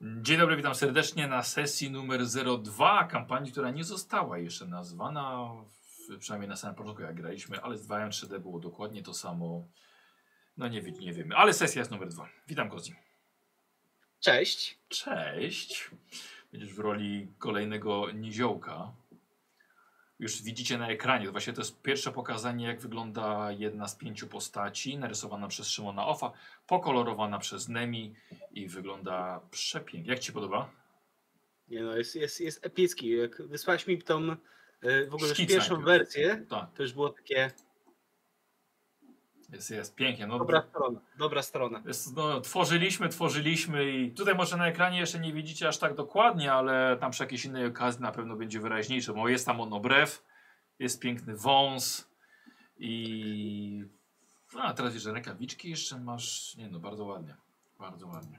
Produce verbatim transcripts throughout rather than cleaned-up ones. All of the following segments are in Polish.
Dzień dobry, witam serdecznie na sesji numer zero dwa kampanii, która nie została jeszcze nazwana, przynajmniej na samym początku jak graliśmy, ale z dwa M trzy D było dokładnie to samo, no nie, nie wiemy, ale sesja jest numer dwa. Witam Kozi. Cześć. Cześć. Będziesz w roli kolejnego niziołka. Już widzicie na ekranie, to właśnie to jest pierwsze pokazanie, jak wygląda jedna z pięciu postaci, narysowana przez Szymona Ofa, pokolorowana przez Nemi i wygląda przepięknie. Jak ci podoba? Nie no, jest, jest, jest epicki. Jak wysłałeś mi tą w ogóle pierwszą najpierw. wersję, tak. To już było takie... Jest, jest pięknie. No, dobra strona. Dobra strona. Jest, no, tworzyliśmy, tworzyliśmy i tutaj może na ekranie jeszcze nie widzicie aż tak dokładnie, ale tam przy jakiejś innej okazji na pewno będzie wyraźniejsze, bo jest tam monobrew, jest piękny wąs i... A teraz jeszcze rękawiczki jeszcze masz. Nie no, bardzo ładnie. Bardzo ładnie.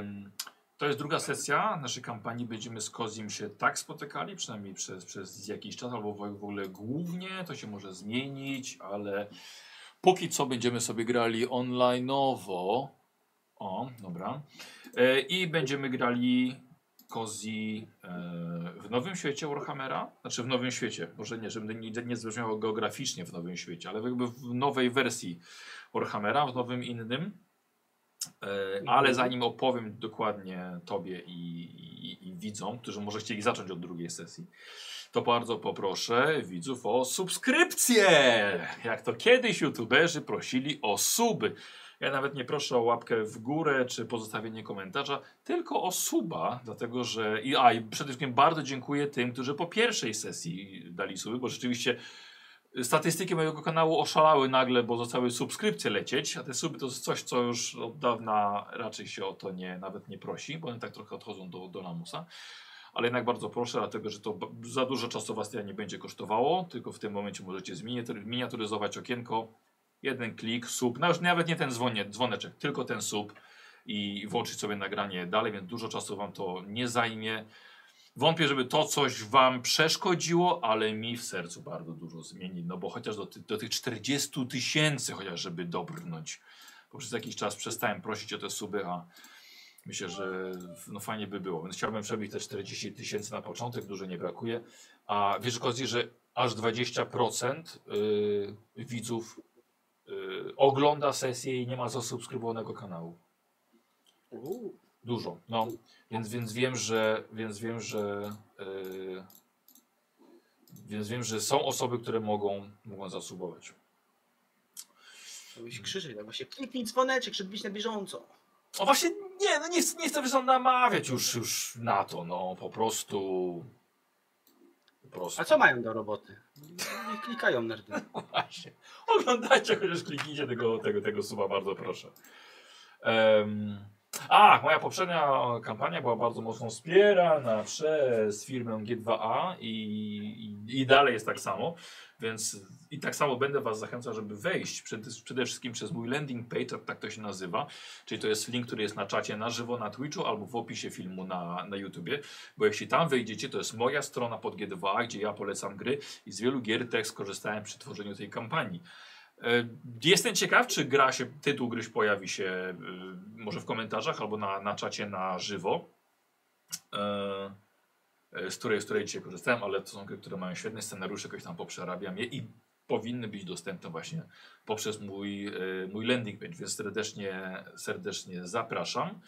Ym, to jest druga sesja naszej kampanii. Będziemy z Kozim się tak spotykali, przynajmniej przez, przez jakiś czas, albo w ogóle głównie. To się może zmienić, ale póki co będziemy sobie grali online'owo. O, dobra. Yy, I będziemy grali Kozi yy, w nowym świecie Warhammera. Znaczy w nowym świecie, może nie, żeby nie, nie zrozumiało geograficznie w nowym świecie, ale jakby w nowej wersji Warhammera, w nowym innym. Ale zanim opowiem dokładnie tobie i, i, i widzom, którzy może chcieli zacząć od drugiej sesji, to bardzo poproszę widzów o subskrypcję. Jak to kiedyś youtuberzy prosili o suby. Ja nawet nie proszę o łapkę w górę czy pozostawienie komentarza, tylko o suba, dlatego że... A, i przede wszystkim bardzo dziękuję tym, którzy po pierwszej sesji dali suby, bo rzeczywiście... Statystyki mojego kanału oszalały nagle, bo zostały subskrypcje lecieć, a te suby to jest coś, co już od dawna raczej się o to nie, nawet nie prosi, bo one tak trochę odchodzą do, do lamusa. Ale jednak bardzo proszę, dlatego że to za dużo czasu was nie będzie kosztowało, tylko w tym momencie możecie zminiaturyzować okienko, jeden klik, sub, nawet nie ten dzwonie, dzwoneczek, tylko ten sub i włączyć sobie nagranie dalej, więc dużo czasu wam to nie zajmie. Wątpię, żeby to coś wam przeszkodziło, ale mi w sercu bardzo dużo zmieni, no bo chociaż do, ty, do tych czterdziestu tysięcy chociaż, żeby dobrnąć. Bo przez jakiś czas przestałem prosić o te suby, a myślę, że no fajnie by było. Więc chciałbym przebić te czterdzieści tysięcy na początek, dużo nie brakuje. A wiesz, Kozi, że aż dwadzieścia procent yy, widzów yy, ogląda sesję i nie ma zasubskrybowanego kanału. Dużo, no. Więc, więc wiem, że więc wiem, że yy, więc wiem, że są osoby, które mogą, mogą zasubować. Krzyżyk, tak właśnie kliknij dzwoneczek, żeby być na bieżąco. O właśnie nie, no nie, nie chcę was namawiać już, już na to, no po prostu, po prostu. A co mają do roboty? Nie klikają na nerdy. No właśnie. Oglądajcie, chociaż kliknijcie tego, tego, tego suba, bardzo proszę. Um, A, moja poprzednia kampania była bardzo mocno wspierana przez firmę G dwa A i, i, i dalej jest tak samo, więc i tak samo będę was zachęcał, żeby wejść przed, przede wszystkim przez mój landing page, tak, tak to się nazywa, czyli to jest link, który jest na czacie na żywo na Twitchu albo w opisie filmu na, na YouTubie, bo jeśli tam wejdziecie, to jest moja strona pod G dwa A, gdzie ja polecam gry i z wielu gier też skorzystałem przy tworzeniu tej kampanii. Jestem ciekaw, czy gra się, tytuł gryś pojawi się y, może w komentarzach albo na, na czacie na żywo, y, z której, z której dzisiaj korzystałem, ale to są gry, które mają świetny scenariusz, jakoś tam poprzerabiam je i powinny być dostępne właśnie poprzez mój, y, mój landing page, więc serdecznie, serdecznie zapraszam.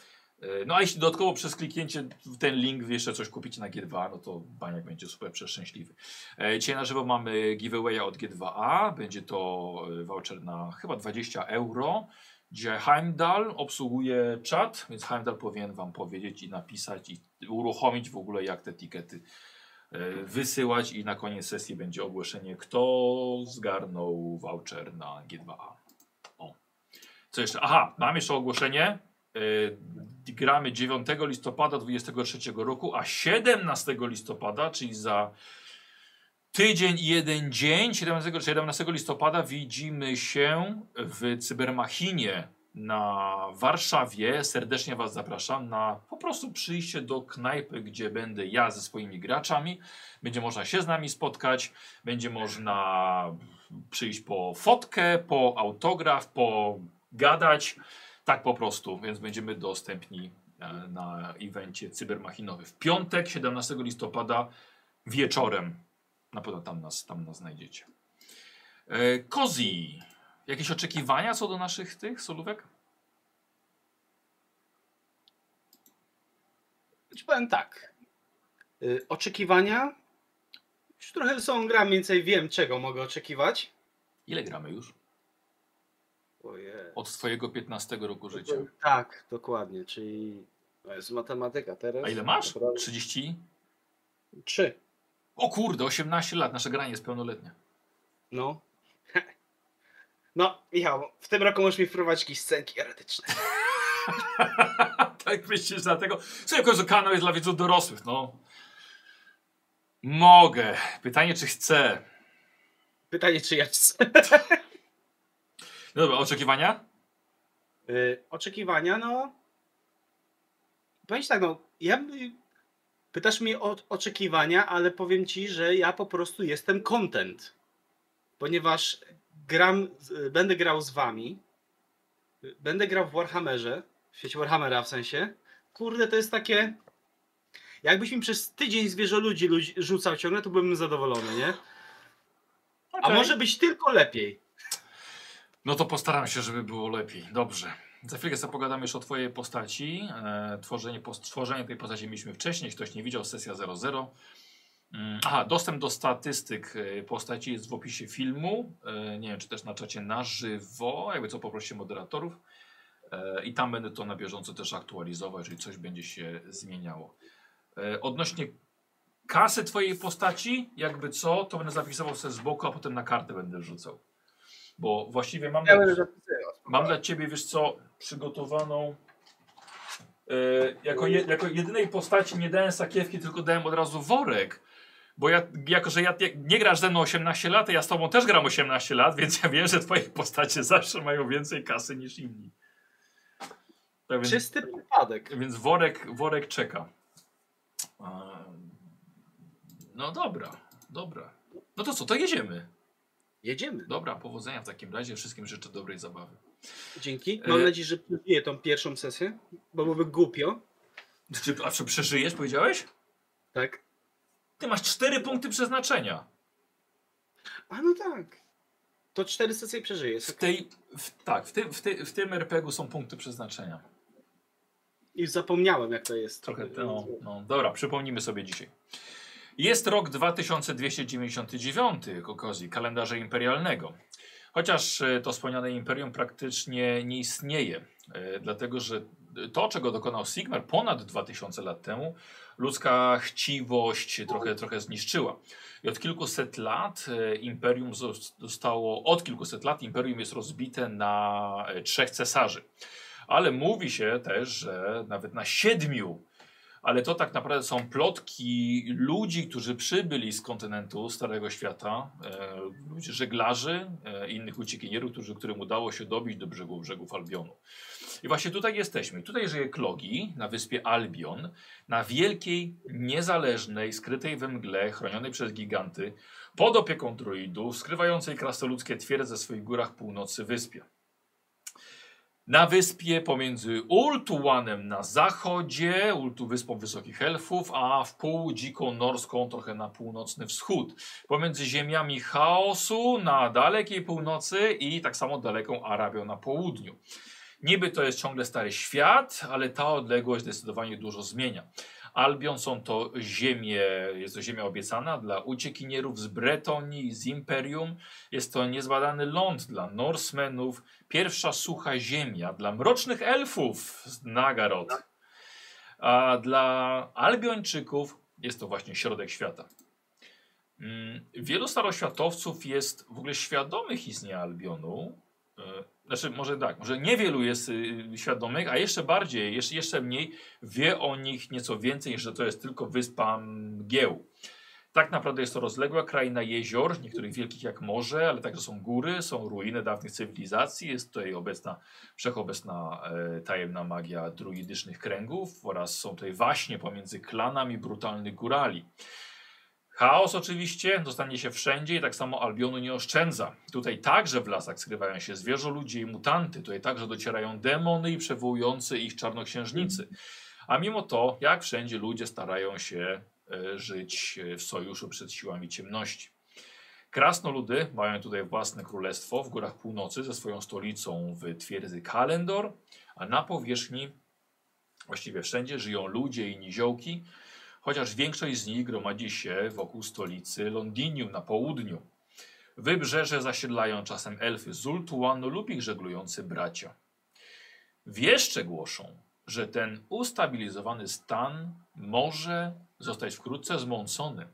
Y, no a jeśli dodatkowo przez kliknięcie w ten link jeszcze coś kupicie na G dwa A, no to baniak będzie super przeszczęśliwy. E, dzisiaj na żywo mamy giveawaya od G dwa A, będzie to voucher na chyba dwadzieścia euro, gdzie Heimdall obsługuje czat, więc Heimdall powinien wam powiedzieć i napisać i uruchomić w ogóle, jak te etykiety e, wysyłać i na koniec sesji będzie ogłoszenie, kto zgarnął voucher na G dwa A. O. Co jeszcze? Aha, mam jeszcze ogłoszenie. Gramy dziewiątego listopada dwudziestego trzeciego roku, a siedemnastego listopada, czyli za tydzień i jeden dzień, siedemnastego listopada widzimy się w Cybermachinie na Warszawie. Serdecznie was zapraszam na po prostu przyjście do knajpy, gdzie będę ja ze swoimi graczami. Będzie można się z nami spotkać, będzie można przyjść po fotkę, po autograf, pogadać. Tak po prostu, więc będziemy dostępni na evencie cybermachinowy. W piątek, siedemnastego listopada wieczorem. Na pewno tam nas, tam nas znajdziecie. Kozi, jakieś oczekiwania co do naszych tych solówek? Czy powiem tak. Oczekiwania? Już trochę są, gram, więcej wiem, czego mogę oczekiwać. Ile gramy już? Od twojego piętnastego roku życia. Tak, dokładnie, czyli to jest matematyka teraz. A ile masz? trzydzieści? Trzy. O kurde, osiemnaście lat, nasze granie jest pełnoletnie. No. No, Michał, w tym roku możesz mi wprowadzić jakieś scenki erotyczne. Tak myślisz, dlatego... Słuchaj, w końcu kanał jest dla widzów dorosłych, no. Mogę. Pytanie, czy chcę. Pytanie, czy ja chcę. No dobra, oczekiwania? Yy, oczekiwania, no... Powiedz tak, no... Ja... Pytasz mnie o oczekiwania, ale powiem ci, że ja po prostu jestem content. Ponieważ gram, będę grał z wami. Będę grał w Warhammerze. W świecie Warhammera w sensie. Kurde, to jest takie... Jakbyś mi przez tydzień zwierzoludzi ludzi rzucał ciągle, to byłbym zadowolony, nie? Okay. A może być tylko lepiej. No to postaram się, żeby było lepiej. Dobrze. Za chwilkę sobie pogadamy już o twojej postaci. E, tworzenie, po, tworzenie tej postaci mieliśmy wcześniej. Ktoś nie widział, sesja zero zero. Mm, aha, dostęp do statystyk postaci jest w opisie filmu. E, nie wiem, czy też na czacie na żywo. Jakby co, poproście moderatorów. E, I tam będę to na bieżąco też aktualizował, jeżeli coś będzie się zmieniało. E, odnośnie kasy twojej postaci, jakby co, to będę zapisywał sobie z boku, a potem na kartę będę rzucał. Bo właściwie mam, ja dla, mam dla ciebie, wiesz co, przygotowaną yy, jako, je, jako jedynej postaci nie dałem sakiewki, tylko dałem od razu worek. Bo ja, jako że ja nie grasz ze mną osiemnaście lat, ja z tobą też gram osiemnaście lat, więc ja wiem, że twoje postacie zawsze mają więcej kasy niż inni. Tak więc, czysty przypadek. Więc worek, worek czeka. No dobra, dobra. No to co, to jedziemy. Jedziemy. Dobra, powodzenia w takim razie. Wszystkim życzę dobrej zabawy. Dzięki. Mam e... nadzieję, że przeżyję tą pierwszą sesję, bo byłoby głupio. A czy przeżyjesz, powiedziałeś? Tak. Ty masz cztery punkty przeznaczenia. A no tak. To cztery sesje przeżyjesz. W tej, w, tak, w, ty, w, ty, w tym er pe gie-u są punkty przeznaczenia. Już zapomniałem, jak to jest. Trochę ten, no, no, dobra, przypomnimy sobie dzisiaj. Jest rok dwa tysiące dwieście dziewięćdziesiąty dziewiąty, Kokozi, kalendarza imperialnego. Chociaż to wspomniane imperium praktycznie nie istnieje, dlatego że to, czego dokonał Sigmar ponad dwa tysiące lat temu, ludzka chciwość trochę, trochę zniszczyła. I od kilkuset lat imperium zostało, od kilkuset lat imperium jest rozbite na trzech cesarzy. Ale mówi się też, że nawet na siedmiu. Ale to tak naprawdę są plotki ludzi, którzy przybyli z kontynentu Starego Świata, e, żeglarzy e, innych uciekinierów, którzy, którym udało się dobić do brzegu, brzegów Albionu. I właśnie tutaj jesteśmy. Tutaj żyje Klogi na wyspie Albion, na wielkiej, niezależnej, skrytej we mgle, chronionej przez giganty, pod opieką druidów, skrywającej krasnoludzkie twierdze w swoich górach północy wyspie. Na wyspie pomiędzy Ultuanem na zachodzie, Ultu wyspą wysokich elfów, a w pół dziką norską trochę na północny wschód. Pomiędzy ziemiami chaosu na dalekiej północy i tak samo daleką Arabią na południu. Niby to jest ciągle stary świat, ale ta odległość zdecydowanie dużo zmienia. Albion są to ziemie, jest to ziemia obiecana dla uciekinierów z Bretonii, z Imperium. Jest to niezbadany ląd dla Norsemenów, pierwsza sucha ziemia dla mrocznych elfów z Nagarod. A dla Albiończyków jest to właśnie środek świata. Wielu staroświatowców jest w ogóle świadomych istnienia Albionu. Znaczy, może tak, może niewielu jest y, świadomych, a jeszcze bardziej, jeszcze, jeszcze mniej wie o nich nieco więcej, że to jest tylko wyspa mgieł. Tak naprawdę jest to rozległa kraina jezior, niektórych wielkich jak morze, ale także są góry, są ruiny dawnych cywilizacji, jest tutaj obecna, wszechobecna y, tajemna magia druidycznych kręgów oraz są tutaj waśnie pomiędzy klanami brutalnych górali. Chaos oczywiście dostanie się wszędzie i tak samo Albionu nie oszczędza. Tutaj także w lasach skrywają się zwierzoludzie i mutanty. Tutaj także docierają demony i przywołujący ich czarnoksiężnicy. A mimo to, jak wszędzie, ludzie starają się y, żyć w sojuszu przed siłami ciemności. Krasnoludy mają tutaj własne królestwo w górach północy ze swoją stolicą w twierdzy Kalendor, a na powierzchni właściwie wszędzie żyją ludzie i niziołki, chociaż większość z nich gromadzi się wokół stolicy Londinium na południu. Wybrzeże zasiedlają czasem elfy z Ultuanu lub ich żeglujący bracia. Wieszcze głoszą, że ten ustabilizowany stan może zostać wkrótce zmącony.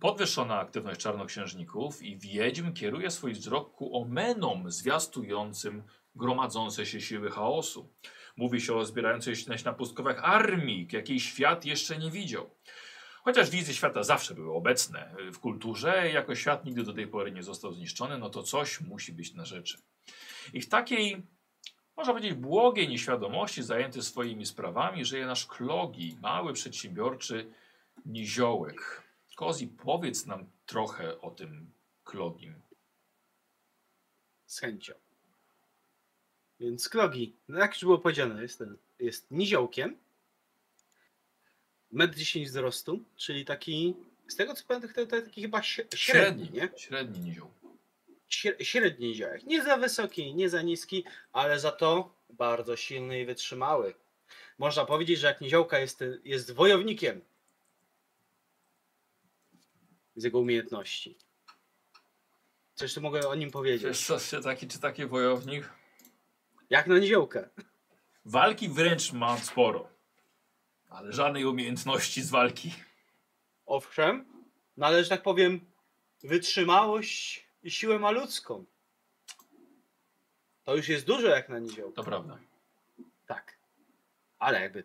Podwyższona aktywność czarnoksiężników i wiedźm kieruje swój wzrok ku omenom zwiastującym gromadzące się siły chaosu. Mówi się o zbierającej się na pustkowach armii, jakiej świat jeszcze nie widział. Chociaż wizje świata zawsze były obecne w kulturze, jako świat nigdy do tej pory nie został zniszczony, no to coś musi być na rzeczy. I w takiej, można powiedzieć, błogiej nieświadomości, zajęty swoimi sprawami, żyje nasz Klogi, mały przedsiębiorczy niziołek. Kozi, powiedz nam trochę o tym Klogim. Z chęcią. Więc Klogi, no jak już było powiedziane, jest, jest niziołkiem, metr dziesięć wzrostu, czyli taki, z tego co pamiętam, to, to taki chyba średni, średni, nie? Średni nizioł. Średni niziołek. Nie za wysoki, nie za niski, ale za to bardzo silny i wytrzymały. Można powiedzieć, że jak niziołka jest, jest wojownikiem z jego umiejętności. Coś tu mogę o nim powiedzieć. Coś się taki czy taki wojownik? Jak na niziołkę. Walki wręcz ma sporo, ale żadnej umiejętności z walki. Owszem, no ale, że tak powiem, wytrzymałość i siłę ma ludzką. To już jest dużo jak na niziołkę. To prawda. Tak. Ale jakby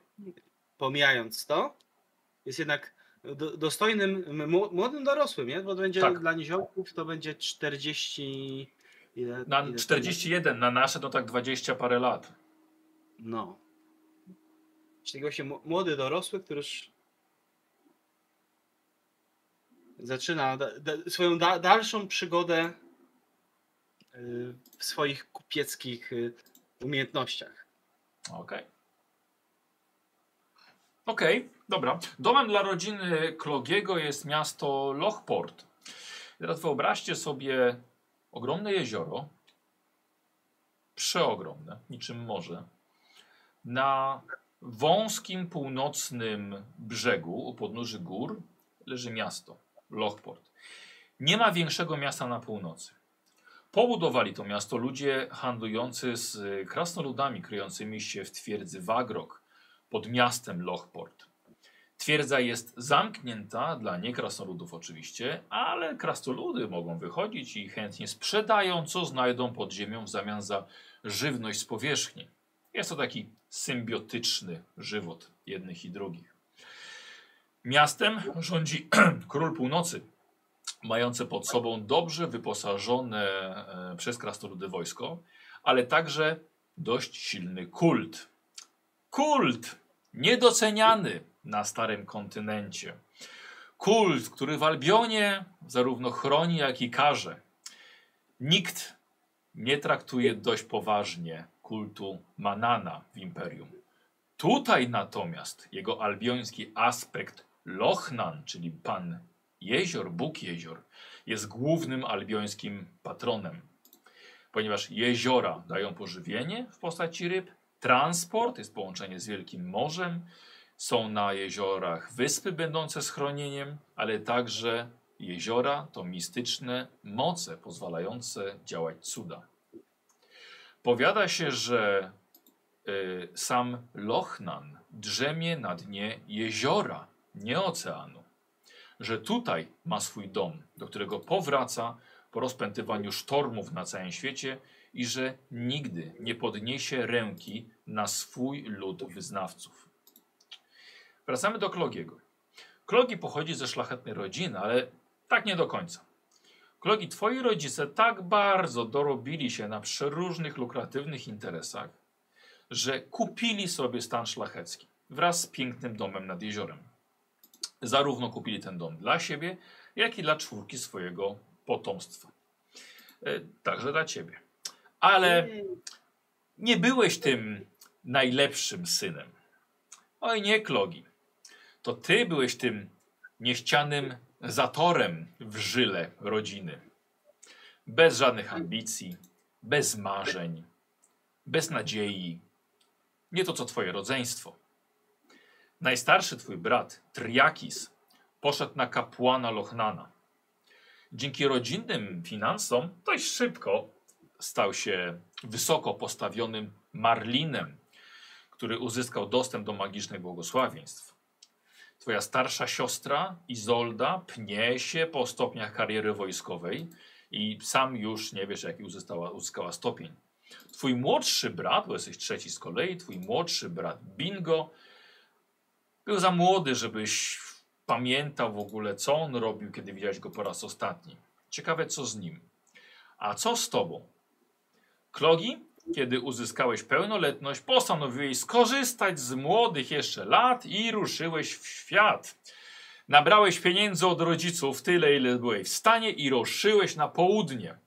pomijając to, jest jednak do, dostojnym, młodym dorosłym, nie? Bo będzie tak. Dla niziołków to będzie czterdzieści... Ile, na ile czterdzieści jeden, na nasze to tak dwadzieścia parę lat. No. Czyli właśnie młody dorosły, który już zaczyna da, da, swoją da, dalszą przygodę yy, w swoich kupieckich yy, umiejętnościach. Okej. Okay. Okej, okay, dobra. Domem dla rodziny Klogiego jest miasto Lochport. Teraz wyobraźcie sobie ogromne jezioro, przeogromne, niczym morze, na wąskim północnym brzegu u podnóży gór leży miasto Lochport. Nie ma większego miasta na północy. Pobudowali to miasto ludzie handlujący z krasnoludami kryjącymi się w twierdzy Wagrok pod miastem Lochport. Twierdza jest zamknięta dla niekrasnoludów oczywiście, ale krasnoludy mogą wychodzić i chętnie sprzedają, co znajdą pod ziemią w zamian za żywność z powierzchni. Jest to taki symbiotyczny żywot jednych i drugich. Miastem rządzi król północy, mający pod sobą dobrze wyposażone przez krasnoludy wojsko, ale także dość silny kult. Kult niedoceniany na starym kontynencie. Kult, który w Albionie zarówno chroni, jak i karze. Nikt nie traktuje dość poważnie kultu Manana w Imperium. Tutaj natomiast jego albioński aspekt Lochnan, czyli pan jezior, bóg jezior, jest głównym albiońskim patronem. Ponieważ jeziora dają pożywienie w postaci ryb, transport jest połączenie z Wielkim Morzem, są na jeziorach wyspy będące schronieniem, ale także jeziora to mistyczne moce pozwalające działać cuda. Powiada się, że y, sam Lochnan drzemie na dnie jeziora, nie oceanu. Że tutaj ma swój dom, do którego powraca po rozpętywaniu sztormów na całym świecie i że nigdy nie podniesie ręki na swój lud wyznawców. Wracamy do Klogiego. Klogi pochodzi ze szlachetnej rodziny, ale tak nie do końca. Klogi, twoi rodzice tak bardzo dorobili się na przeróżnych lukratywnych interesach, że kupili sobie stan szlachecki wraz z pięknym domem nad jeziorem. Zarówno kupili ten dom dla siebie, jak i dla czwórki swojego potomstwa. E, także dla ciebie. Ale nie byłeś tym najlepszym synem. Oj nie, Klogi. To ty byłeś tym niechcianym zatorem w żyle rodziny. Bez żadnych ambicji, bez marzeń, bez nadziei. Nie to, co twoje rodzeństwo. Najstarszy twój brat, Triakis, poszedł na kapłana Lochnana. Dzięki rodzinnym finansom dość szybko stał się wysoko postawionym marlinem, który uzyskał dostęp do magicznych błogosławieństw. Twoja starsza siostra, Izolda, pnie się po stopniach kariery wojskowej i sam już nie wiesz, jaki uzyskała, uzyskała stopień. Twój młodszy brat, bo jesteś trzeci z kolei, twój młodszy brat Bingo był za młody, żebyś pamiętał w ogóle, co on robił, kiedy widziałeś go po raz ostatni. Ciekawe, co z nim. A co z tobą? Klogi, kiedy uzyskałeś pełnoletność, postanowiłeś skorzystać z młodych jeszcze lat i ruszyłeś w świat. Nabrałeś pieniędzy od rodziców tyle, ile byłeś w stanie i ruszyłeś na południe.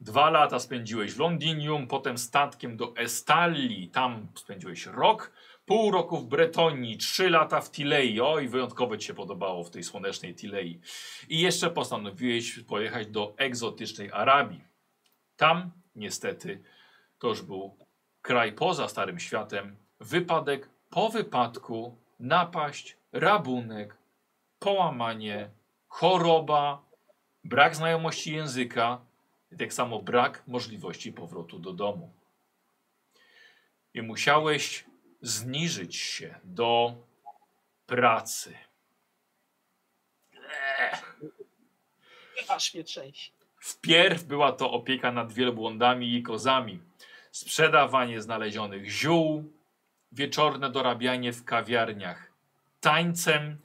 Dwa lata spędziłeś w Londinium, potem statkiem do Estalii, tam spędziłeś rok, pół roku w Bretonii, trzy lata w Tilei. Oj, wyjątkowo ci się podobało w tej słonecznej Tilei. I jeszcze postanowiłeś pojechać do egzotycznej Arabii. Tam niestety to już był kraj poza Starym Światem. Wypadek po wypadku, napaść, rabunek, połamanie, choroba, brak znajomości języka, tak samo brak możliwości powrotu do domu. I musiałeś zniżyć się do pracy. Ech. Aż mnie trzęsie. Wpierw była to opieka nad wielbłądami i kozami, sprzedawanie znalezionych ziół, wieczorne dorabianie w kawiarniach tańcem.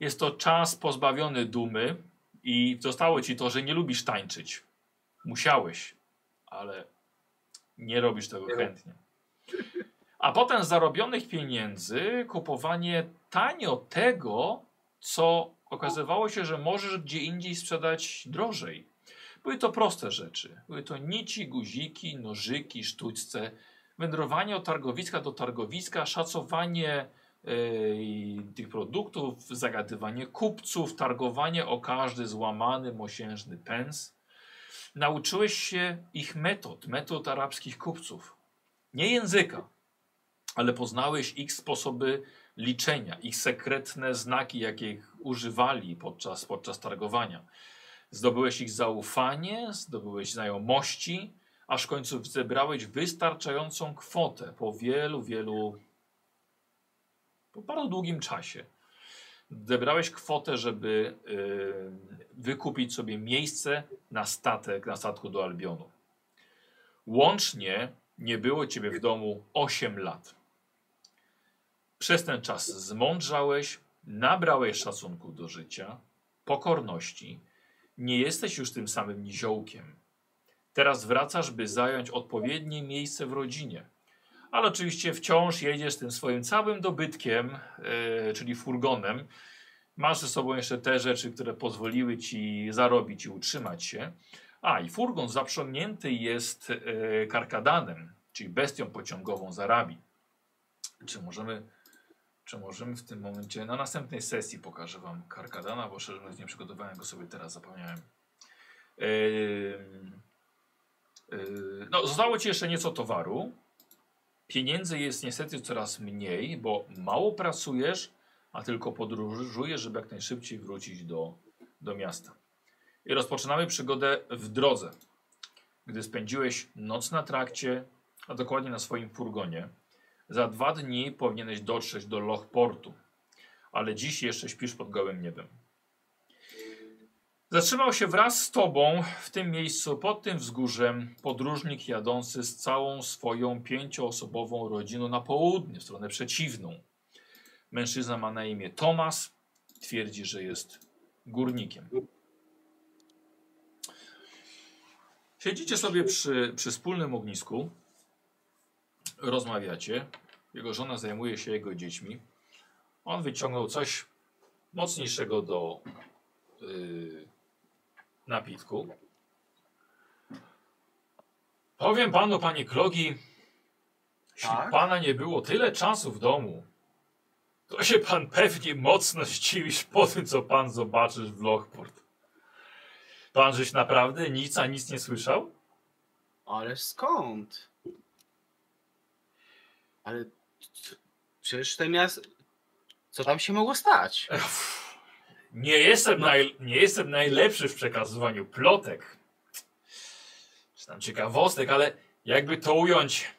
Jest to czas pozbawiony dumy i zostało ci to, że nie lubisz tańczyć. Musiałeś, ale nie robisz tego chętnie. A potem z zarobionych pieniędzy kupowanie tanio tego, co okazywało się, że możesz gdzie indziej sprzedać drożej. Były to proste rzeczy. Były to nici, guziki, nożyki, sztućce, wędrowanie od targowiska do targowiska, szacowanie yy, tych produktów, zagadywanie kupców, targowanie o każdy złamany mosiężny pens. Nauczyłeś się ich metod, metod arabskich kupców. Nie języka, ale poznałeś ich sposoby liczenia, ich sekretne znaki, jakich używali podczas, podczas targowania. Zdobyłeś ich zaufanie, zdobyłeś znajomości, aż w końcu zebrałeś wystarczającą kwotę po wielu, wielu, po bardzo długim czasie. Zebrałeś kwotę, żeby yy, wykupić sobie miejsce na statek, na statku do Albionu. Łącznie nie było ciebie w domu osiem lat. Przez ten czas zmądrzałeś, nabrałeś szacunku do życia, pokorności. Nie jesteś już tym samym niziołkiem. Teraz wracasz, by zająć odpowiednie miejsce w rodzinie. Ale oczywiście wciąż jedziesz tym swoim całym dobytkiem, yy, czyli furgonem. Masz ze sobą jeszcze te rzeczy, które pozwoliły ci zarobić i utrzymać się. A i furgon zaprzągnięty jest yy, karkadanem, czyli bestią pociągową z Arabii. Czy możemy, czy możemy w tym momencie, na następnej sesji pokażę wam karkadana, bo szczerze mówiąc nie przygotowałem go sobie teraz, zapomniałem. Yy, yy, no, zostało ci jeszcze nieco towaru. Pieniędzy jest niestety coraz mniej, bo mało pracujesz, a tylko podróżujesz, żeby jak najszybciej wrócić do, do miasta. I rozpoczynamy przygodę w drodze, gdy spędziłeś noc na trakcie, a dokładnie na swoim furgonie. Za dwa dni powinieneś dotrzeć do Lochportu, ale dziś jeszcze śpisz pod gołym niebem. Zatrzymał się wraz z tobą w tym miejscu, pod tym wzgórzem, podróżnik jadący z całą swoją pięcioosobową rodziną na południe, w stronę przeciwną. Mężczyzna ma na imię Tomasz, twierdzi, że jest górnikiem. Siedzicie sobie przy, przy wspólnym ognisku, rozmawiacie, jego żona zajmuje się jego dziećmi. On wyciągnął coś mocniejszego do yy, napitku. Powiem panu, panie Klogi, jeśli tak? pana nie było tyle czasu w domu, to się pan pewnie mocno zdziwisz po tym, co pan zobaczysz w Lochport. Pan żeś naprawdę nic, a nic nie słyszał? Ale skąd? Ale przecież te miasto... Co tam się mogło stać? Ech, nie jestem, no. naj... nie jestem najlepszy w przekazywaniu plotek. Czy tam ciekawostek, ale jakby to ująć...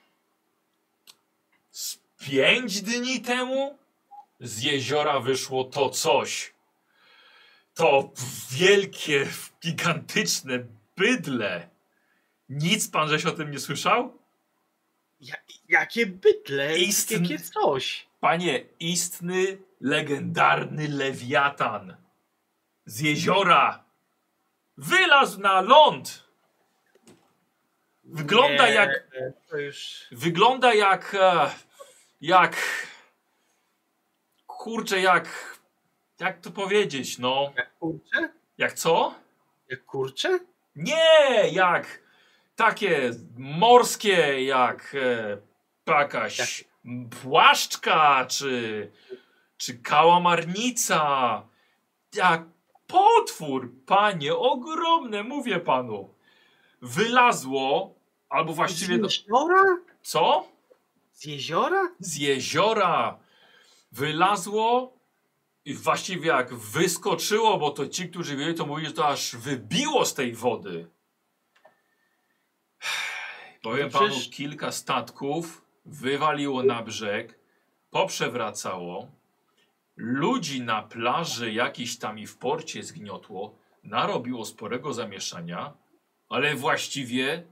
Z pięć dni temu z jeziora wyszło to coś. To wielkie, gigantyczne bydle. Nic pan żeś o tym nie słyszał? Ja, jakie bydle? Istn... Jakie coś? Panie, istny, legendarny lewiatan. Z jeziora. Wylazł na ląd. Wygląda nie, jak... To już... Wygląda jak... Jak... Kurczę, jak... Jak to powiedzieć, no... Jak kurczę? Jak co? Jak kurczę? Nie, jak... Takie morskie, jak e, jakaś jak? płaszczka, czy, czy kałamarnica. Jak potwór, panie, ogromne, mówię panu. Wylazło, albo właściwie... Z jeziora? Do... Co? Z jeziora? Z jeziora. Wylazło i właściwie jak wyskoczyło, bo to ci, którzy wieli, to mówili, że to aż wybiło z tej wody. Powiem panu, kilka statków wywaliło na brzeg, poprzewracało, ludzi na plaży jakiś tam i w porcie zgniotło, narobiło sporego zamieszania, ale właściwie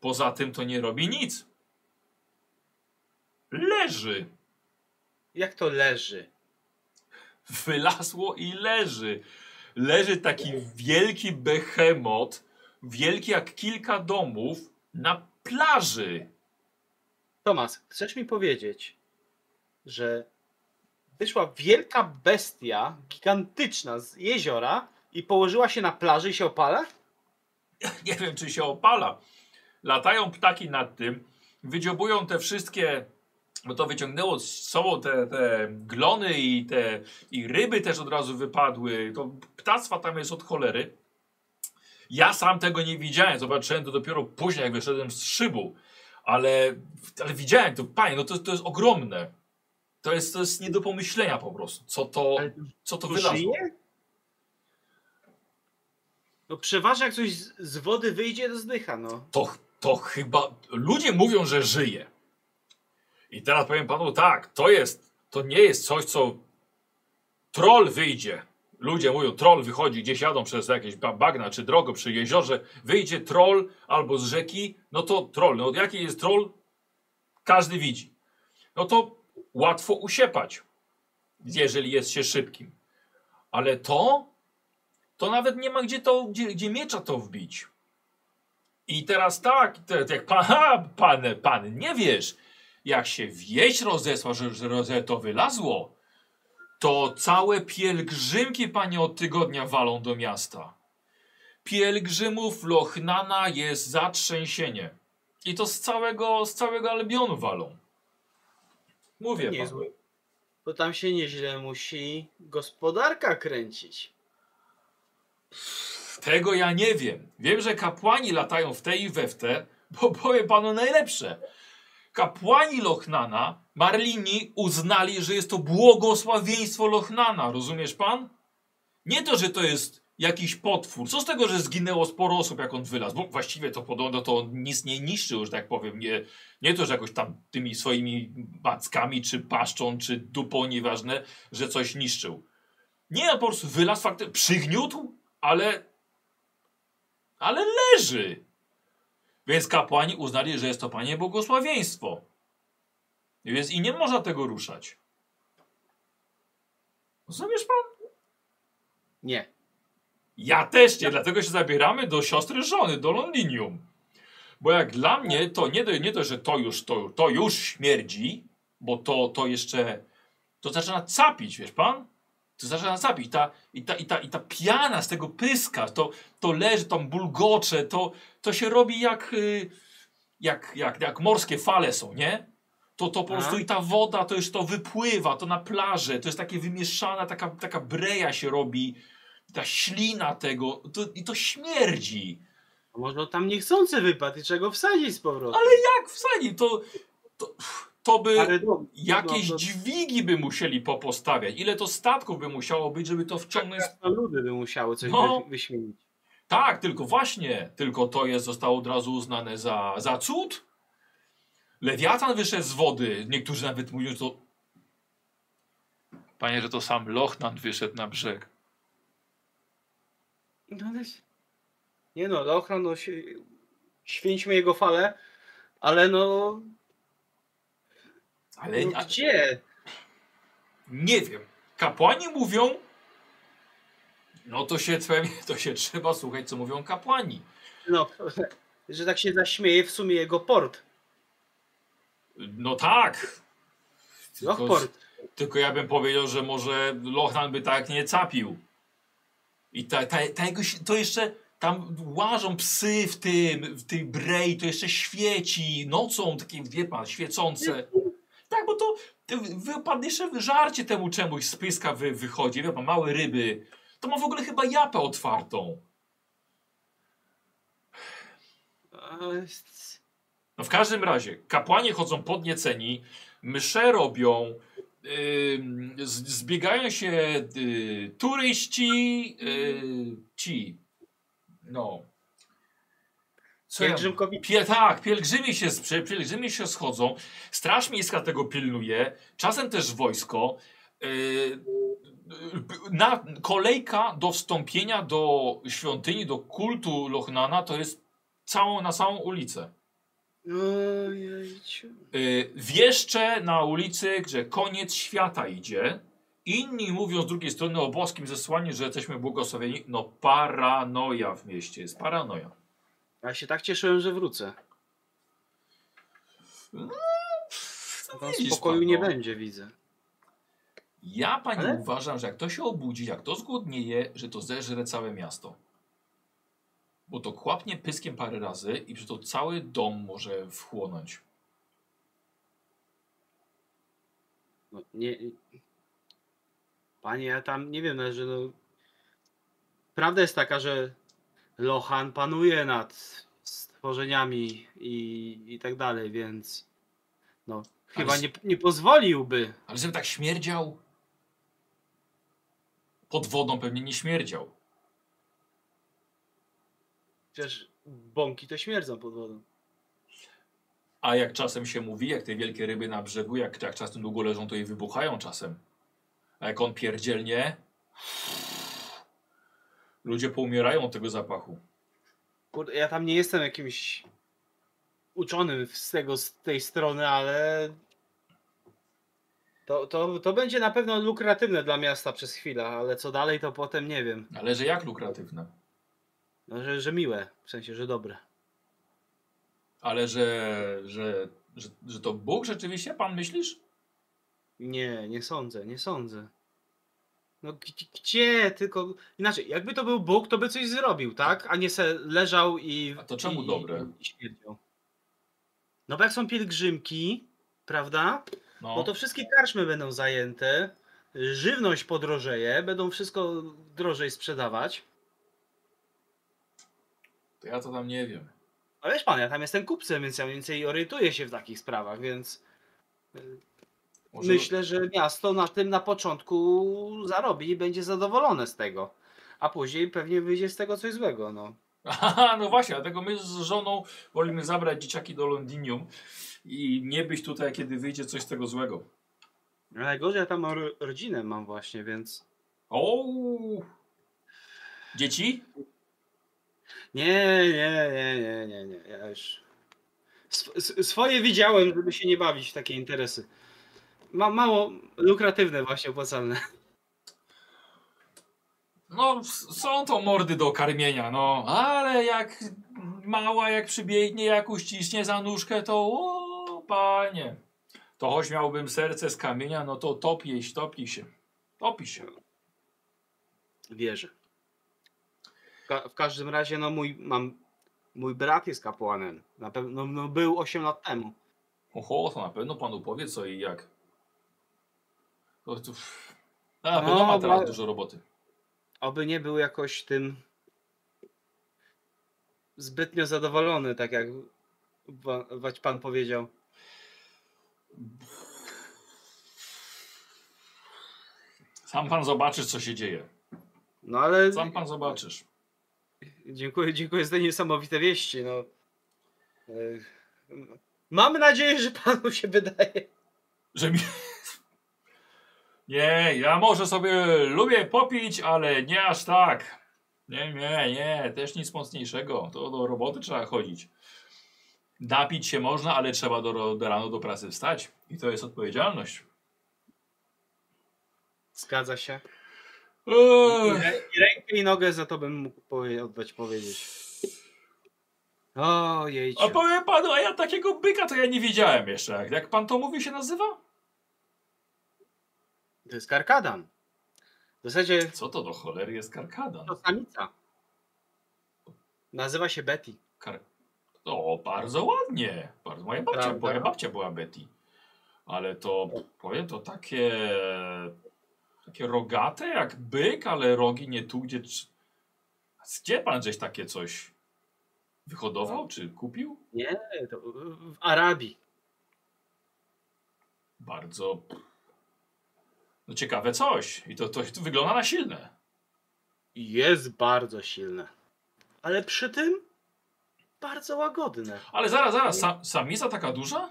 poza tym to nie robi nic. Leży. Jak to leży? Wylazło i leży. Leży taki wielki behemot, wielki jak kilka domów, na plaży. Tomas, chcesz mi powiedzieć, że wyszła wielka bestia, gigantyczna z jeziora i położyła się na plaży i się opala? Nie wiem, czy się opala. Latają ptaki nad tym, wydziobują te wszystkie, bo to wyciągnęło z sobą te, te glony i te i ryby też od razu wypadły. To ptactwa tam jest od cholery. Ja sam tego nie widziałem, zobaczyłem to dopiero później, jak wyszedłem z szybu, ale, ale widziałem to, panie, no to, to jest ogromne. To jest, to jest nie do pomyślenia po prostu, co to, co to wylazło. No przeważnie jak coś z, z wody wyjdzie, to zdycha, no. To, to chyba, ludzie mówią, że żyje. I teraz powiem panu tak, to jest, to nie jest coś, co troll wyjdzie. Ludzie mówią, troll wychodzi, gdzieś jadą przez jakieś bagna czy drogę przy jeziorze, wyjdzie troll albo z rzeki, no to troll. No jaki jest troll? Każdy widzi. No to łatwo usiepać, jeżeli jest się szybkim. Ale to, to nawet nie ma gdzie, to, gdzie, gdzie miecza to wbić. I teraz tak, jak pan, pan, pan nie wiesz, jak się wieść rozesła, że, że to wylazło, to całe pielgrzymki, panie, od tygodnia walą do miasta. Pielgrzymów Lochnana jest zatrzęsienie. I to z całego, z całego Albionu walą. Mówię panu. Bo tam się nieźle musi gospodarka kręcić. Tego ja nie wiem. Wiem, że kapłani latają w te i we w te, bo powiem panu najlepsze. Kapłani Lochnana, Marlini, uznali, że jest to błogosławieństwo Lochnana. Rozumiesz pan? Nie to, że to jest jakiś potwór. Co z tego, że zginęło sporo osób, jak on wylazł? Bo właściwie to podobno to on nic nie niszczył, że tak powiem. Nie, nie to, że jakoś tam tymi swoimi backami, czy paszczą, czy dupą, nieważne, że coś niszczył. Nie, on po prostu wylazł, faktycznie przygniótł, ale... ale leży. Więc kapłani uznali, że jest to, panie, błogosławieństwo. Więc i nie można tego ruszać. Rozumiesz pan? Nie. Ja też nie, ja... dlatego się zabieramy do siostry żony, do Londinium. Bo jak dla mnie to nie, nie to, że to już, to, to już śmierdzi, bo to, to jeszcze, to zaczyna capić, wiesz pan? To zaczyna nas zabić. I ta, i, ta, i, ta, i ta piana z tego pyska, to, to leży, tam bulgocze, to, to się robi jak, jak, jak, jak morskie fale są, nie? To, to po A? prostu i ta woda, to już to wypływa, to na plażę, to jest takie wymieszana, taka, taka breja się robi, ta ślina tego, to, i to śmierdzi. A może tam niechcący wypadł i trzeba go wsadzić z powrotem. Ale jak wsadzić? To, to, to by do, jakieś do, do... dźwigi by musieli popostawiać. Ile to statków by musiało być, żeby to wciągnąć? Ludy by musiały coś no. wyśmienić. Tak, tylko właśnie, tylko to jest zostało od razu uznane za, za cud. Lewiatan wyszedł z wody. Niektórzy nawet mówią, że to... Panie, że to sam Lochnan wyszedł na brzeg. No też... Nie no, Lochran, no, święćmy jego falę, ale no... Ale no, gdzie? Nie wiem. Kapłani mówią... No to się, to się trzeba słuchać, co mówią kapłani. No, że tak się zaśmieje w sumie jego port. No tak. Tylko, Lochport. Tylko ja bym powiedział, że może Lochran by tak nie capił. I ta, ta, ta jego, to jeszcze... Tam łażą psy w tym, w tej brei, to jeszcze świeci nocą, takie, wie pan, świecące. Tak, bo to wypadnie jeszcze żarcie temu czemuś z pyska wy, wychodzi, wie pan, małe ryby. To ma w ogóle chyba japę otwartą. No w każdym razie, kapłani chodzą podnieceni, msze robią, yy, zbiegają się yy, turyści, yy, ci... No. Co Pielgrzymkowi... Pie, tak, pielgrzymi się, pielgrzymi się schodzą. Straż miejska tego pilnuje. Czasem też wojsko. Yy, na, kolejka do wstąpienia do świątyni, do kultu Lochnana to jest całą, na całą ulicę. Yy, wieszcze na ulicy, gdzie koniec świata idzie. Inni mówią z drugiej strony o boskim zesłaniu, że jesteśmy błogosławieni. No paranoja w mieście jest, paranoja. Ja się tak cieszyłem, że wrócę. No, no spokoju nie będzie, widzę. Ja pani Ale? uważam, że jak to się obudzi, jak to zgłodnieje, że to zeżre całe miasto. Bo to kłapnie pyskiem parę razy i że to cały dom może wchłonąć. No nie... Panie, ja tam nie wiem, że no, prawda jest taka, że Lochan panuje nad stworzeniami i, i tak dalej, więc no chyba ale, nie, nie pozwoliłby. Ale żeby tak śmierdział? Pod wodą pewnie nie śmierdział. Przecież bąki to śmierdzą pod wodą. A jak czasem się mówi, jak te wielkie ryby na brzegu, jak, jak czasem długo leżą, to je wybuchają czasem. A jak on pierdzielnie, ludzie poumierają od tego zapachu. Kurde, ja tam nie jestem jakimś uczonym z, tego, z tej strony, ale to, to, to będzie na pewno lukratywne dla miasta przez chwilę, ale co dalej to potem nie wiem. Ale że jak lukratywne? No, że, że miłe, w sensie, że dobre. Ale że, że, że, że to Bóg rzeczywiście, pan myślisz? Nie, nie sądzę, nie sądzę. No gdzie, tylko... Inaczej, jakby to był Bóg, to by coś zrobił, tak? A nie se leżał i... A to czemu i, dobre? I śmierdział. No bo jak są pielgrzymki, prawda? No. Bo to wszystkie karczmy będą zajęte, żywność podrożeje, będą wszystko drożej sprzedawać. To ja to tam nie wiem. Ale wiesz pan, ja tam jestem kupcem, więc ja mniej więcej orientuję się w takich sprawach, więc... Może... Myślę, że miasto na tym na początku zarobi i będzie zadowolone z tego. A później pewnie wyjdzie z tego coś złego. No, aha, no właśnie, dlatego my z żoną wolimy zabrać dzieciaki do Londinium i nie być tutaj, kiedy wyjdzie coś z tego złego. Najgorzej, ja tam rodzinę mam właśnie, więc... O! Dzieci? Nie, nie, nie, nie, nie, nie. Ja już... Swoje widziałem, żeby się nie bawić w takie interesy. Ma mało lukratywne właśnie, opłacalne. No są to mordy do karmienia, no ale jak mała, jak przybiegnie, jak uściśnie za nóżkę, to o, panie. To choć miałbym serce z kamienia, no to topię, topi się. Topi się. wierzy. Ka w każdym razie, no mój, mam, mój brat jest kapłanem. Na pewno no, był osiem lat temu. Oho, to na pewno panu powie co i jak. To, to... A, na pewno no, ma teraz oby, dużo roboty. Oby nie był jakoś tym zbytnio zadowolony, tak jak pan powiedział. Sam pan zobaczysz, co się dzieje. No ale... Sam pan zobaczysz. Dziękuję, dziękuję za te niesamowite wieści. No. Mam nadzieję, że panu się wydaje. Że mi... Nie, ja może sobie lubię popić, ale nie aż tak. Nie, nie, nie. Też nic mocniejszego. To do roboty trzeba chodzić. Napić się można, ale trzeba do, do rano do pracy wstać. I to jest odpowiedzialność. Zgadza się. I rę i rękę i nogę za to bym mógł powie oddać powiedzieć. O, jejcie. A powiem panu, a ja takiego byka to ja nie widziałem jeszcze. Jak, jak pan to mówi się nazywa? To jest karkadan. W zasadzie... Co to do cholery jest karkadan? To samica. Nazywa się Betty. Kar... O, bardzo ładnie. Bardzo, moja babcia, moja babcia była Betty. Ale to, powiem, to takie... Takie rogate jak byk, ale rogi nie tu, gdzie... Gdzie pan gdzieś takie coś wyhodował, czy kupił? Nie, to w Arabii. Bardzo... No ciekawe coś. I to, to wygląda na silne. Jest bardzo silne. Ale przy tym bardzo łagodne. Ale zaraz, zaraz. Sa, samica taka duża?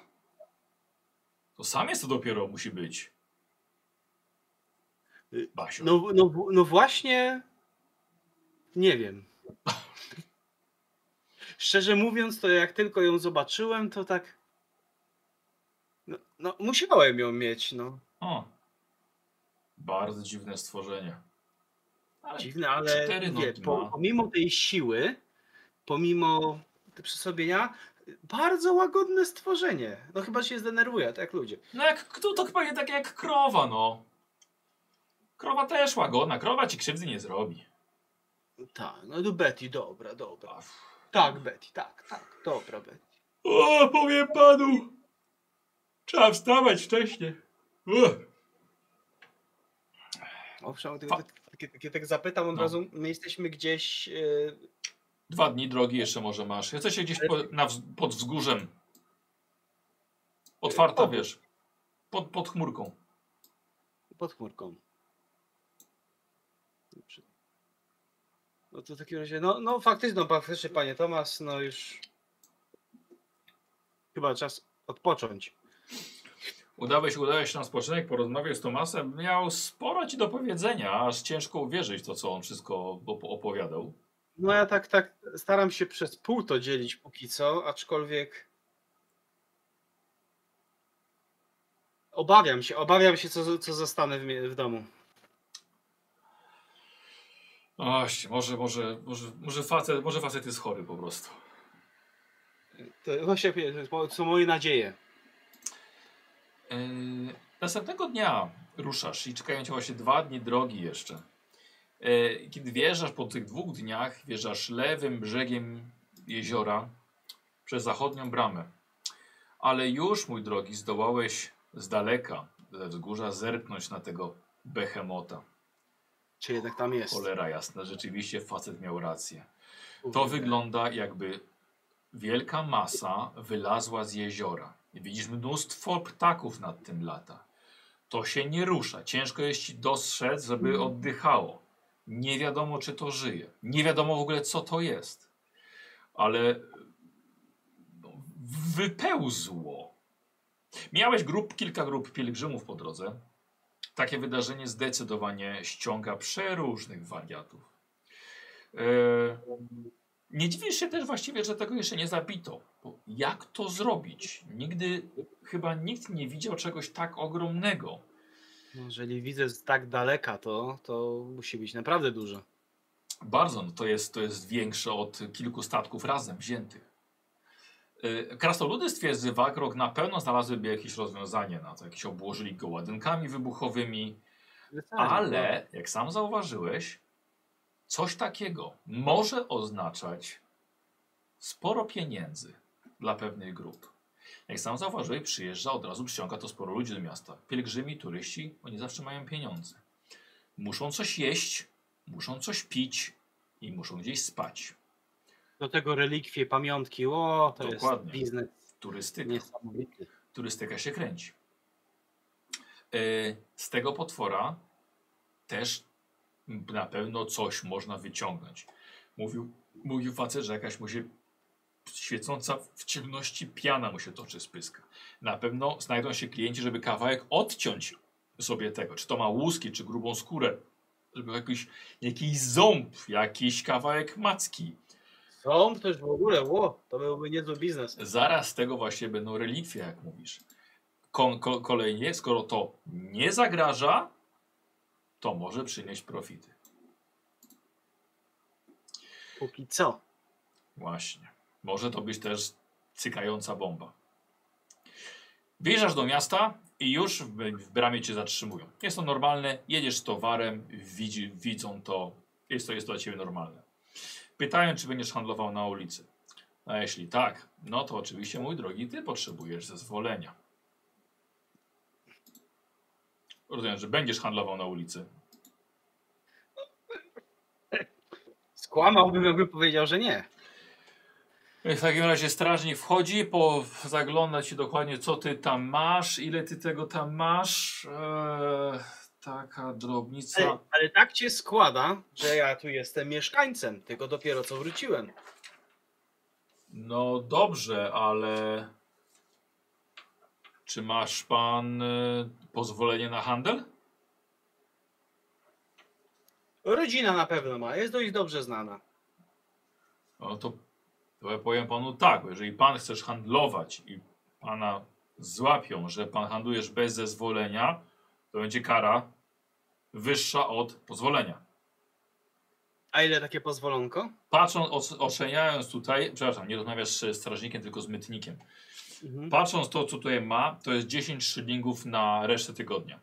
To samiec to dopiero musi być. Basiu. No, no, no właśnie, nie wiem. Szczerze mówiąc, to jak tylko ją zobaczyłem, to tak... No, no musiałem ją mieć, no. O. Bardzo dziwne stworzenie. Ale dziwne, ale nie, po, pomimo tej siły, pomimo przysłabienia, bardzo łagodne stworzenie. No chyba się zdenerwuje, tak ludzie. No jak kto, to chyba nie tak jak krowa, no. Krowa też łagodna, krowa ci krzywdy nie zrobi. Tak, no do Betty, dobra, dobra. Tak, Betty, tak, tak, dobra Betty. O, powiem panu, trzeba wstawać wcześniej. Owszem, kiedy tak zapytam od no. razu, my jesteśmy gdzieś... Yy... Dwa dni drogi jeszcze może masz. Jesteście gdzieś po, na, pod wzgórzem. Otwarta, yy, wiesz, pod, pod chmurką. Pod chmurką. No to w takim razie, no, no faktycznie, no, faktycznie panie Tomasz, no już chyba czas odpocząć. Udałeś, udałeś na spoczynek, porozmawiał z Tomasem, miał sporo ci do powiedzenia, aż ciężko uwierzyć to, co on wszystko opowiadał. No ja tak, tak staram się przez pół to dzielić póki co, aczkolwiek obawiam się, obawiam się, co, co zostanę w, w domu. Oś, może, może, może, może facet, może facet jest chory po prostu. To właśnie są moje nadzieje. Yy, następnego dnia ruszasz i czekają cię właśnie dwa dni drogi jeszcze. Yy, kiedy wjeżdżasz po tych dwóch dniach, wjeżdżasz lewym brzegiem jeziora przez zachodnią bramę. Ale już, mój drogi, zdołałeś z daleka, ze wzgórza zerknąć na tego behemota. Czy jednak tam jest? Cholera jasna, rzeczywiście facet miał rację. To wygląda jakby wielka masa wylazła z jeziora. Widzisz mnóstwo ptaków nad tym lata. To się nie rusza. Ciężko jest ci dostrzec, żeby oddychało. Nie wiadomo, czy to żyje. Nie wiadomo w ogóle, co to jest. Ale wypełzło. Miałeś grup, kilka grup pielgrzymów po drodze. Takie wydarzenie zdecydowanie ściąga przeróżnych wariatów. Yy, nie dziwisz się też właściwie, że tego jeszcze nie zabito. Bo jak to zrobić? Nigdy, chyba nikt nie widział czegoś tak ogromnego. Jeżeli widzę z tak daleka, to, to musi być naprawdę dużo. Bardzo, no to jest, to jest większe od kilku statków razem wziętych. Krasnoludy stwierdzi, Wagrok na pewno znalazłyby jakieś rozwiązanie na to, jakieś obłożyli go ładunkami wybuchowymi, ale jak sam zauważyłeś, Coś takiego może oznaczać sporo pieniędzy dla pewnych grup. Jak sam zauważyłeś, przyjeżdża, od razu przyciąga to sporo ludzi do miasta. Pielgrzymi, turyści, oni zawsze mają pieniądze. Muszą coś jeść, muszą coś pić i muszą gdzieś spać. Do tego relikwie, pamiątki, o, to dokładnie. Jest biznes. Turystyka. Niesamowity. Turystyka się kręci. Yy, z tego potwora też na pewno coś można wyciągnąć. Mówił, mówił facet, że jakaś mu się świecąca w ciemności piana mu się toczy z pyska. Na pewno znajdą się klienci, żeby kawałek odciąć sobie tego. Czy to ma łuski, czy grubą skórę. Żeby jakiś, jakiś ząb, jakiś kawałek macki. Ząb też w ogóle, ło, to byłby niezły biznes. Zaraz z tego właśnie będą relikwie, jak mówisz. Kon, ko, kolejnie, skoro to nie zagraża, to może przynieść profity. Póki co. Właśnie. Może to być też cykająca bomba. Wjeżdżasz do miasta i już w, w bramie cię zatrzymują. Jest to normalne, jedziesz z towarem, widzi, widzą to, jest to, jest to dla ciebie normalne. Pytają, czy będziesz handlował na ulicy. A jeśli tak, no to oczywiście, mój drogi, ty potrzebujesz zezwolenia. Rozumiem, że będziesz handlował na ulicy. Skłamałbym, jakbym powiedział, że nie. W takim razie strażnik wchodzi, po zagląda ci dokładnie, co ty tam masz, ile ty tego tam masz. Eee, taka drobnica. Ale, ale tak cię składa, że ja tu jestem mieszkańcem, tylko dopiero co wróciłem. No dobrze, ale czy masz pan pozwolenie na handel? Rodzina na pewno ma, jest dość dobrze znana. No to... To ja powiem panu tak, jeżeli pan chcesz handlować i pana złapią, że pan handlujesz bez zezwolenia, to będzie kara wyższa od pozwolenia. A ile takie pozwolonko? Patrząc, oceniając tutaj, przepraszam, nie rozmawiasz z strażnikiem, tylko z mytnikiem. Mhm. Patrząc to, co tutaj ma, to jest dziesięć szylingów na resztę tygodnia.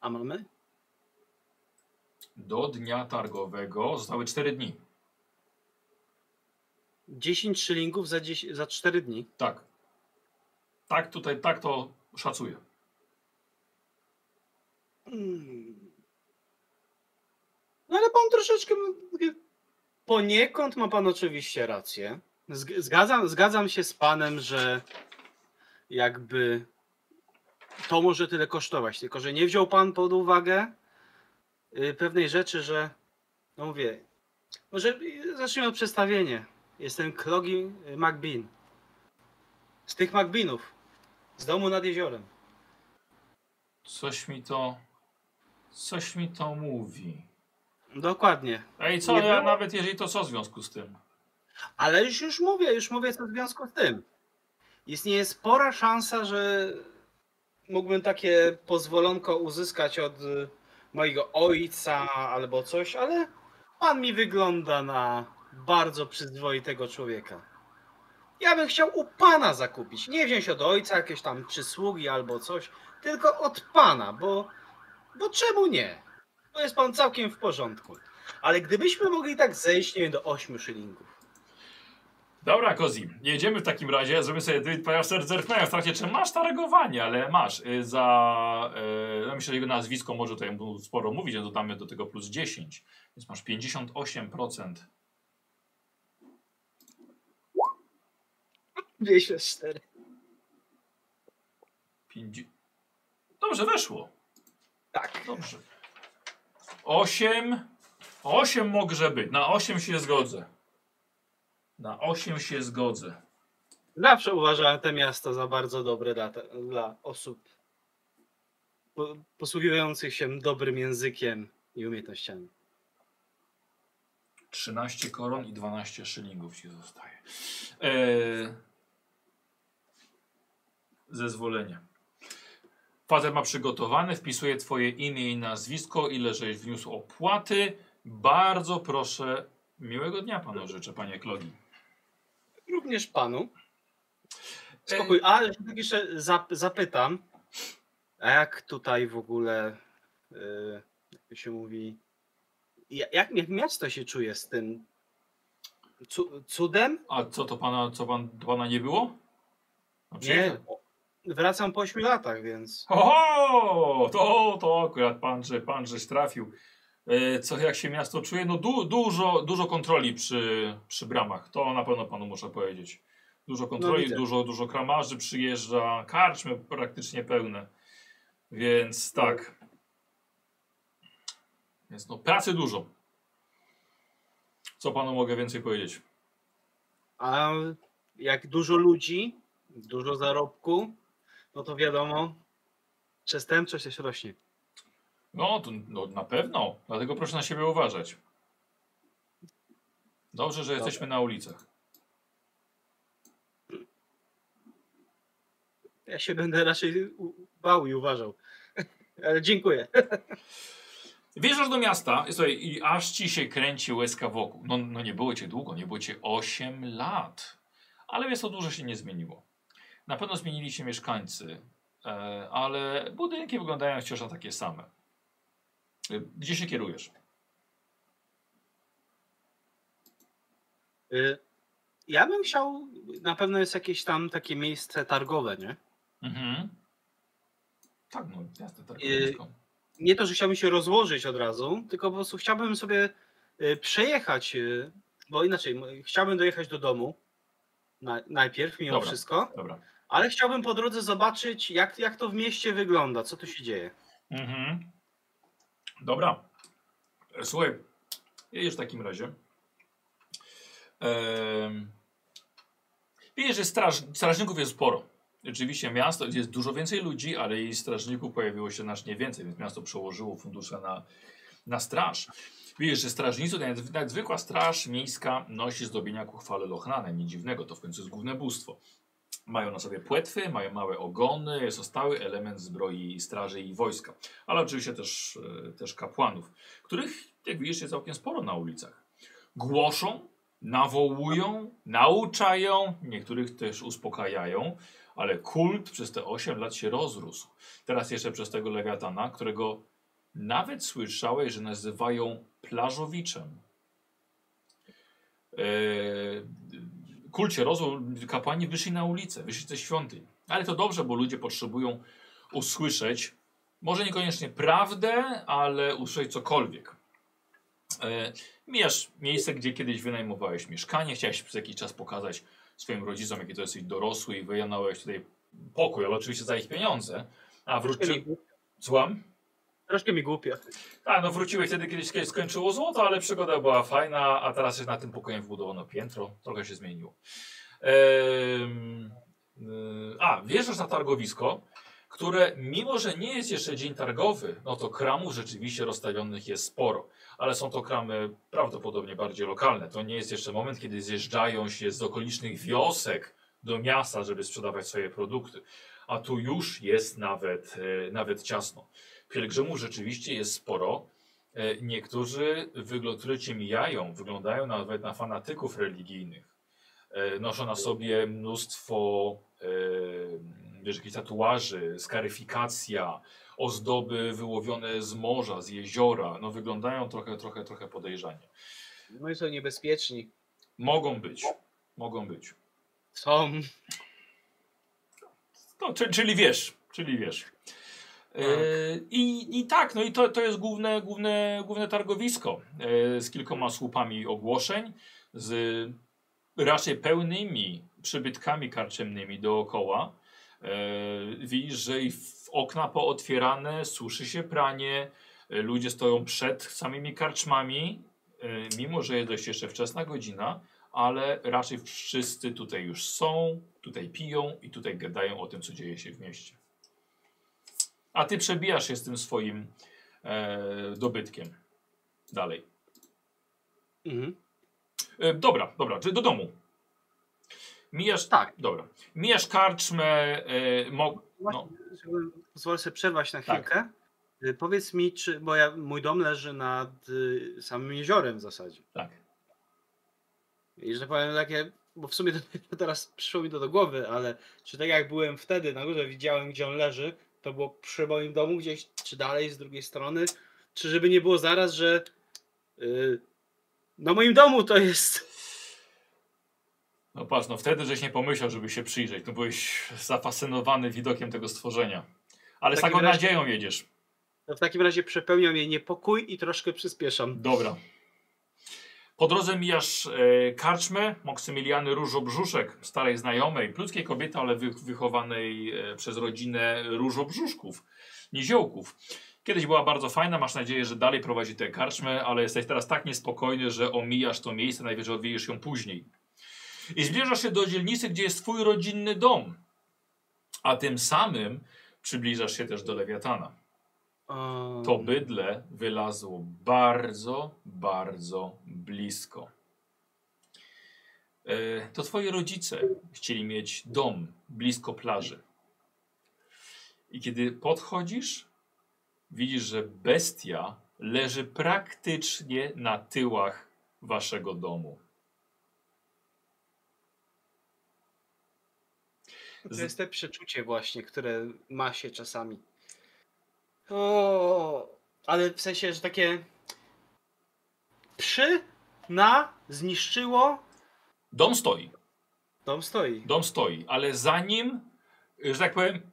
A mamy? Do dnia targowego zostały cztery dni. dziesięć szylingów za, za cztery dni. Tak. Tak tutaj, tak to szacuję. Hmm. No ale pan troszeczkę poniekąd ma pan oczywiście rację. Zgadzam, zgadzam się z panem, że jakby to może tyle kosztować. Tylko że nie wziął pan pod uwagę pewnej rzeczy, że no mówię, może zacznijmy od przedstawienia. Jestem Klogi McBean. Z tych McBeanów. Z domu nad jeziorem. Coś mi to... Coś mi to mówi. Dokładnie. Ej, co nie ja było? Nawet jeżeli to co w związku z tym? Ale już, już mówię, już mówię co w związku z tym. Istnieje spora szansa, że mógłbym takie pozwolonko uzyskać od mojego ojca albo coś, ale pan mi wygląda na bardzo przyzwoitego człowieka. Ja bym chciał u pana zakupić. Nie wziąć od ojca jakieś tam przysługi albo coś, tylko od pana, bo, bo czemu nie? Bo jest pan całkiem w porządku. Ale gdybyśmy mogli tak zejść, nie wiem, do ośmiu szylingów. Dobra, Kozi, jedziemy w takim razie. Zrobię sobie, ty zerknąłem w trakcie, czy masz targowanie, ale masz. Za, yy, myślę, że jego nazwisko może tutaj sporo mówić, że dodamy do tego plus dziesięć. Więc masz pięćdziesiąt osiem procent. dwieście cztery. pięćdziesiąt. Dobrze, weszło. Tak. Dobrze. osiem. osiem może być. Na osiem się zgodzę. Na osiem się zgodzę. Zawsze uważałem te miasta za bardzo dobre dla, te, dla osób po, posługujących się dobrym językiem i umiejętnościami. trzynaście koron i dwanaście szylingów ci zostaje. Eee, zezwolenie. Facet ma przygotowany, wpisuje twoje imię i nazwisko, ile żeś wniósł opłaty. Bardzo proszę, miłego dnia panu życzę, panie Klogi. Również panu. Spokój, eee. ale jeszcze zapytam, a jak tutaj w ogóle... Yy... jak się mówi, jak, jak miasto się czuje z tym cudem? A co to pana, co pan, pana nie było? Znaczy... Nie, wracam po ośmiu latach, więc... Oho, to, to akurat pan, że, pan żeś trafił. Co, jak się miasto czuje? No du, dużo, dużo kontroli przy, przy bramach, to na pewno panu muszę powiedzieć. Dużo kontroli, no dużo, dużo kramarzy przyjeżdża, karczmy praktycznie pełne, więc tak. Więc no pracy dużo. Co panu mogę więcej powiedzieć? A jak dużo ludzi, dużo zarobku, no to wiadomo, przestępczość też rośnie. No, to, no na pewno, dlatego proszę na siebie uważać. Dobrze, że jesteśmy na ulicach. Ja się będę raczej bał i uważał. Ale dziękuję. Wjeżdżasz do miasta i, słuchaj, i aż ci się kręci łezka wokół. No, no nie było cię długo, nie było cię osiem lat. Ale wiesz, to dużo się nie zmieniło. Na pewno zmienili się mieszkańcy, ale budynki wyglądają wciąż na takie same. Gdzie się kierujesz? Ja bym chciał, na pewno jest jakieś tam takie miejsce targowe, nie? Mhm. Tak, no jasne, targowisko. Nie to, że chciałbym się rozłożyć od razu, tylko po prostu chciałbym sobie przejechać, bo inaczej, chciałbym dojechać do domu najpierw, mimo dobra, wszystko, dobra. Ale chciałbym po drodze zobaczyć, jak, jak to w mieście wygląda, co tu się dzieje. Mhm. Dobra. Słuchaj, jedziesz w takim razie. Eee, wiesz, że straż, strażników jest sporo. Rzeczywiście miasto, jest dużo więcej ludzi, ale i strażników pojawiło się znacznie więcej, więc miasto przełożyło fundusze na, na straż. Wiesz, że strażnicy, nawet zwykła straż miejska nosi zdobienia ku chwale Lochnana, nic dziwnego, to w końcu jest główne bóstwo. Mają na sobie płetwy, mają małe ogony, jest to stały element zbroi straży i wojska. Ale oczywiście też, też kapłanów, których, jak widzisz, jest całkiem sporo na ulicach. Głoszą, nawołują, nauczają, niektórych też uspokajają, ale kult przez te osiem lat się rozrósł. Teraz jeszcze przez tego lewiatana, którego nawet słyszałeś, że nazywają plażowiczem. Eee, kult się rozrósł, kapłani wyszli na ulicę, wyszli ze świątyń. Ale to dobrze, bo ludzie potrzebują usłyszeć, może niekoniecznie prawdę, ale usłyszeć cokolwiek. Eee, mijasz miejsce, gdzie kiedyś wynajmowałeś mieszkanie, chciałeś przez jakiś czas pokazać swoim rodzicom, jaki to jesteś dorosły i wynająłeś tutaj pokój, ale oczywiście za ich pieniądze. A wróciłeś... Złam? Troszkę mi głupio. Tak, no wróciłeś wtedy, kiedyś, kiedyś skończyło złoto, ale przygoda była fajna, a teraz jest na tym pokoju wbudowano piętro. Trochę się zmieniło. Ehm, e, a, wjeżdżasz na targowisko, które mimo, że nie jest jeszcze dzień targowy, no to kramów rzeczywiście rozstawionych jest sporo. Ale są to kramy prawdopodobnie bardziej lokalne. To nie jest jeszcze moment, kiedy zjeżdżają się z okolicznych wiosek do miasta, żeby sprzedawać swoje produkty. A tu już jest nawet, nawet ciasno. Pielgrzymów rzeczywiście jest sporo. Niektórzy, które cię mijają, wyglądają nawet na fanatyków religijnych. Noszą na sobie mnóstwo wiesz, jakichś tatuaży, skaryfikacja, ozdoby wyłowione z morza, z jeziora. No wyglądają trochę, trochę, trochę podejrzanie. No i są niebezpieczni. Mogą być. Mogą być. Są. No, czyli, czyli wiesz, czyli wiesz. Tak. Yy, i, I tak, no i to, to jest główne, główne, główne targowisko yy, z kilkoma słupami ogłoszeń, z raczej pełnymi przybytkami karczemnymi dookoła. Yy, widzisz, że i w okna pootwierane, suszy się pranie, yy, ludzie stoją przed samymi karczmami, yy, mimo że jest dość jeszcze wczesna godzina, ale raczej wszyscy tutaj już są, tutaj piją i tutaj gadają o tym, co dzieje się w mieście. A ty przebijasz się z tym swoim e, dobytkiem dalej. Mhm. E, dobra, dobra, czy do domu. Mijasz, tak, dobra. Mijasz karczmę, e, mo, no. Pozwolę sobie przerwać na chwilkę. Tak. E, powiedz mi, czy, bo ja, mój dom leży nad y, samym jeziorem w zasadzie. Tak. I że powiem takie, bo w sumie to, to teraz przyszło mi to do głowy, ale czy tak jak byłem wtedy na górze, widziałem, gdzie on leży, to było przy moim domu gdzieś, czy dalej z drugiej strony, czy żeby nie było zaraz, że yy, na moim domu to jest... No patrz, no wtedy żeś nie pomyślał, żeby się przyjrzeć. No byłeś zafascynowany widokiem tego stworzenia. Ale z taką razie, nadzieją jedziesz. No w takim razie przepełniam jej niepokój i troszkę przyspieszam. Dobra. Po drodze mijasz e, karczmę Maksymiliany Różobrzuszek, starej znajomej, ludzkiej kobiety, ale wy, wychowanej e, przez rodzinę różobrzuszków, niziołków. Kiedyś była bardzo fajna, masz nadzieję, że dalej prowadzi tę karczmę, ale jesteś teraz tak niespokojny, że omijasz to miejsce, najwyżej odwiedzisz ją później. I zbliżasz się do dzielnicy, gdzie jest twój rodzinny dom, a tym samym przybliżasz się też do Lewiatana. Um. To bydlę wylazło bardzo, bardzo blisko. E, to twoi rodzice chcieli mieć dom blisko plaży. I kiedy podchodzisz, widzisz, że bestia leży praktycznie na tyłach waszego domu. To jest to przeczucie właśnie, które ma się czasami. O, ale w sensie, że takie przy, na, zniszczyło. Dom stoi. Dom stoi. Dom stoi, ale zanim, że tak powiem,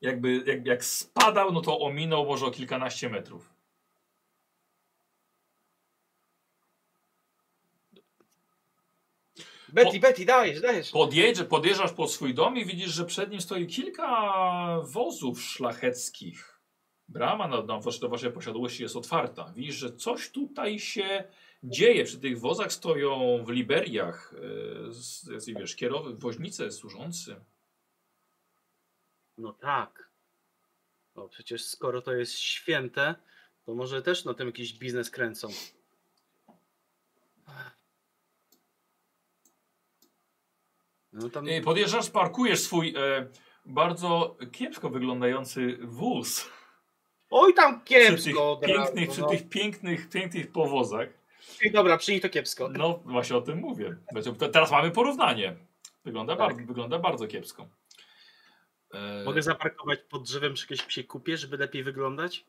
jakby jak, jak spadał, no to ominął może o kilkanaście metrów. Betty, po, Betty, dajesz, dajesz. Podjeżdż, podjeżdżasz pod swój dom i widzisz, że przed nim stoi kilka wozów szlacheckich. Brama na, na, do waszej posiadłości jest otwarta. Widzisz, że coś tutaj się dzieje. Przy tych wozach stoją w liberiach yy, wiesz, kierowy, woźnice, służący. No tak. No przecież skoro to jest święte, to może też na tym jakiś biznes kręcą. No tam... Podjeżdżasz, parkujesz swój e, bardzo kiepsko wyglądający wóz. Oj tam kiepsko. Przy tych pięknych, no. przy tych pięknych, pięknych powozach. Ej, dobra, przy nich to kiepsko. No właśnie o tym mówię. Teraz mamy porównanie. Wygląda, tak. bardzo, wygląda bardzo kiepsko. E... Mogę zaparkować pod drzewem przy jakiejś psiej kupie, żeby lepiej wyglądać?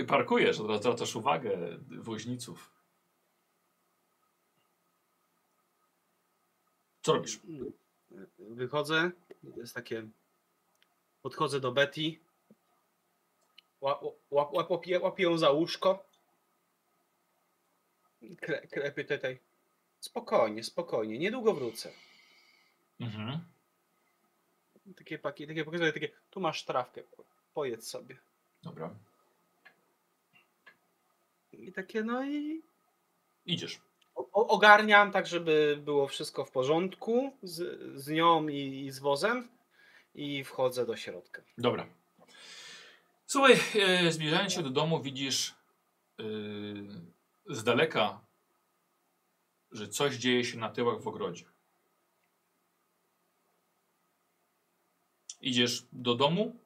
E, parkujesz, od razu zwracasz uwagę woźniców. Co robisz? Wychodzę, jest takie, podchodzę do Betty, łap, łap, łap, łapię, łapię ją za łóżko, Kre, krepy tutaj, spokojnie, spokojnie, niedługo wrócę. Mhm. Takie paki, takie pokazuję, takie, tu masz trawkę, pojedz sobie. Dobra. I takie, no i... Idziesz. O, ogarniam tak, żeby było wszystko w porządku z, z nią i, i z wozem i wchodzę do środka. Dobra. Słuchaj, e, zbliżając się do domu widzisz e, z daleka, że coś dzieje się na tyłach w ogrodzie. Idziesz do domu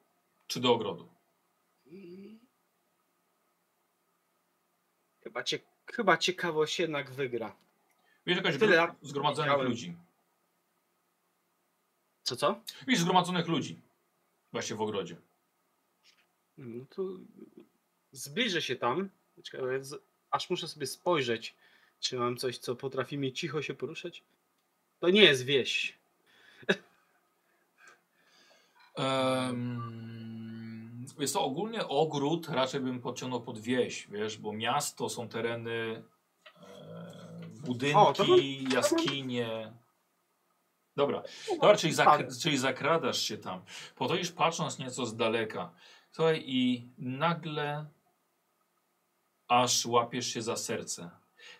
czy do ogrodu? Chyba cię Chyba ciekawość jednak wygra. Wiesz, jakaś Tyle zgromadzonych widziałem. ludzi. Co, co? Wiesz, zgromadzonych ludzi. Właśnie w ogrodzie. No to zbliżę się tam. Aż muszę sobie spojrzeć, czy mam coś, co potrafi mnie cicho się poruszać. To nie jest wieś. um... Jest to ogólnie ogród, raczej bym podciągnął pod wieś, wiesz, bo miasto są tereny, e, budynki, o, to by... jaskinie. Dobra, Dobra czyli, zakra czyli zakradasz się tam. Potoisz patrząc nieco z daleka. Słuchaj, i nagle aż łapiesz się za serce.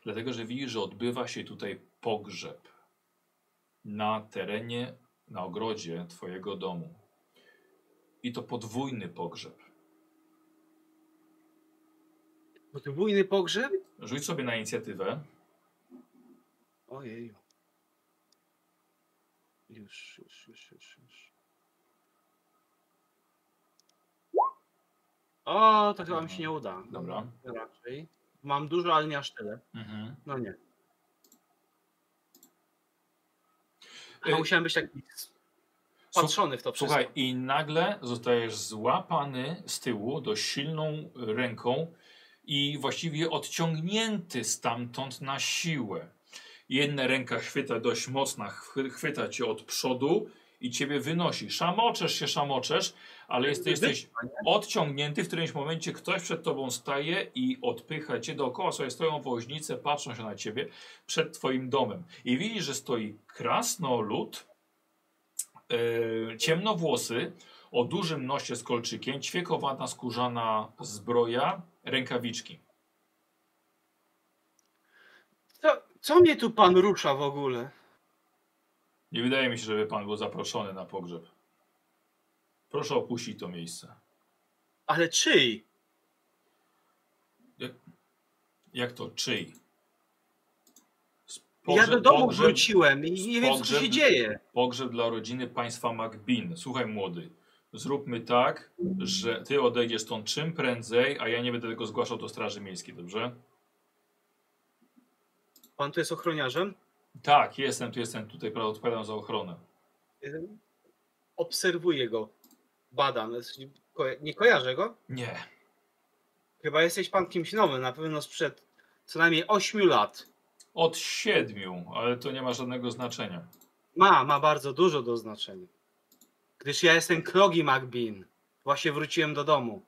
Dlatego, że widzisz, że odbywa się tutaj pogrzeb na terenie, na ogrodzie twojego domu. I to podwójny pogrzeb. Podwójny pogrzeb? Rzuć sobie na inicjatywę. Ojej. Już, już, już, już, już. O, to chyba Aha. mi się nie uda. Dobra. Raczej. Mam dużo, ale nie aż tyle. Mhm. No nie. A musiałem być taki... wpatrzony w to wszystko. Słuchaj, i nagle zostajesz złapany z tyłu dość silną ręką i właściwie odciągnięty stamtąd na siłę. Jedna ręka chwyta dość mocna, chwyta cię od przodu i ciebie wynosi. Szamoczesz się, szamoczesz, ale jesteś, jesteś odciągnięty. W którymś momencie ktoś przed tobą staje i odpycha cię dookoła. Sobie stoją woźnice, patrzą się na ciebie przed twoim domem. I widzisz, że stoi krasnolud, yy, ciemnowłosy, o dużym nosie z kolczykiem, ćwiekowana skórzana zbroja, rękawiczki. Co, co mnie tu pan rusza w ogóle? Nie wydaje mi się, żeby pan był zaproszony na pogrzeb. Proszę opuścić to miejsce. Ale czyj? Jak, jak to czyj? Pogrzeb, ja do domu pogrzeb, wróciłem i nie wiem, pogrzeb, co się dzieje. Pogrzeb dla rodziny państwa McBean. Słuchaj, młody, zróbmy tak, że ty odejdziesz stąd czym prędzej, a ja nie będę tego zgłaszał do Straży Miejskiej, dobrze? Pan tu jest ochroniarzem? Tak, jestem, tu jestem, tutaj odpowiadam za ochronę. Obserwuję go, badam, nie kojarzę go? Nie. Chyba jesteś pan kimś nowym, na pewno sprzed co najmniej ośmiu lat. Od siedmiu, ale to nie ma żadnego znaczenia. Ma, ma bardzo dużo do znaczenia. Gdyż ja jestem Klogi McBean, właśnie wróciłem do domu.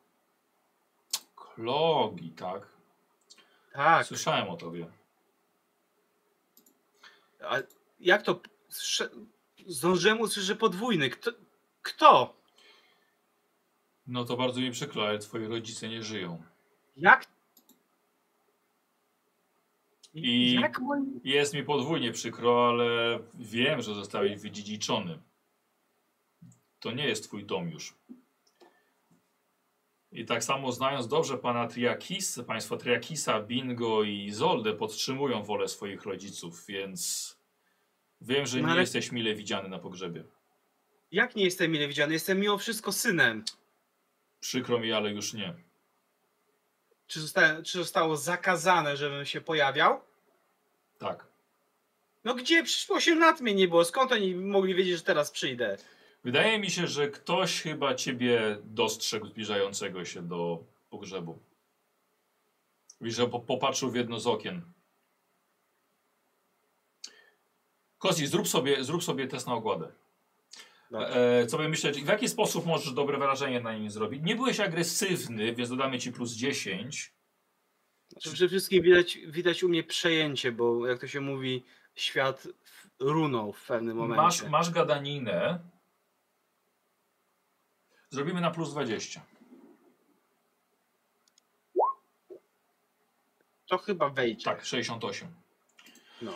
Klogi, tak? Tak. Słyszałem o tobie. A jak to? Zdążyłem usłyszeć, że podwójny. Kto? Kto? No to bardzo mi przykro, ale twoi rodzice nie żyją. Jak? I jak moi... jest mi podwójnie przykro, ale wiem, że zostałeś wydziedziczony. To nie jest twój dom już. I tak samo znając dobrze pana Triakis, państwo Triakisa, Bingo i Izoldę podtrzymują wolę swoich rodziców, więc wiem, że nie ale... jesteś mile widziany na pogrzebie. Jak nie jestem mile widziany? Jestem mimo wszystko synem. Przykro mi, ale już nie. Czy zostało, czy zostało zakazane, żebym się pojawiał? Tak. No gdzie? Przecież osiem lat mnie nie było. Skąd oni mogli wiedzieć, że teraz przyjdę? Wydaje mi się, że ktoś chyba ciebie dostrzegł zbliżającego się do pogrzebu. Widzisz, że popatrzył w jedno z okien. Kozi, zrób sobie, zrób sobie test na ogładę. E, co by myśleć, w jaki sposób możesz dobre wrażenie na nim zrobić? Nie byłeś agresywny, więc dodamy ci plus dziesięć. Znaczy, przede wszystkim widać, widać u mnie przejęcie, bo jak to się mówi, świat runął w pewnym momencie. Masz, masz gadaninę. Zrobimy na plus dwadzieścia. To chyba wejdzie. Tak, sześćdziesiąt osiem. No.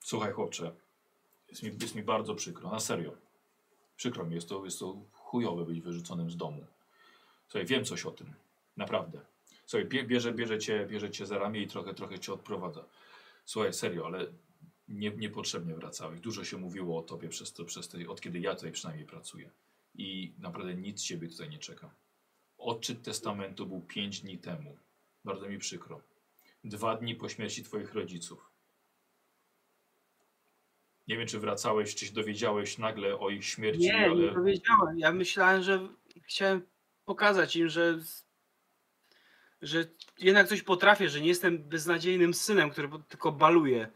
Słuchaj, chłopcze, jest mi, jest mi bardzo przykro, na serio. Przykro mi, jest to, jest to chujowe być wyrzuconym z domu. Słuchaj, wiem coś o tym, naprawdę. Słuchaj, bierze, bierze, cię, bierze cię za ramię i trochę, trochę cię odprowadza. Słuchaj, serio, ale nie, niepotrzebnie wracałeś. Dużo się mówiło o tobie przez to, przez to, od kiedy ja tutaj przynajmniej pracuję. I naprawdę nic ciebie tutaj nie czeka. Odczyt testamentu był pięć dni temu. Bardzo mi przykro. Dwa dni po śmierci twoich rodziców. Nie wiem, czy wracałeś, czy się dowiedziałeś nagle o ich śmierci. Nie, ale... nie dowiedziałem. Ja myślałem, że chciałem pokazać im, że, że jednak coś potrafię, że nie jestem beznadziejnym synem, który tylko baluje.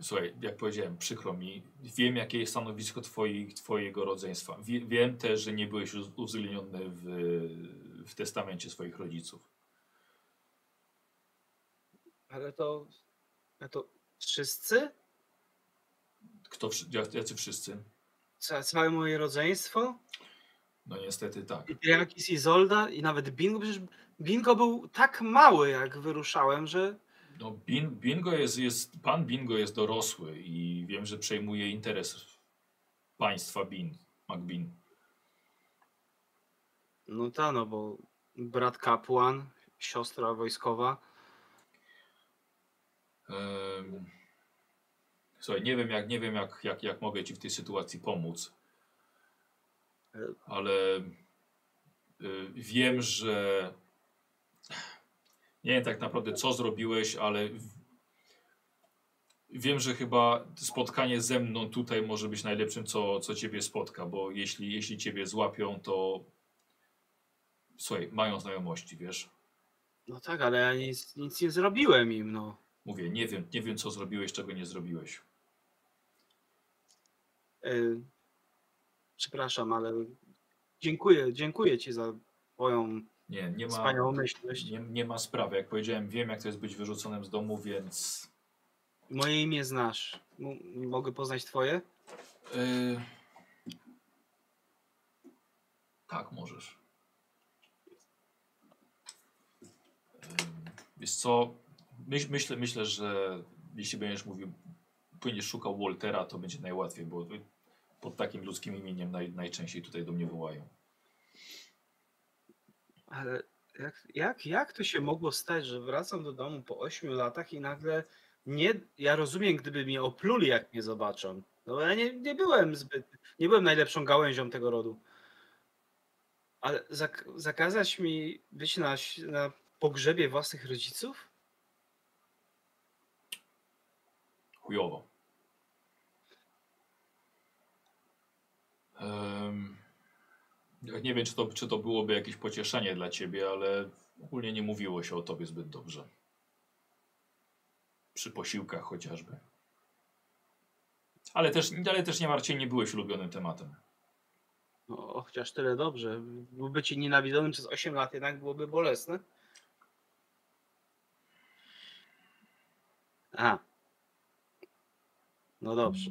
Słuchaj, jak powiedziałem, przykro mi. Wiem, jakie jest stanowisko twoi, twojego rodzeństwa. Wiem też, że nie byłeś uwzględniony w, w testamencie swoich rodziców. Ale to... A to... Wszyscy? Kto? Jacy wszyscy? Ca całe moje rodzeństwo? No niestety tak. I Triakis, Izolda i nawet Bingo. Przecież Bingo był tak mały, jak wyruszałem, że... No bin, Bingo jest, jest... Pan Bingo jest dorosły i wiem, że przejmuje interes państwa Bin, McBean. No ta, no bo brat kapłan, siostra wojskowa. Um, słuchaj, nie wiem, jak, nie wiem jak, jak, jak mogę ci w tej sytuacji pomóc, ale y, wiem, że nie wiem tak naprawdę co zrobiłeś, ale w, Wiem, że chyba spotkanie ze mną tutaj może być najlepszym, co, co ciebie spotka, bo jeśli, jeśli ciebie złapią, to... Słuchaj, mają znajomości, wiesz? No tak, ale ja nic, nic nie zrobiłem im, no. Mówię, nie wiem, nie wiem, co zrobiłeś, czego nie zrobiłeś. Yy, przepraszam, ale dziękuję, dziękuję ci za twoją nie, nie ma, wspaniałą myślność. Nie, nie ma sprawy, jak powiedziałem, wiem, jak to jest być wyrzuconym z domu, więc... Moje imię znasz. M- mogę poznać twoje? Yy... Tak, możesz. Yy, wiesz co, Myś, myślę, myślę, że jeśli będziesz mówił, będziesz szukał Waltera, to będzie najłatwiej, bo pod takim ludzkim imieniem naj, najczęściej tutaj do mnie wołają. Ale jak, jak, jak to się mogło stać, że wracam do domu po ośmiu latach i nagle... Nie, ja rozumiem, gdyby mnie opluli, jak mnie zobaczą. No ja nie, nie byłem zbyt, nie byłem najlepszą gałęzią tego rodu. Ale zak, zakazać mi być na, na pogrzebie własnych rodziców? Chujowo. Um, nie wiem, czy to, czy to byłoby jakieś pocieszenie dla ciebie, ale ogólnie nie mówiło się o tobie zbyt dobrze. Przy posiłkach chociażby. Ale też, ale też nie martw się, nie byłeś ulubionym tematem. No, chociaż tyle dobrze. Bycie nienawidzonym przez osiem lat jednak byłoby bolesne. A. No dobrze.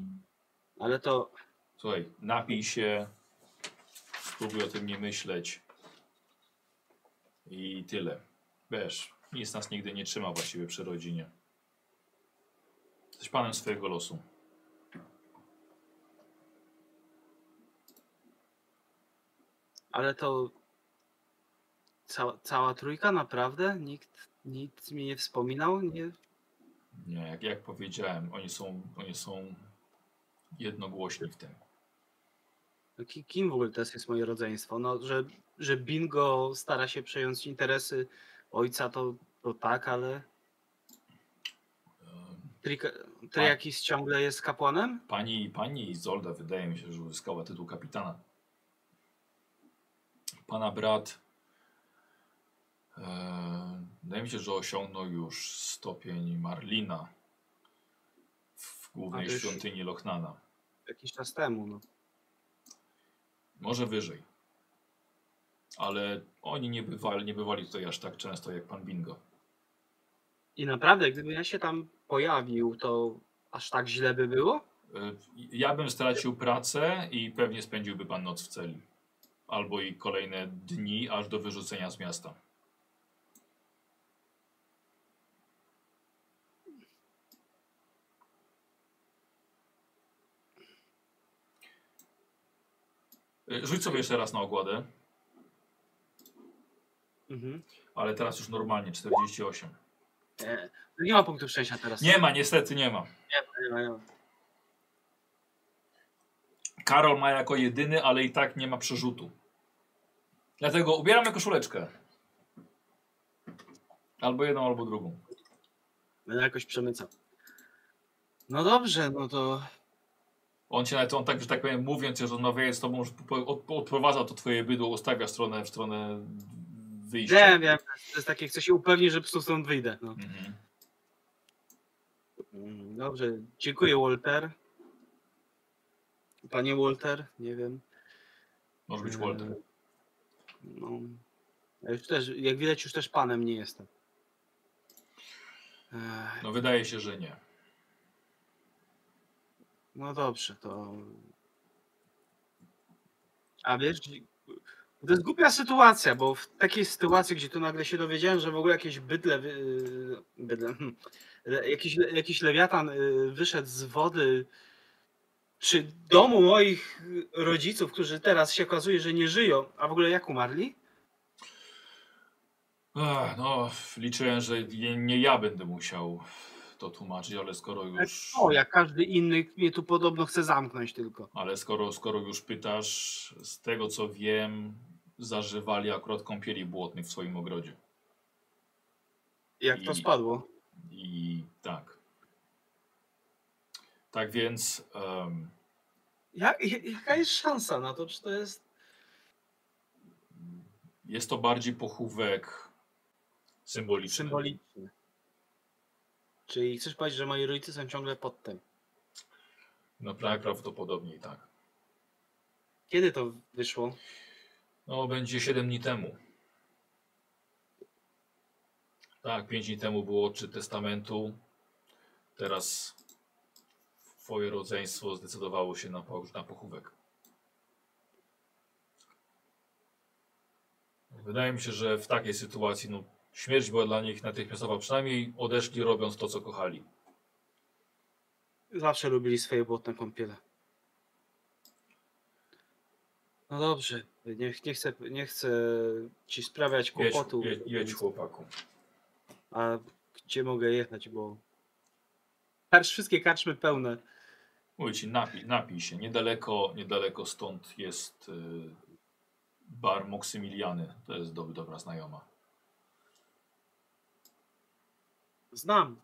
Ale to... Słuchaj, napij się. Spróbuj o tym nie myśleć. I tyle. Wiesz, nic nas nigdy nie trzyma właściwie przy rodzinie. Jesteś panem swojego losu. Ale to cała, cała trójka, naprawdę? Nikt nic mi nie wspominał? Nie, nie jak, jak powiedziałem, oni są, oni są jednogłośni w tym. Kim w ogóle teraz jest moje rodzeństwo? No, że, że Bingo stara się przejąć interesy ojca, to, to tak, ale... Triakis ciągle jest kapłanem? Pani, pani Izolda, wydaje mi się, że uzyskała tytuł kapitana. Pana brat, e, wydaje mi się, że osiągnął już stopień Marlina w głównej świątyni Lochnana. Jakiś czas temu. No. Może wyżej. Ale oni nie bywali, nie bywali tutaj aż tak często jak pan Bingo. I naprawdę, gdyby ja się tam pojawił, to aż tak źle by było? Ja bym stracił pracę i pewnie spędziłby pan noc w celi. Albo i kolejne dni, aż do wyrzucenia z miasta. Rzuć sobie jeszcze raz na ogładę. Mhm. Ale teraz już normalnie, czterdzieści osiem. Nie, nie ma punktu szczęścia teraz. Nie ma, niestety nie ma. Nie, nie ma, nie ma. Karol ma jako jedyny, ale i tak nie ma przerzutu. Dlatego ubieramy koszuleczkę. Albo jedną, albo drugą. Będę jakoś przemycał. No dobrze, no to... On cię nawet, on tak, że tak powiem, mówiąc, że rozmawiając z tobą, odprowadza to twoje bydło, ustawia stronę w stronę... Wyjście. Wiem, wiem. To jest takie, chcę się upewnić, że po prostu stąd wyjdę. No. Mhm. Dobrze, dziękuję Walter. Panie Walter, nie wiem. Może być Walter. No. Ja już też, jak widać, już też panem nie jestem. Ech. No wydaje się, że nie. No dobrze, to... A wiesz... To jest głupia sytuacja, bo w takiej sytuacji, gdzie tu nagle się dowiedziałem, że w ogóle jakieś bydle, bydle jakiś, jakiś lewiatan wyszedł z wody, czy domu moich rodziców, którzy teraz się okazuje, że nie żyją, a w ogóle jak umarli? Ech, no, liczyłem, że nie, nie ja będę musiał to tłumaczyć, ale skoro już... O, jak każdy inny mnie tu podobno chce zamknąć tylko. Ale skoro, skoro już pytasz, z tego co wiem, zażywali akurat kąpieli błotnych w swoim ogrodzie. Jak I, to spadło? I tak. Tak więc... Um... Jak, jaka jest szansa na to? Czy to jest... Jest to bardziej pochówek symboliczny. symboliczny. Czyli chcesz powiedzieć, że moi rodzice są ciągle pod tym? No najprawdopodobniej tak. Kiedy to wyszło? No będzie siedem dni temu. Tak, pięć dni temu było odczyt testamentu. Teraz twoje rodzeństwo zdecydowało się na, po, na pochówek. Wydaje mi się, że w takiej sytuacji no, śmierć była dla nich natychmiastowa. Przynajmniej odeszli robiąc to, co kochali. Zawsze lubili swoje błotne kąpiele. No dobrze, nie, nie, chcę, nie chcę ci sprawiać kłopotu. Jedź, jedź, jedź chłopaku. A gdzie mogę jechać, bo... Karcz, wszystkie karczmy pełne. Mówię ci, napij, napij się. Niedaleko, niedaleko stąd jest bar Maksymiliany. To jest do, dobra znajoma. Znam.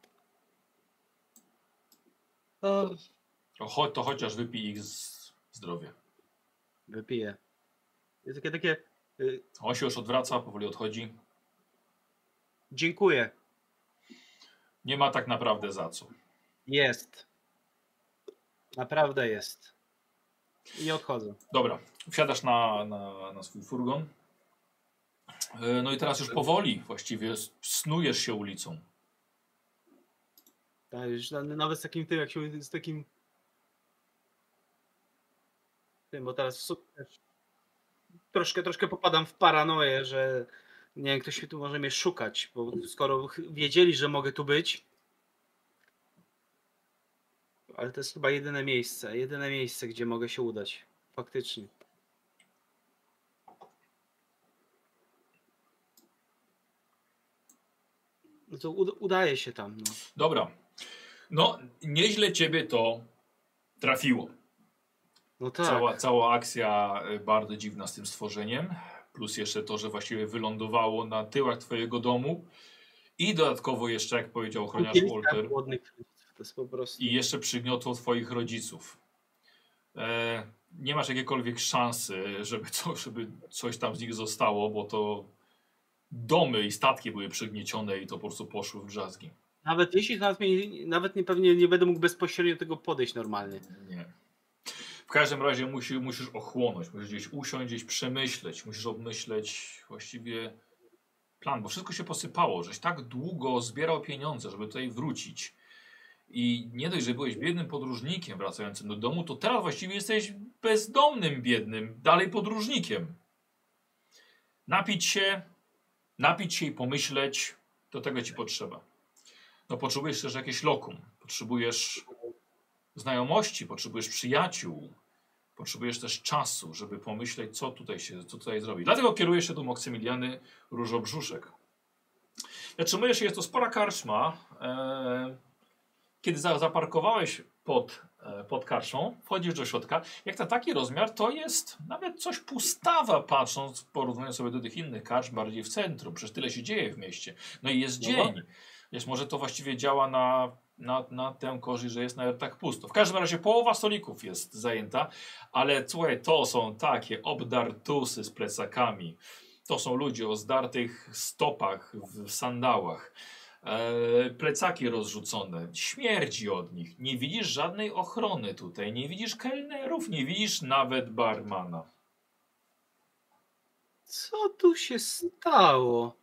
To... To, cho, to chociaż wypij ich z, zdrowie. Wypiję. Jest takie, takie... Y... On się już odwraca, powoli odchodzi. Dziękuję. Nie ma tak naprawdę za co. Jest. Naprawdę jest. I odchodzę. Dobra, wsiadasz na, na, na swój furgon. No i teraz już powoli właściwie snujesz się ulicą. Tak, już nawet z takim tym, jak się z takim... Tym, bo teraz w sumie troszkę, troszkę popadam w paranoję, że nie wiem, ktoś tu może mnie szukać, bo skoro wiedzieli, że mogę tu być. Ale to jest chyba jedyne miejsce, jedyne miejsce, gdzie mogę się udać, faktycznie. No to udaje się tam. No. Dobra. No, nieźle ciebie to trafiło. No tak. Cała, cała akcja bardzo dziwna z tym stworzeniem. Plus jeszcze to, że właściwie wylądowało na tyłach twojego domu. I dodatkowo jeszcze, jak powiedział ochroniarz Walter, to jest po prostu... I jeszcze przygniotło twoich rodziców. E, nie masz jakiejkolwiek szansy, żeby, co, żeby coś tam z nich zostało, bo to domy i statki były przygniecione i to po prostu poszły w drzazgi. Nawet jeśli nawet, mnie, nawet nie, pewnie nie będę mógł bezpośrednio do tego podejść normalnie. Nie. W każdym razie musi, musisz ochłonąć, musisz gdzieś usiąść, gdzieś przemyśleć, musisz obmyśleć właściwie plan, bo wszystko się posypało, żeś tak długo zbierał pieniądze, żeby tutaj wrócić. I nie dość, że byłeś biednym podróżnikiem wracającym do domu, to teraz właściwie jesteś bezdomnym biednym, dalej podróżnikiem. Napić się, napić się i pomyśleć, do tego ci potrzeba. No potrzebujesz też jakieś lokum, potrzebujesz znajomości, potrzebujesz przyjaciół, potrzebujesz też czasu, żeby pomyśleć, co tutaj się, co tutaj zrobić. Dlatego kierujesz się do Maksymiliany Różobrzuszek. Zatrzymujesz się, jest to spora karczma. Eee... Kiedy za, zaparkowałeś pod, pod karczmą, wchodzisz do środka. Jak na taki rozmiar, to jest nawet coś pustawa, patrząc, porównując sobie do tych innych karczm, bardziej w centrum. Przecież tyle się dzieje w mieście. No i jest no dzień. Więc może to właściwie działa na, na, na tę korzyść, że jest nawet tak pusto. W każdym razie połowa stolików jest zajęta, ale słuchaj, to są takie obdartusy z plecakami. To są ludzie o zdartych stopach, w sandałach. Plecaki rozrzucone, śmierdzi od nich, nie widzisz żadnej ochrony tutaj, nie widzisz kelnerów, nie widzisz nawet barmana. Co tu się stało?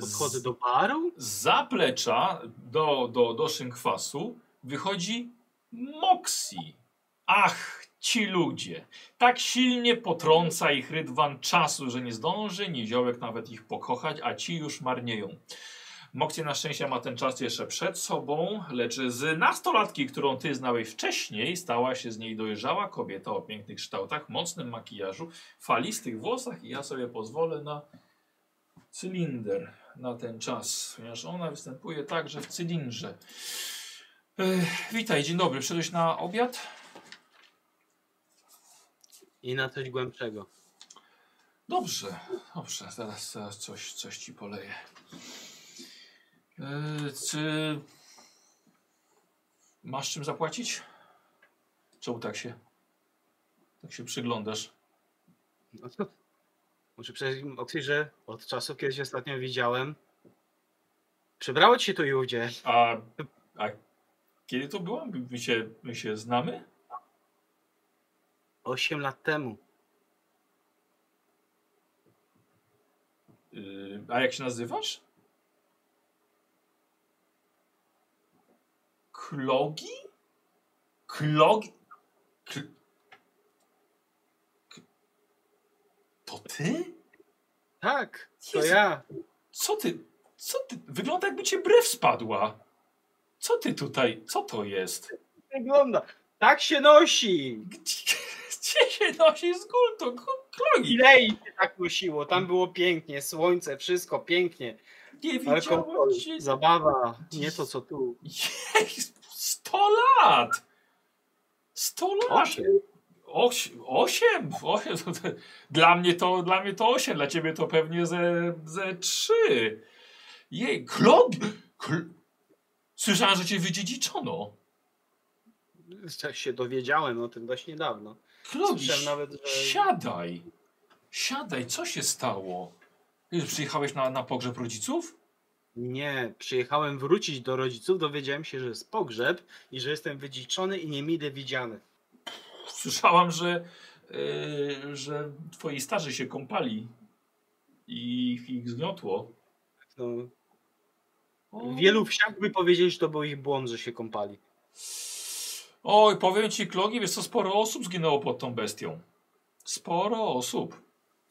Podchodzę do baru? Z zaplecza do, do, do szynkwasu wychodzi Moksi. Ach, ci ludzie. Tak silnie potrąca ich rydwan czasu, że nie zdąży ni ziołek nawet ich pokochać, a ci już marnieją. Mokcie na szczęście ma ten czas jeszcze przed sobą, lecz z nastolatki, którą ty znałeś wcześniej, stała się z niej dojrzała kobieta o pięknych kształtach, mocnym makijażu, falistych włosach i ja sobie pozwolę na cylinder na ten czas, ponieważ ona występuje także w cylindrze. Yy, witaj, dzień dobry. Przyszedłeś na obiad? I na coś głębszego. Dobrze, dobrze, zaraz, zaraz coś, coś ci poleję. Yy, czy masz czym zapłacić? Czemu tak się, tak się przyglądasz? No to, muszę przyznać, że od czasu, kiedy się ostatnio widziałem, przybrało ci się tu i ówdzie. A, a kiedy to było? My się, my się znamy? Osiem lat temu. Yy, a jak się nazywasz? Klogi? Klogi? K... K... To ty? Tak, to Jezu. Ja. Co ty? Co ty? Wygląda, jakby cię brew spadła. Co ty tutaj? Co to jest? Wygląda. Tak się nosi. Gdzie, gdzie się nosi z kultu? Klogi. Tilei się tak nosiło. Tam było pięknie. Słońce, wszystko pięknie. Nie widziałem. Zabawa. Nie to, co tu. Sto lat. Sto lat. Osiem. Osiem. Osiem. Dla mnie to, dla mnie to osiem. Dla ciebie to pewnie ze, ze trzy. Jej, Klogi. Kl... Słyszałem, że cię wydziedziczono. Ja się dowiedziałem o tym dość niedawno. Klogi, nawet, że... siadaj. Siadaj, co się stało? Przyjechałeś na, na pogrzeb rodziców? Nie, przyjechałem wrócić do rodziców. Dowiedziałem się, że jest pogrzeb i że jestem wydziedziczony i nie mile widziany. Słyszałam, że, yy, że twoi starzy się kąpali i ich zmiotło. No. O. Wielu wsiach by powiedzieli, że to był ich błąd, że się kąpali. Oj, powiem ci, Klogi, wiesz co, sporo osób zginęło pod tą bestią. Sporo osób.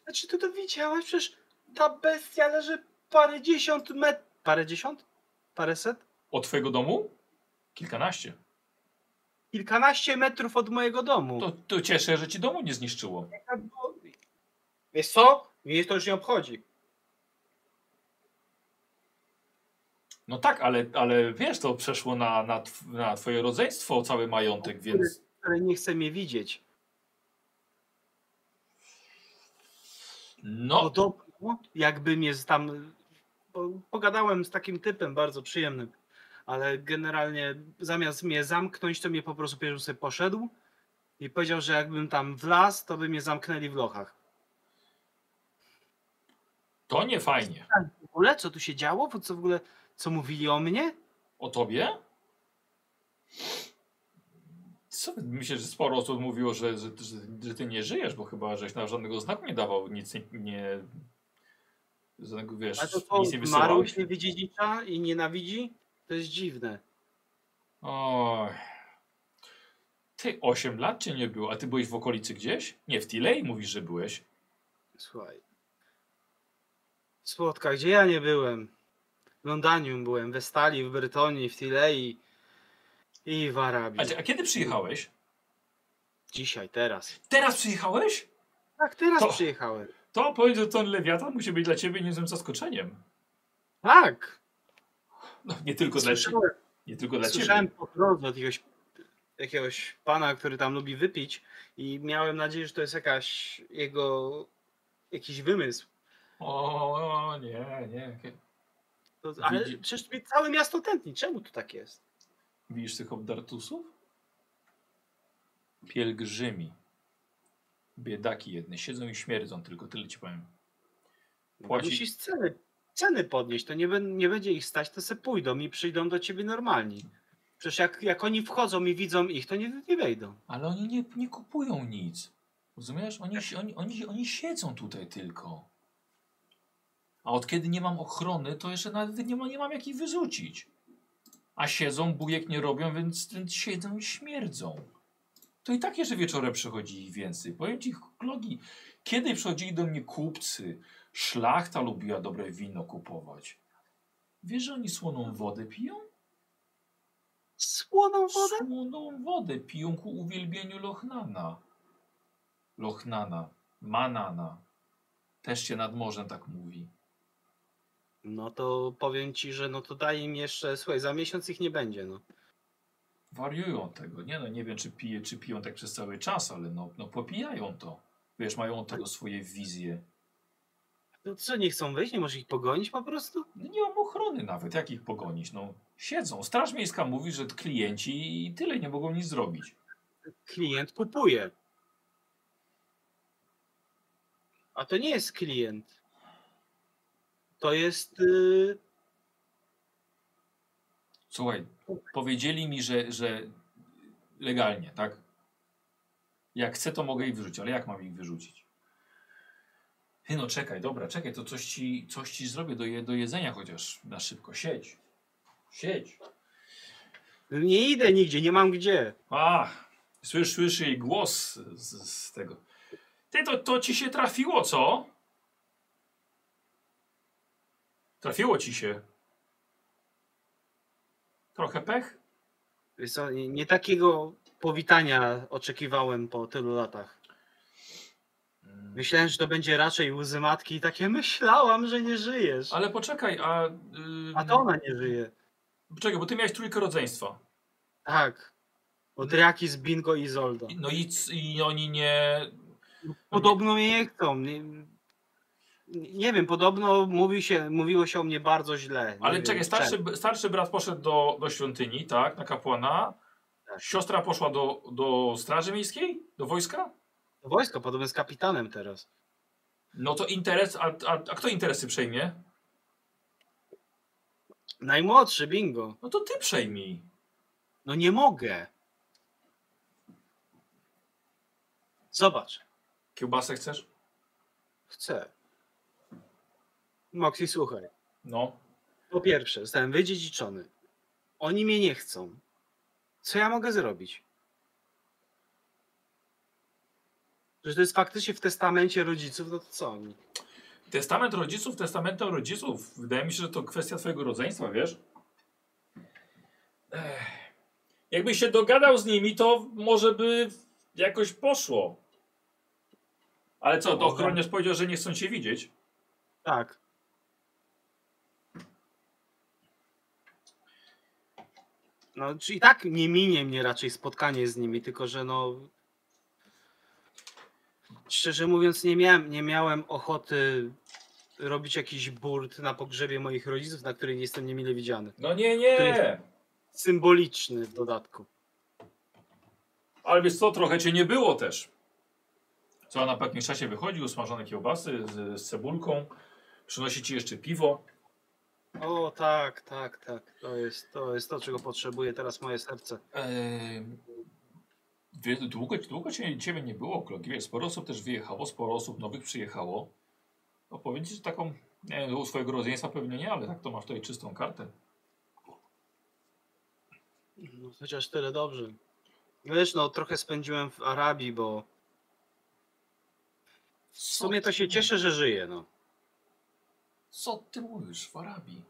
Znaczy, ty to widziałeś? Przecież ta bestia leży parędziesiąt metrów. Parędziesiąt? Paręset? Od twojego domu? Kilkanaście. Kilkanaście metrów od mojego domu. To, to cieszę, że ci domu nie zniszczyło. Wiesz co? Mnie to już nie obchodzi. No tak, ale, ale wiesz, to przeszło na, na, na twoje rodzeństwo, cały majątek, który, więc... Ale nie chce mnie widzieć. No... Podobno, jakby mnie tam... Bo pogadałem z takim typem bardzo przyjemnym, ale generalnie zamiast mnie zamknąć, to mnie po prostu pierwszy sobie poszedł i powiedział, że jakbym tam wlazł, to by mnie zamknęli w lochach. To nie fajnie. W ogóle, co tu się działo? Po co w ogóle... Co mówili o mnie? O tobie? Co? Myślę, że sporo osób mówiło, że, że, że, że ty nie żyjesz, bo chyba żeś na żadnego znaku nie dawał, nic nie... Żadnego, wiesz, a to co, nic nie wysyłał. Marł się wydziedzicza i nienawidzi? To jest dziwne. Oj... Ty osiem lat cię nie było, a ty byłeś w okolicy gdzieś? Nie, w Tilei mówisz, że byłeś. Słuchaj... Słodka, gdzie ja nie byłem? W Londinium byłem, w Estalii, w Bretonii, w Tilei i w Arabii. A, a kiedy przyjechałeś? Dzisiaj, teraz. Teraz przyjechałeś? Tak, teraz to, przyjechałem. To powiedz, że ten lewiatan musi być dla ciebie niezłym zaskoczeniem. Tak. No, nie tylko słyszałem, dla ciebie. Nie tylko dla słyszałem ciebie. Po drodze od jakiegoś, jakiegoś pana, który tam lubi wypić i miałem nadzieję, że to jest jakaś jego, jakiś wymysł. O, o nie, nie. To, ale Widzi... przecież całe miasto tętni. Czemu to tak jest? Widzisz tych obdartusów? Pielgrzymi. Biedaki jedne. Siedzą i śmierdzą. Tylko tyle ci powiem. Płaci... Musisz ceny, ceny podnieść. To nie, nie będzie ich stać. To se pójdą i przyjdą do ciebie normalni. Przecież jak, jak oni wchodzą i widzą ich, to nie, nie wejdą. Ale oni nie, nie kupują nic. Rozumiesz? Oni, oni, oni, oni siedzą tutaj tylko. A od kiedy nie mam ochrony, to jeszcze nawet nie, ma, nie mam jak ich wyrzucić. A siedzą, bujek nie robią, więc, więc siedzą i śmierdzą. To i tak jeszcze wieczorem przychodzi ich więcej. Powiem ci, Klogi, kiedy przychodzili do mnie kupcy, szlachta lubiła dobre wino kupować. Wiesz, że oni słoną wodę piją? Słoną wodę? Słoną wodę piją ku uwielbieniu Lochnana. Lochnana, Manana. Też się nad morzem tak mówi. No to powiem ci, że no to daj im jeszcze, słuchaj, za miesiąc ich nie będzie, no. Wariują tego, nie no, nie wiem czy, pije, czy piją tak przez cały czas, ale no, no popijają to. Wiesz, mają od tego swoje wizje. Co, nie chcą wejść? Nie możesz ich pogonić po prostu? Nie mam ochrony nawet, jak ich pogonić? No, siedzą. Straż Miejska mówi, że klienci i tyle, nie mogą nic zrobić. Klient kupuje. A to nie jest klient. To jest... Yy... Słuchaj, powiedzieli mi, że, że legalnie, tak? Jak chcę, to mogę ich wyrzucić, ale jak mam ich wyrzucić? Ty no czekaj, dobra, czekaj, to coś ci, coś ci zrobię do, je, do jedzenia chociaż na szybko. Siedź. Siedź. Nie idę nigdzie, nie mam gdzie. A, słysz, słyszy jej głos z, z tego. Ty, to, to ci się trafiło, co? Trafiło ci się. Trochę pech? Wiesz co, nie, nie takiego powitania oczekiwałem po tylu latach. Myślałem, że to będzie raczej łzy matki i takie myślałam, że nie żyjesz. Ale poczekaj, a... Yy... A to ona nie żyje. Poczekaj, bo ty miałeś trójkę rodzeństwa. Tak. Bo Triakis, Bingo i Izolda. No i, i oni nie... Podobno mnie nie chcą. Nie, nie wiem, podobno mówi się, mówiło się o mnie bardzo źle. Ale wiem, czekaj, starszy, starszy brat poszedł do, do świątyni, tak, na kapłana. Tak. Siostra poszła do, do straży miejskiej, do wojska? Wojsko, podobno z kapitanem teraz. No to interes, a, a, a kto interesy przejmie? Najmłodszy, Bingo. No to ty przejmij. No nie mogę. Zobacz. Kiełbasę chcesz? Chcę. Moxie, słuchaj. No. Po pierwsze, zostałem wydziedziczony. Oni mnie nie chcą. Co ja mogę zrobić? Że to jest faktycznie w testamencie rodziców, no to co oni? Testament rodziców, testamentem rodziców. Wydaje mi się, że to kwestia twojego rodzeństwa, wiesz? Ech. Jakbyś się dogadał z nimi, to może by jakoś poszło. Ale co, to ochroniarz powiedział, że nie chcą cię widzieć? Tak. No, czyli tak nie minie mnie raczej spotkanie z nimi, tylko że no... Szczerze mówiąc, nie miałem, nie miałem ochoty robić jakiś burt na pogrzebie moich rodziców, na której jestem niemile widziany. No nie, nie! Symboliczny w dodatku. Ale wiesz co, trochę cię nie było też. Co, na pewnym czasie wychodzi, usmażone kiełbasy z, z cebulką, przynosi ci jeszcze piwo. O tak, tak, tak. To jest to, jest to czego potrzebuje teraz moje serce. Eee... Długo, długo ciebie nie było, Klogi. Wiesz, sporo osób też wyjechało, sporo osób nowych przyjechało. No powiem ci, że taką, nie wiem, u swojego rodzeństwa pewnie nie, ale tak to masz tutaj czystą kartę. No, chociaż tyle dobrze. Wiesz, no trochę spędziłem w Arabii, bo w sumie to się cieszę, że żyję, no. Co ty mówisz w Arabii?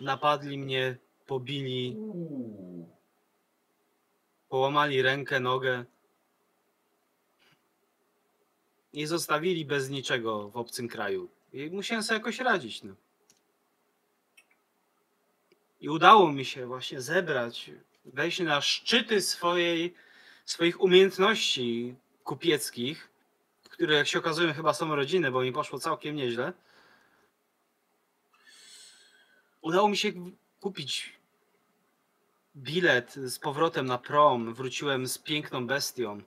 Napadli mnie, pobili. Uuu. Połamali rękę, nogę. I zostawili bez niczego w obcym kraju. I musiałem sobie jakoś radzić. No. I udało mi się właśnie zebrać, wejść na szczyty swojej, swoich umiejętności kupieckich, które jak się okazuje chyba są rodziny, bo mi poszło całkiem nieźle. Udało mi się kupić bilet z powrotem na prom. Wróciłem z piękną bestią.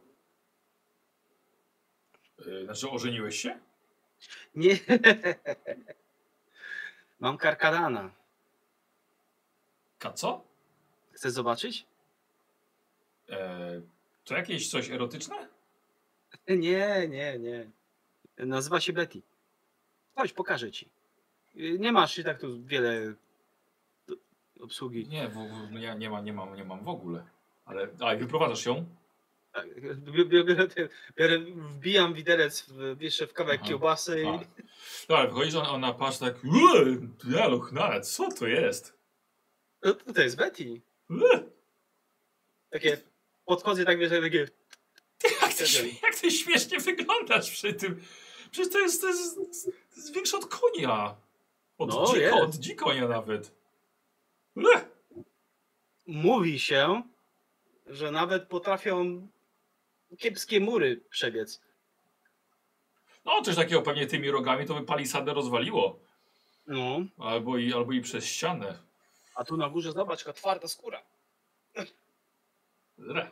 Znaczy ożeniłeś się? Nie. Mam karkadana. Ka co? Chcesz zobaczyć? E, to jakieś coś erotyczne? Nie, nie, nie. Nazywa się Betty. Chodź, pokażę ci. Nie masz i tak tu wiele... obsługi. Nie, w, w, ja nie, ma, nie, mam, nie mam w ogóle. Ale, a, wyprowadzasz ją? Tak, biorę, biorę, wbijam widelec w, jeszcze w kawałek kiełbasy. A. I... No, ale wychodzi, że ona patrzy tak, ja Lochnana, co to jest? No, to jest Betty. Uy. Takie, podchodzę tak, wiesz, takie... Ty, jak, ty, jak ty śmiesznie wyglądasz przy tym. Przecież to jest, to jest, to jest, to jest większe od konia. Od, no, dziko, od dzikonia nawet. Lech. Mówi się, że nawet potrafią kiepskie mury przebiec. No coś takiego pewnie tymi rogami to by palisadę rozwaliło. No. Albo i, albo i przez ścianę. A tu na górze zobacz, jaka twarda skóra. Re.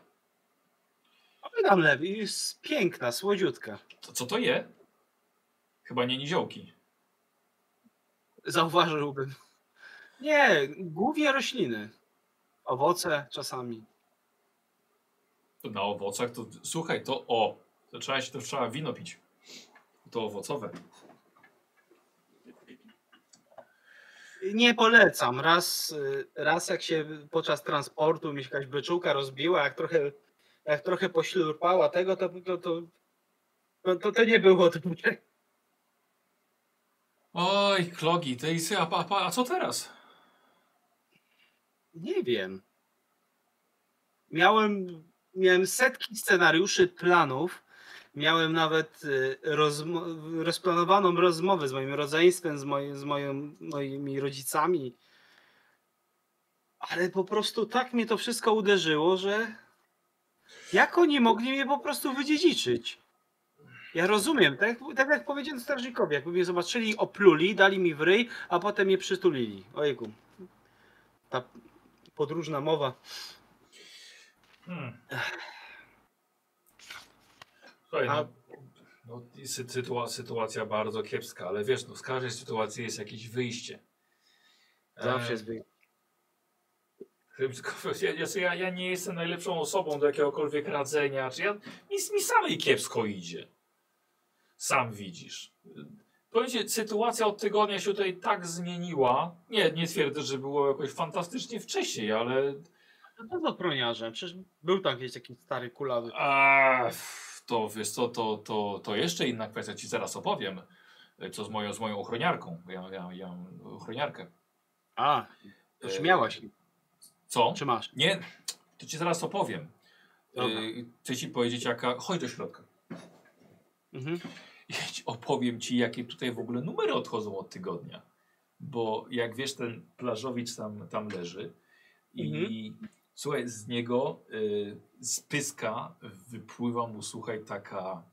A my tam lewi, jest piękna, słodziutka. To, co to je? Chyba nie niziołki. Zauważyłbym. Nie, głównie rośliny. Owoce czasami. To na owocach to, słuchaj, to o, to trzeba się, to trzeba wino pić. To owocowe. Nie polecam. Raz, raz jak się podczas transportu mi się jakaś beczułka rozbiła, jak trochę, jak trochę poślurpała tego, to to, to, to to nie było dobre. Oj, Klogi, to jest, a, a, a co teraz? Nie wiem. Miałem, miałem setki scenariuszy, planów. Miałem nawet rozmo rozplanowaną rozmowę z moim rodzeństwem, z, moj z moją, moimi rodzicami. Ale po prostu tak mnie to wszystko uderzyło, że jak oni mogli mnie po prostu wydziedziczyć? Ja rozumiem, tak, tak jak powiedziałem strażnikowi, jakby mnie zobaczyli, opluli, dali mi w ryj, a potem mnie przytulili. Ojku, ta podróżna mowa. Hmm. Słuchaj, no, no, sytua sytuacja bardzo kiepska, ale wiesz, no, z każdej sytuacji jest jakieś wyjście. Zawsze jest wyjście. Ja, ja, ja nie jestem najlepszą osobą do jakiegokolwiek radzenia. Czy ja, nic mi samej kiepsko idzie. Sam widzisz. Powiedzcie, sytuacja od tygodnia się tutaj tak zmieniła. Nie, nie twierdzę, że było jakoś fantastycznie wcześniej, ale... No to proniarze, przecież był tam gdzieś jakiś stary kulawy. A... To wiesz co, to, to, to jeszcze inna kwestia, ci zaraz opowiem, co z moją, z moją ochroniarką, ja, ja, ja mam ochroniarkę. A, już miałaś. Co? Czy masz? Nie, to ci zaraz opowiem. Dobra. Chcę ci powiedzieć jaka, chodź do środka. Mhm. Ja ci opowiem ci jakie tutaj w ogóle numery odchodzą od tygodnia, bo jak wiesz ten plażowicz tam, tam leży i... Mhm. Słuchaj, z niego, y, z pyska wypływa mu, słuchaj, taka...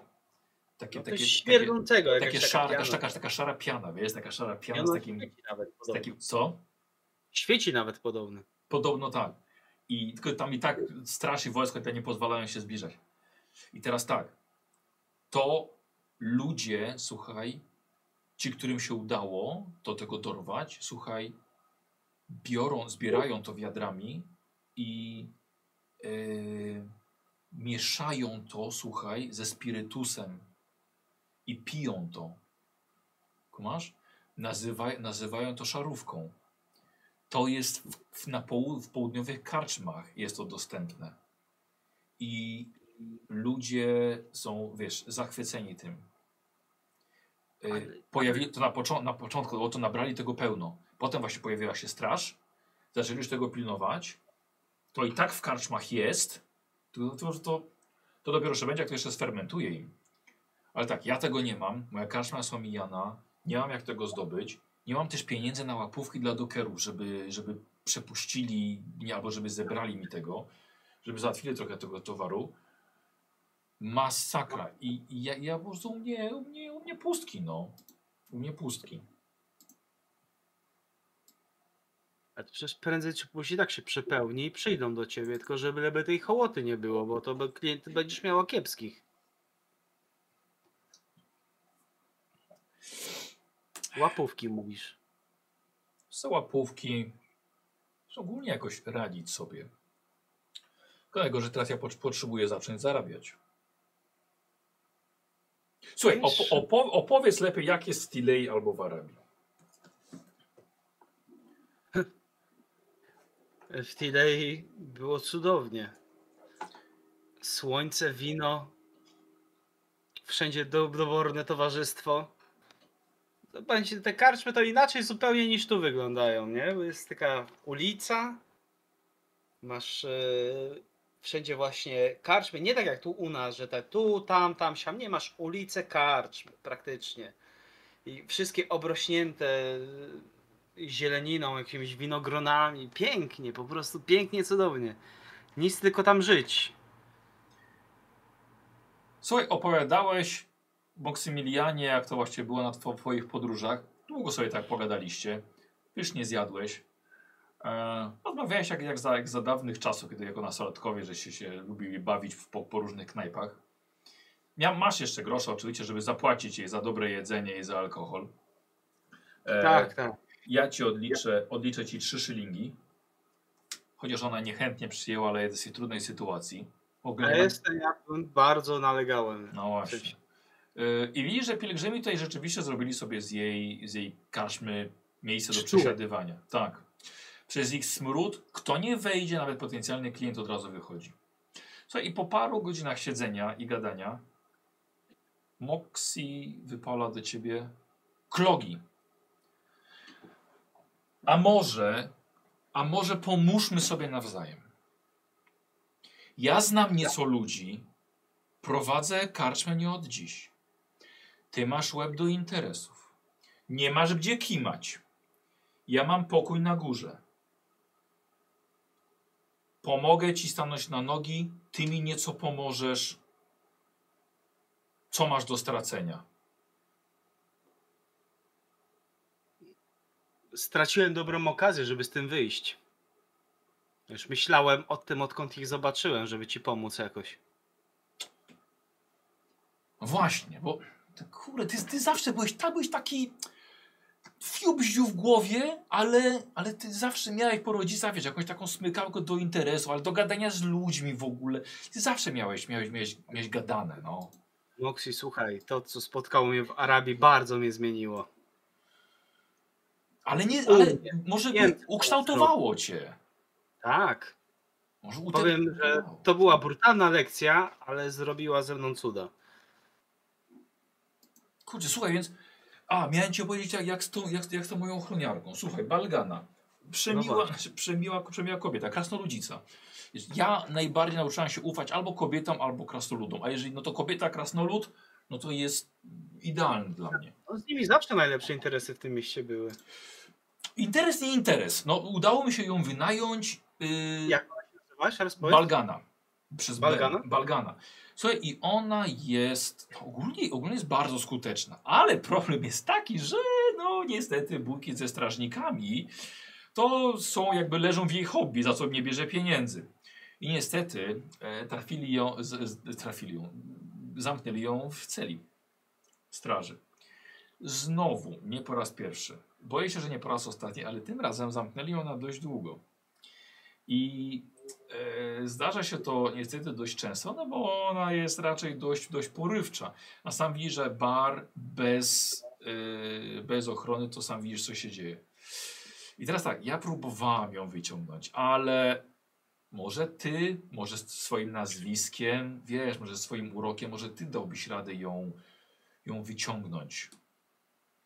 Takie, no to takie, śmierdzącego. Takie, takie szara, taka, taka, taka szara piana, wiesz? Taka szara piana ja z takim... Nawet z takim co? Świeci nawet podobny. Podobno tak. I tylko tam i tak straszy wojsko, te nie pozwalają się zbliżać. I teraz tak. To ludzie, słuchaj, ci, którym się udało do tego dorwać, słuchaj, biorą, zbierają to wiadrami, i yy, mieszają to, słuchaj, ze spirytusem i piją to. Kumasz? Nazywa, nazywają to szarówką. To jest w, w, na połu w południowych karczmach jest to dostępne. I ludzie są, wiesz, zachwyceni tym. Yy, pojawili to na, począ na początku, o to nabrali tego pełno. Potem właśnie pojawiła się straż, zaczęli już tego pilnować. To i tak w karczmach jest, to, to, to, to dopiero że będzie, jak to jeszcze sfermentuje im. Ale tak, ja tego nie mam, moja karczma jest omijana, nie mam jak tego zdobyć, nie mam też pieniędzy na łapówki dla dokerów, żeby, żeby przepuścili mnie, albo żeby zebrali mi tego, żeby załatwili trochę tego towaru. Masakra. I, i ja, ja po prostu u mnie, u mnie, u mnie pustki, no. U mnie pustki. A to przecież prędzej czy później tak się przepełni i przyjdą do ciebie, tylko żeby lepiej tej hołoty nie było, bo to by klientów będziesz miała kiepskich. Łapówki mówisz. Są łapówki. Ogólnie jakoś radzić sobie. Dlatego, że teraz ja potrzebuję zacząć zarabiać. Słuchaj, op opow opowiedz lepiej jak jest w Tilei albo w Arabii. W Tilei było cudownie. Słońce, wino, wszędzie doborne towarzystwo. Te karczmy to inaczej zupełnie niż tu wyglądają, nie? Bo jest taka ulica, masz yy, wszędzie właśnie karczmy, nie tak jak tu u nas, że tak tu, tam, tam, siam, nie, masz ulicę karczm praktycznie. I wszystkie obrośnięte zieleniną, jakimiś winogronami. Pięknie, po prostu pięknie, cudownie. Nic tylko tam żyć. Słuchaj, opowiadałeś Maksymilianie, jak to właściwie było na twoich podróżach? Długo sobie tak pogadaliście. Pysznie zjadłeś. E, rozmawiałeś jak, jak, za, jak za dawnych czasów, kiedy jako nastolatkowie, żeście się lubili bawić w, po, po różnych knajpach. Miał, masz jeszcze grosza oczywiście, żeby zapłacić jej za dobre jedzenie i za alkohol. E, tak, tak. Ja ci odliczę, odliczę ci trzy szylingi. Chociaż ona niechętnie przyjęła, ale jest w trudnej sytuacji. Ogólnie... Jest, ja bardzo nalegałem. No właśnie. Yy, I widzisz, że pielgrzymi tutaj rzeczywiście zrobili sobie z jej, z jej kaszmy miejsce do przesiadywania. Tak. Przez ich smród, kto nie wejdzie, nawet potencjalny klient od razu wychodzi. Słuchaj, i po paru godzinach siedzenia i gadania Moksi wypala do ciebie Klogi. A może... A może pomóżmy sobie nawzajem. Ja znam nieco ludzi, prowadzę karczmę nie od dziś. Ty masz łeb do interesów. Nie masz gdzie kimać. Ja mam pokój na górze. Pomogę ci stanąć na nogi, ty mi nieco pomożesz. Co masz do stracenia? Straciłem dobrą okazję, żeby z tym wyjść. Już myślałem o tym, odkąd ich zobaczyłem, żeby ci pomóc jakoś. Właśnie, bo kurde, ty, ty zawsze byłeś, ta, byłeś taki fiubziu w głowie, ale, ale ty zawsze miałeś po rodzicach, wiesz, jakąś taką smykałkę do interesu, ale do gadania z ludźmi w ogóle. Ty zawsze miałeś, miałeś, miałeś, miałeś gadane, no. Moksi, słuchaj, to co spotkało mnie w Arabii bardzo mnie zmieniło. Ale nie, ale może by ukształtowało cię. Tak. Może powiem, że to była brutalna lekcja, ale zrobiła ze mną cuda. Kurczę, słuchaj, więc... A, miałem ci opowiedzieć, jak, jak, z, tą, jak, jak z tą moją ochroniarką. Słuchaj, Balgana. Przemiła, no przemiła, przemiła kobieta, krasnoludzica. Ja najbardziej nauczyłam się ufać albo kobietom, albo krasnoludom. A jeżeli no to kobieta, krasnolud, no to jest idealny dla mnie. No z nimi zawsze najlepsze interesy w tym mieście były. Interes nie interes. No, udało mi się ją wynająć. Yy, Jak nazywasz? Balgana. Przez Balgana? B, Balgana. Słuchaj, i ona jest no, ogólnie, ogólnie jest bardzo skuteczna, ale problem jest taki, że no niestety bójki ze strażnikami to są jakby leżą w jej hobby, za co nie bierze pieniędzy. I niestety e, trafili ją, z, z, trafili ją, zamknęli ją w celi straży. Znowu, nie po raz pierwszy. Boję się, że nie po raz ostatni, ale tym razem zamknęli ją na dość długo. I e, zdarza się to niestety dość często, no bo ona jest raczej dość, dość porywcza. A sam widzisz, że bar bez, e, bez ochrony, to sam widzisz, co się dzieje. I teraz tak, ja próbowałam ją wyciągnąć, ale może ty, może swoim nazwiskiem, wiesz, może swoim urokiem, może ty dałbyś radę ją, ją wyciągnąć.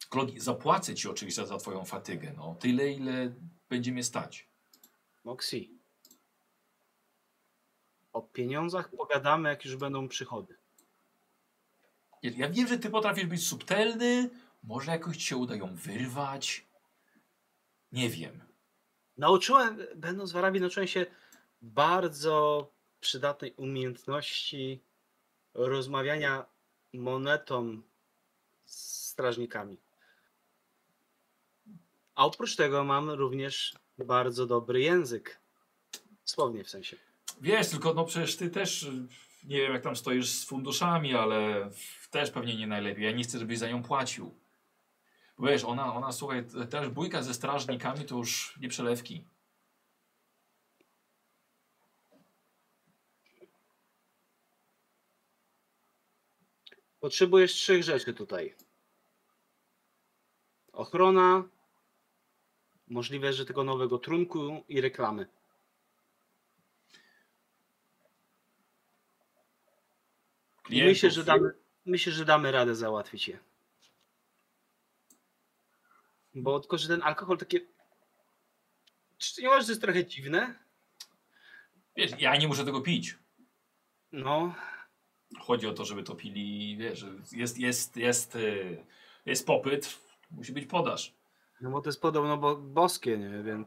Klogi, zapłacę ci oczywiście za twoją fatygę, no. Tyle, ile będzie mnie stać. Moksi, o pieniądzach pogadamy, jak już będą przychody. Ja wiem, że ty potrafisz być subtelny, może jakoś ci się uda ją wyrwać. Nie wiem. Nauczyłem, będąc w Arabii, nauczyłem się bardzo przydatnej umiejętności rozmawiania monetą z strażnikami. A oprócz tego mam również bardzo dobry język. Słownie w sensie. Wiesz, tylko no przecież ty też, nie wiem jak tam stoisz z funduszami, ale też pewnie nie najlepiej. Ja nie chcę, żebyś za nią płacił. Bo wiesz, ona, ona słuchaj, też bójka ze strażnikami to już nie przelewki. Potrzebujesz trzech rzeczy tutaj. Ochrona, możliwe, że tego nowego trunku i reklamy. I myślę, że damy, myślę, że damy radę załatwić je. Bo tylko, że ten alkohol takie... Czy nie uważasz, że jest trochę dziwne? Wiesz, ja nie muszę tego pić. No. Chodzi o to, żeby to pili, wiesz, jest, jest, jest, jest popyt, musi być podaż. No bo to jest podobno bo boskie, nie wiem.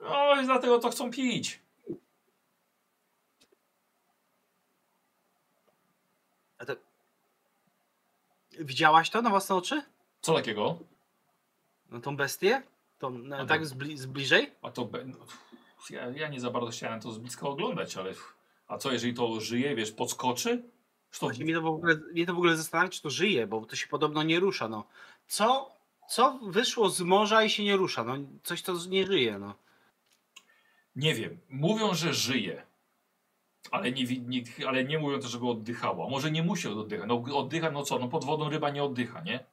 No i dlatego to chcą pić. A to... Widziałaś to na własne oczy? Co takiego? No tą bestię? Tą, no, no, tak z, bli z bliżej? A to be... ja, ja nie za bardzo chciałem to z bliska oglądać, ale... A co, jeżeli to żyje, wiesz, podskoczy? To... Mnie, to w ogóle, mnie to w ogóle zastanawia, czy to żyje, bo to się podobno nie rusza, no. Co, co wyszło z morza i się nie rusza? No, coś to nie żyje, no. Nie wiem. Mówią, że żyje. Ale nie, nie, ale nie mówią też, żeby oddychała. Może nie musi oddychać. No oddycha, no co? No pod wodą ryba nie oddycha, nie?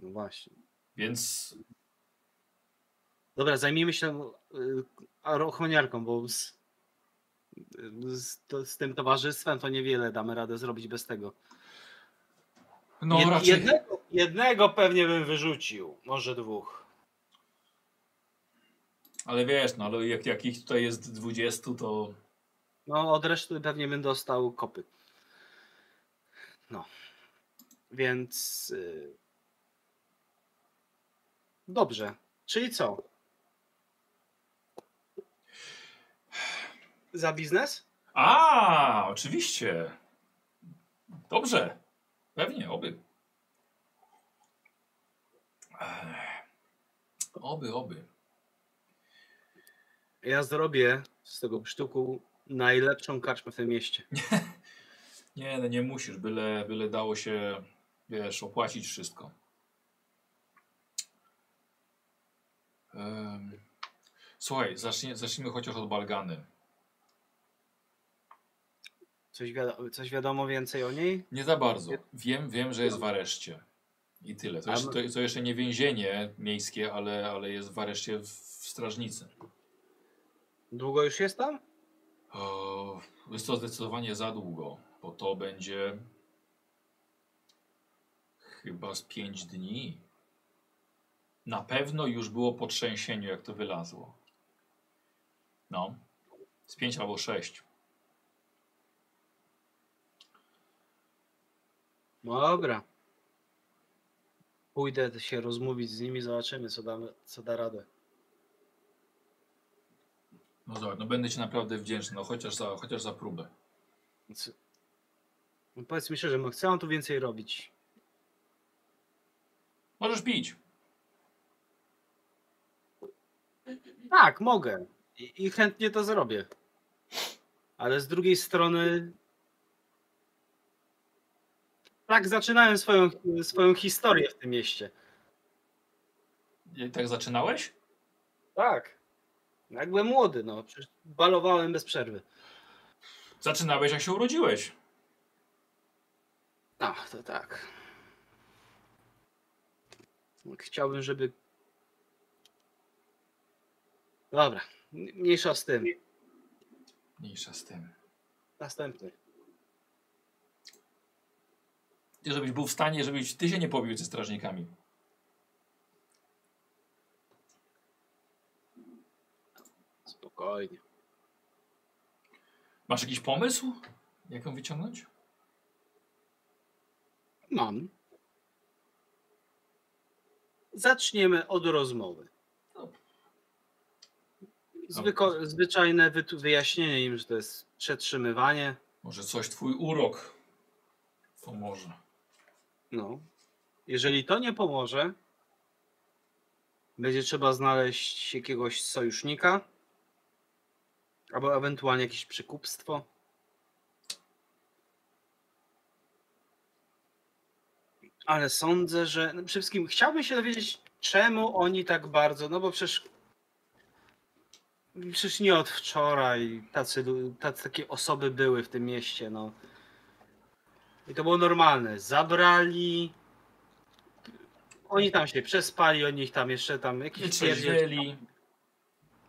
No właśnie. Więc... Dobra, zajmijmy się ochroniarką, bo z, z, z tym towarzystwem to niewiele damy radę zrobić bez tego. No Jed, raczej... jednego, jednego pewnie bym wyrzucił. Może dwóch. Ale wiesz, no ale jak, jak ich tutaj jest dwudziestu, to... No od reszty pewnie bym dostał kopy. No. Więc... Yy... Dobrze. Czyli co? Za biznes? A, oczywiście. Dobrze. Pewnie, oby. Oby, oby. Ja zrobię z tego psztuku najlepszą karczmę w tym mieście. Nie, no nie musisz, byle, byle dało się, wiesz, opłacić wszystko. Um, słuchaj, zacznij, zacznijmy chociaż od Balgany. Coś, wiado coś wiadomo więcej o niej? Nie za bardzo. Wiem, wiem, że jest w areszcie. I tyle. To jeszcze, to, to jeszcze nie więzienie miejskie, ale, ale jest w areszcie w strażnicy. Długo już jest tam? O, jest to zdecydowanie za długo, bo to będzie chyba z pięć dni. Na pewno już było po trzęsieniu, jak to wylazło. No, z pięć albo sześć. Dobra. Pójdę się rozmówić z nimi, zobaczymy, co da, co da radę. No dobra, no będę ci naprawdę wdzięczny, no chociaż za, chociaż za próbę. No powiedz mi szczerze, no chcę tu więcej robić. Możesz pić. Tak, mogę. I, i chętnie to zrobię. Ale z drugiej strony... Tak zaczynałem swoją, swoją historię w tym mieście. I tak zaczynałeś? Tak. Jak byłem młody, no. Przecież balowałem bez przerwy. Zaczynałeś, jak się urodziłeś. No, to tak. Chciałbym, żeby... Dobra. Mniejsza z tym. Mniejsza z tym. Następny. Żebyś był w stanie, żebyś ty się nie pobił ze strażnikami. Spokojnie. Masz jakiś pomysł, jak ją wyciągnąć? Mam. Zaczniemy od rozmowy. Zwyko zwyczajne wy wyjaśnienie im, że to jest przetrzymywanie. Może coś twój urok pomoże. No. Jeżeli to nie pomoże, będzie trzeba znaleźć jakiegoś sojusznika. Albo ewentualnie jakieś przekupstwo. Ale sądzę, że przede wszystkim chciałbym się dowiedzieć, czemu oni tak bardzo, no bo przecież przecież nie od wczoraj tacy, tacy takie osoby były w tym mieście, no. I to było normalne. Zabrali, oni tam się przespali, oni ich tam jeszcze tam jakieś pierdzieli.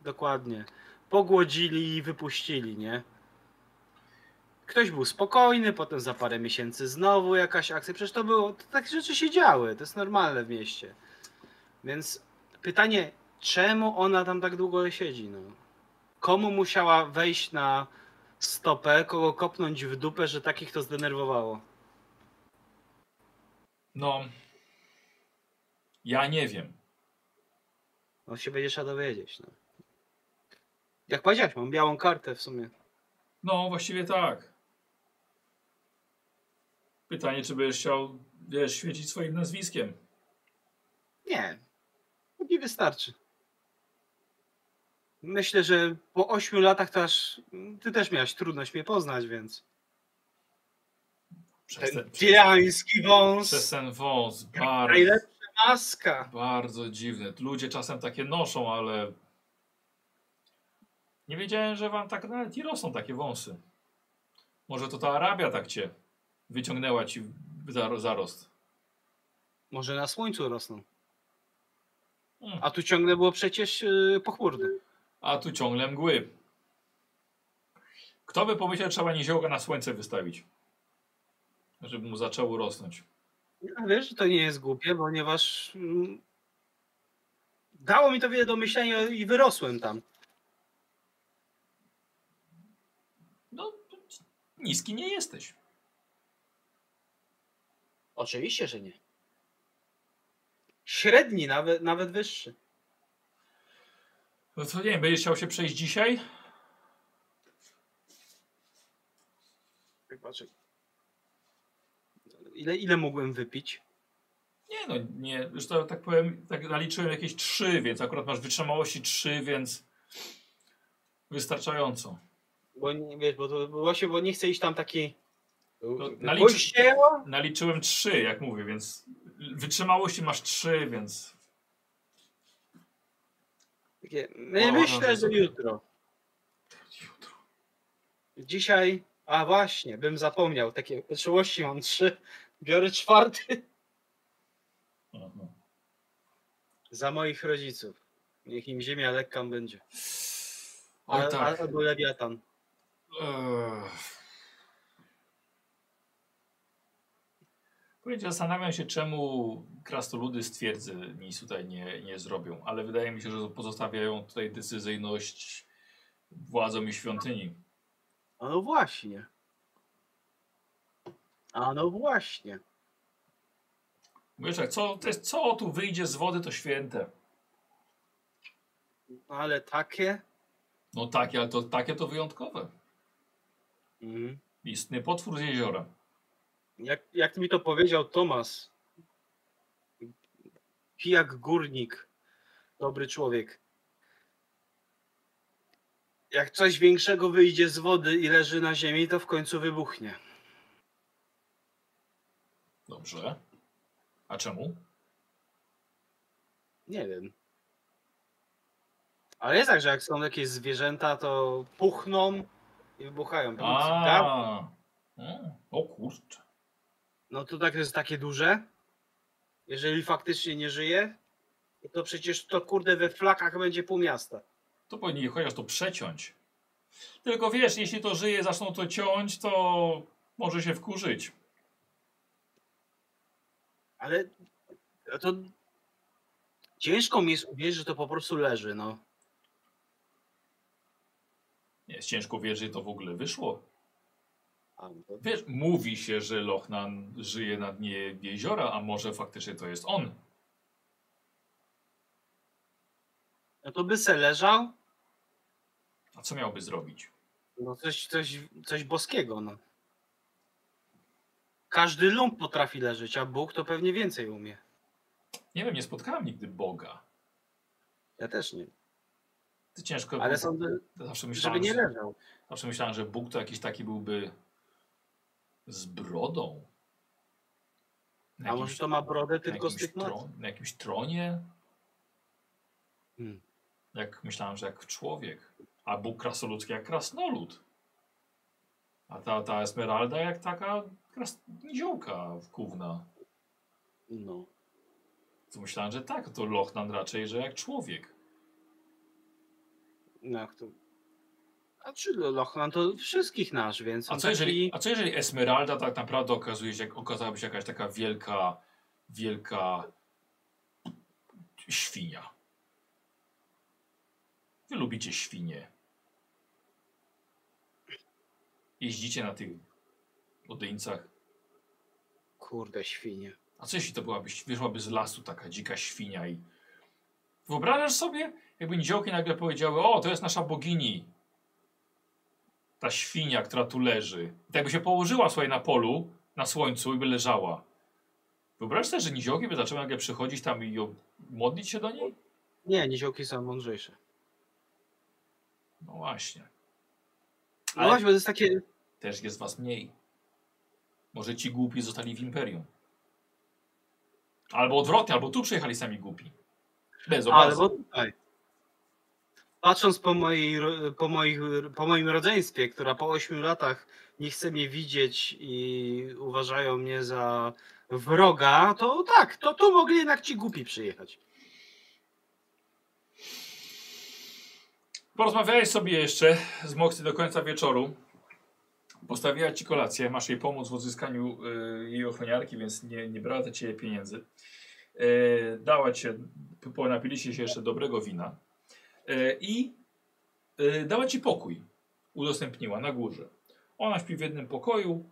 Dokładnie. Pogłodzili i wypuścili, nie? Ktoś był spokojny, potem za parę miesięcy znowu jakaś akcja. Przecież to było, to takie rzeczy się działy, to jest normalne w mieście. Więc pytanie, czemu ona tam tak długo siedzi? No? Komu musiała wejść na stopę, kogo kopnąć w dupę, że takich to zdenerwowało? No, ja nie wiem. No się będzie trzeba dowiedzieć, no. Jak powiedziałeś, mam białą kartę w sumie. No, właściwie tak. Pytanie, czy byś chciał wiesz, świecić swoim nazwiskiem. Nie. Nie wystarczy. Myślę, że po ośmiu latach to aż ty też miałeś trudność mnie poznać, więc... Przez ten, ten bielański wąs. Przez ten wąs. Bardzo, najlepsza maska. Bardzo dziwne. Ludzie czasem takie noszą, ale... Nie wiedziałem, że wam tak nawet i rosną takie wąsy. Może to ta Arabia tak cię wyciągnęła ci zarost. Może na słońcu rosną. Hmm. A tu ciągle było przecież yy, pochmurne. A tu ciągle mgły. Kto by pomyślał, że trzeba niziołka na słońce wystawić? Żeby mu zaczęło rosnąć. Ja wiesz, że to nie jest głupie, ponieważ mm, dało mi to wiele do myślenia i wyrosłem tam. No, niski nie jesteś. Oczywiście, że nie. Średni, nawet, nawet wyższy. No to nie wiem, będziesz chciał się przejść dzisiaj? Patrzę. Ile, ile mógłbym wypić? Nie no, nie. Zresztą tak powiem, tak naliczyłem jakieś trzy, więc akurat masz wytrzymałości trzy, więc wystarczająco. Bo nie wiesz, bo to właśnie, bo nie chcę iść tam taki. No, naliczy... Naliczyłem trzy, jak mówię, więc wytrzymałości masz trzy, więc. Takie, no o, myślę, że jutro. jutro. Dzisiaj, a właśnie, bym zapomniał, takie wytrzymałości mam trzy, biorę czwarty. Aha. Za moich rodziców. Niech im ziemia lekka będzie. A, o, tak. Albo lewiatan. Ech. Zastanawiam się, czemu krasnoludy z twierdzy nic tutaj nie, nie zrobią, ale wydaje mi się, że pozostawiają tutaj decyzyjność władzom i świątyni. A no właśnie. A no właśnie. Mówisz tak, co, to jest, co tu wyjdzie z wody, to święte. Ale takie? No takie, ale to, takie to wyjątkowe. Mhm. Istny potwór z jeziora. Jak, jak mi to powiedział Tomasz, pijak górnik, dobry człowiek. Jak coś większego wyjdzie z wody i leży na ziemi, to w końcu wybuchnie. Dobrze. A czemu? Nie wiem. Ale jest tak, że jak są jakieś zwierzęta, to puchną i wybuchają. A, o kurczę. No to tak jest takie duże. Jeżeli faktycznie nie żyje, to przecież to kurde we flakach będzie pół miasta. To powinni chociaż to przeciąć. Tylko wiesz, jeśli to żyje, zaczną to ciąć, to może się wkurzyć. Ale to ciężko mi jest uwierzyć, że to po prostu leży, no. Jest ciężko wierzyć, że to w ogóle wyszło. Wiesz, mówi się, że Lochnan żyje na dnie jeziora, a może faktycznie to jest on. No to by se leżał. A co miałby zrobić? No coś, coś, coś boskiego, no. Każdy lump potrafi leżeć, a Bóg to pewnie więcej umie. Nie wiem, nie spotkałem nigdy Boga. Ja też nie. To ciężko. Ale sądzę, zawsze myślałem, żeby nie leżał. Zawsze myślałem, że Bóg to jakiś taki byłby... Z brodą. Na A jakimś, może to ma brodę tylko z tych tron, na jakimś tronie? Hmm. Jak myślałem, że jak człowiek. A Bóg krasnoludzki jak krasnolud. A ta, ta Esmeralda jak taka kras... niziołka kówna. No. To myślałem, że tak. To Lochnan raczej, że jak człowiek. No jak to... A czy Lochnan to wszystkich nasz, więc... A co, jeżeli, a co jeżeli Esmeralda tak naprawdę okazuje się, okazałaby się jakaś taka wielka, wielka świnia? Wy lubicie świnie. Jeździcie na tych odeńcach. Kurde, świnie. A co jeśli to byłaby, wyszłaby z lasu taka dzika świnia i... Wyobrażasz sobie, jakby niziołki nagle powiedziały, o, to jest nasza bogini. Ta świnia, która tu leży. I tak by się położyła sobie na polu, na słońcu i by leżała. Wyobraź sobie, że niziołki by zaczęły nagle przychodzić tam i modlić się do niej? Nie, niziołki są mądrzejsze. No właśnie. Ale no właśnie, bo to jest takie... Też jest was mniej. Może ci głupi zostali w Imperium. Albo odwrotnie, albo tu przyjechali sami głupi. Bez obawy. Albo tutaj. Patrząc po, mojej, po, moich, po moim rodzeństwie, która po ośmiu latach nie chce mnie widzieć i uważają mnie za wroga, to tak, to tu mogli jednak ci głupi przyjechać. Porozmawiałeś sobie jeszcze z Moksy do końca wieczoru. Postawiła ci kolację, masz jej pomóc w odzyskaniu y, jej ochroniarki, więc nie, nie brała za ciebie pieniędzy. Y, dała cię, napiliście się jeszcze dobrego wina. I dała ci pokój, udostępniła na górze. Ona śpi w jednym pokoju,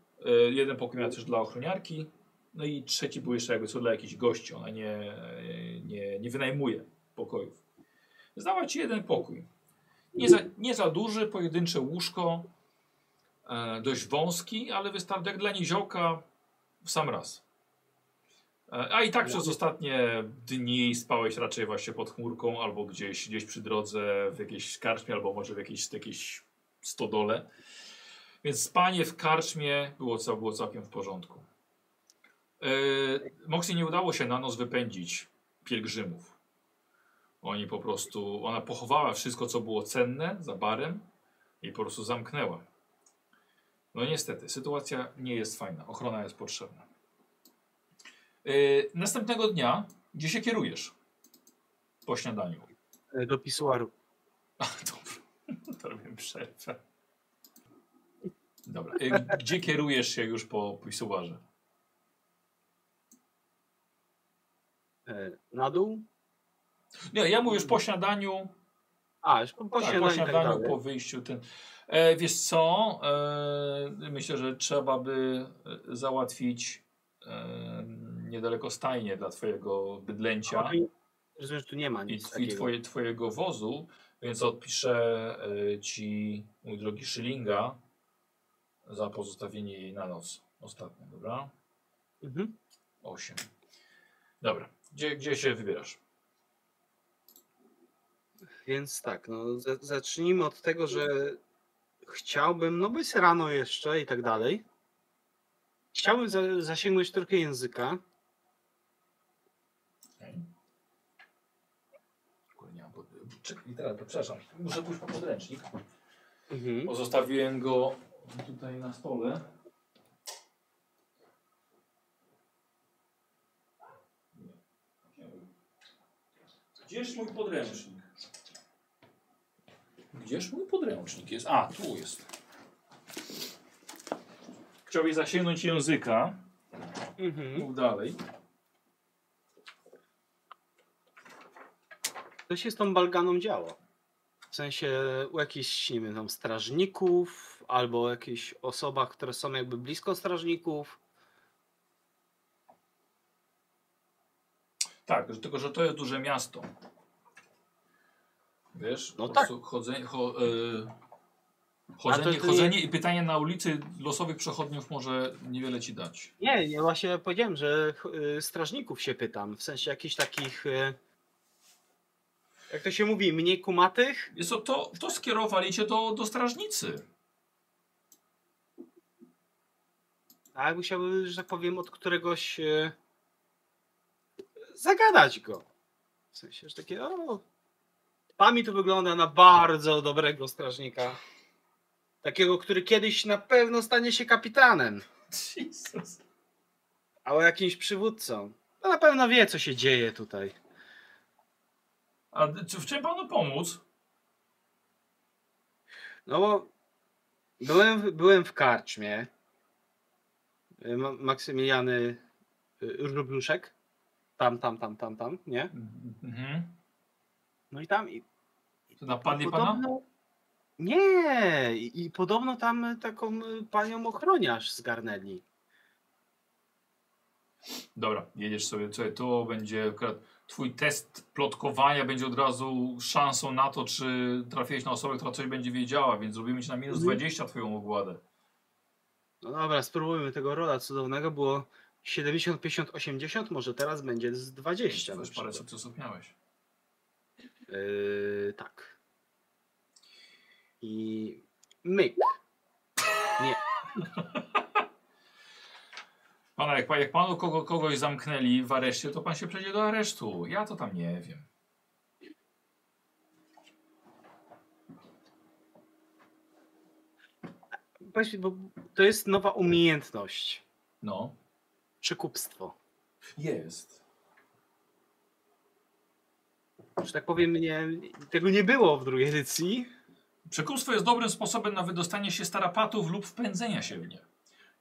jeden pokój miała też dla ochroniarki, no i trzeci był jeszcze jakby co dla jakichś gości, ona nie, nie, nie wynajmuje pokojów. Zdała ci jeden pokój, nie za, nie za duży, pojedyncze łóżko, e, dość wąski, ale wystarczy jak dla niziołka w sam raz. A i tak przez ostatnie dni spałeś raczej właśnie pod chmurką albo gdzieś, gdzieś przy drodze w jakiejś karczmie albo może w jakiejś, jakiejś stodole. Więc spanie w karczmie było, było całkiem w porządku. Yy, Moxie nie udało się na noc wypędzić pielgrzymów. Oni po prostu, ona pochowała wszystko co było cenne za barem i po prostu zamknęła. No niestety, sytuacja nie jest fajna, ochrona jest potrzebna. Yy, następnego dnia, gdzie się kierujesz po śniadaniu? Do pisuaru. A, dobra, to robię przerwę. Dobra, yy, gdzie kierujesz się już po pisuarze? Yy, na dół? Nie, ja mówię już po śniadaniu. A, już po, po tak, śniadaniu, po, śniadaniu tak po wyjściu. Ten... Yy, wiesz co, yy, myślę, że trzeba by załatwić niedaleko stajnie dla twojego bydlęcia. Rozumiem, że tu nie ma nic i twoje, twojego wozu, więc odpiszę ci, mój drogi, szylinga za pozostawienie jej na noc. Ostatnio, dobra? Mhm. osiem. Dobra, gdzie, gdzie się wybierasz? Więc tak, no zacznijmy od tego, że chciałbym, no być rano jeszcze i tak dalej. Chciałbym za, zasięgnąć trochę języka. Czekaj, teraz, przepraszam, muszę pójść po podręcznik. Mhm. Pozostawiłem go tutaj na stole. Gdzież mój podręcznik? Gdzież mój podręcznik jest? A, tu jest. Chciałbyś zasięgnąć języka. Mhm. Mów dalej. Co się z tą Balganą działo? W sensie u jakichś, nie wiem, tam strażników, albo o jakichś osobach, które są jakby blisko strażników. Tak, tylko że to jest duże miasto. Wiesz, no tak. Chodzenie, cho, yy... Chodzenie, chodzenie nie... i pytanie na ulicy losowych przechodniów może niewiele ci dać. Nie, ja właśnie powiedziałem, że strażników się pytam, w sensie jakichś takich, jak to się mówi, mniej kumatych. Jest to, to, to skierowali cię do, do strażnicy. Tak, musiałbym, że tak powiem, od któregoś zagadać go. W sensie, że takie, o, pami to wygląda na bardzo dobrego strażnika. Takiego, który kiedyś na pewno stanie się kapitanem. Jezus. Albo jakimś przywódcą. No na pewno wie, co się dzieje tutaj. A w czym panu pomóc? No bo byłem, byłem w karczmie. Maksymiliany Różobrzuszek. Tam, tam, tam, tam, tam, nie? Mhm. No i tam... I, to napadli pana? Nie, i, i podobno tam taką panią ochroniarz zgarnęli. Dobra, jedziesz sobie, co to będzie akurat twój test plotkowania będzie od razu szansą na to, czy trafiłeś na osobę, która coś będzie wiedziała, więc zrobimy ci na minus dwadzieścia twoją ogładę. No dobra, spróbujmy tego rola cudownego, bo siedemdziesiąt, pięćdziesiąt, osiemdziesiąt, może teraz będzie z dwadzieścia. Już parę sukcesów miałeś. Yy, tak. I myk. Nie. Pana, jak, jak panu kogo, kogoś zamknęli w areszcie, to pan się przejdzie do aresztu. Ja to tam nie wiem. Bo to jest nowa umiejętność. No. Przekupstwo. Jest. Że tak powiem, nie, tego nie było w drugiej edycji. Przekupstwo jest dobrym sposobem na wydostanie się z tarapatów lub wpędzenia się w nie.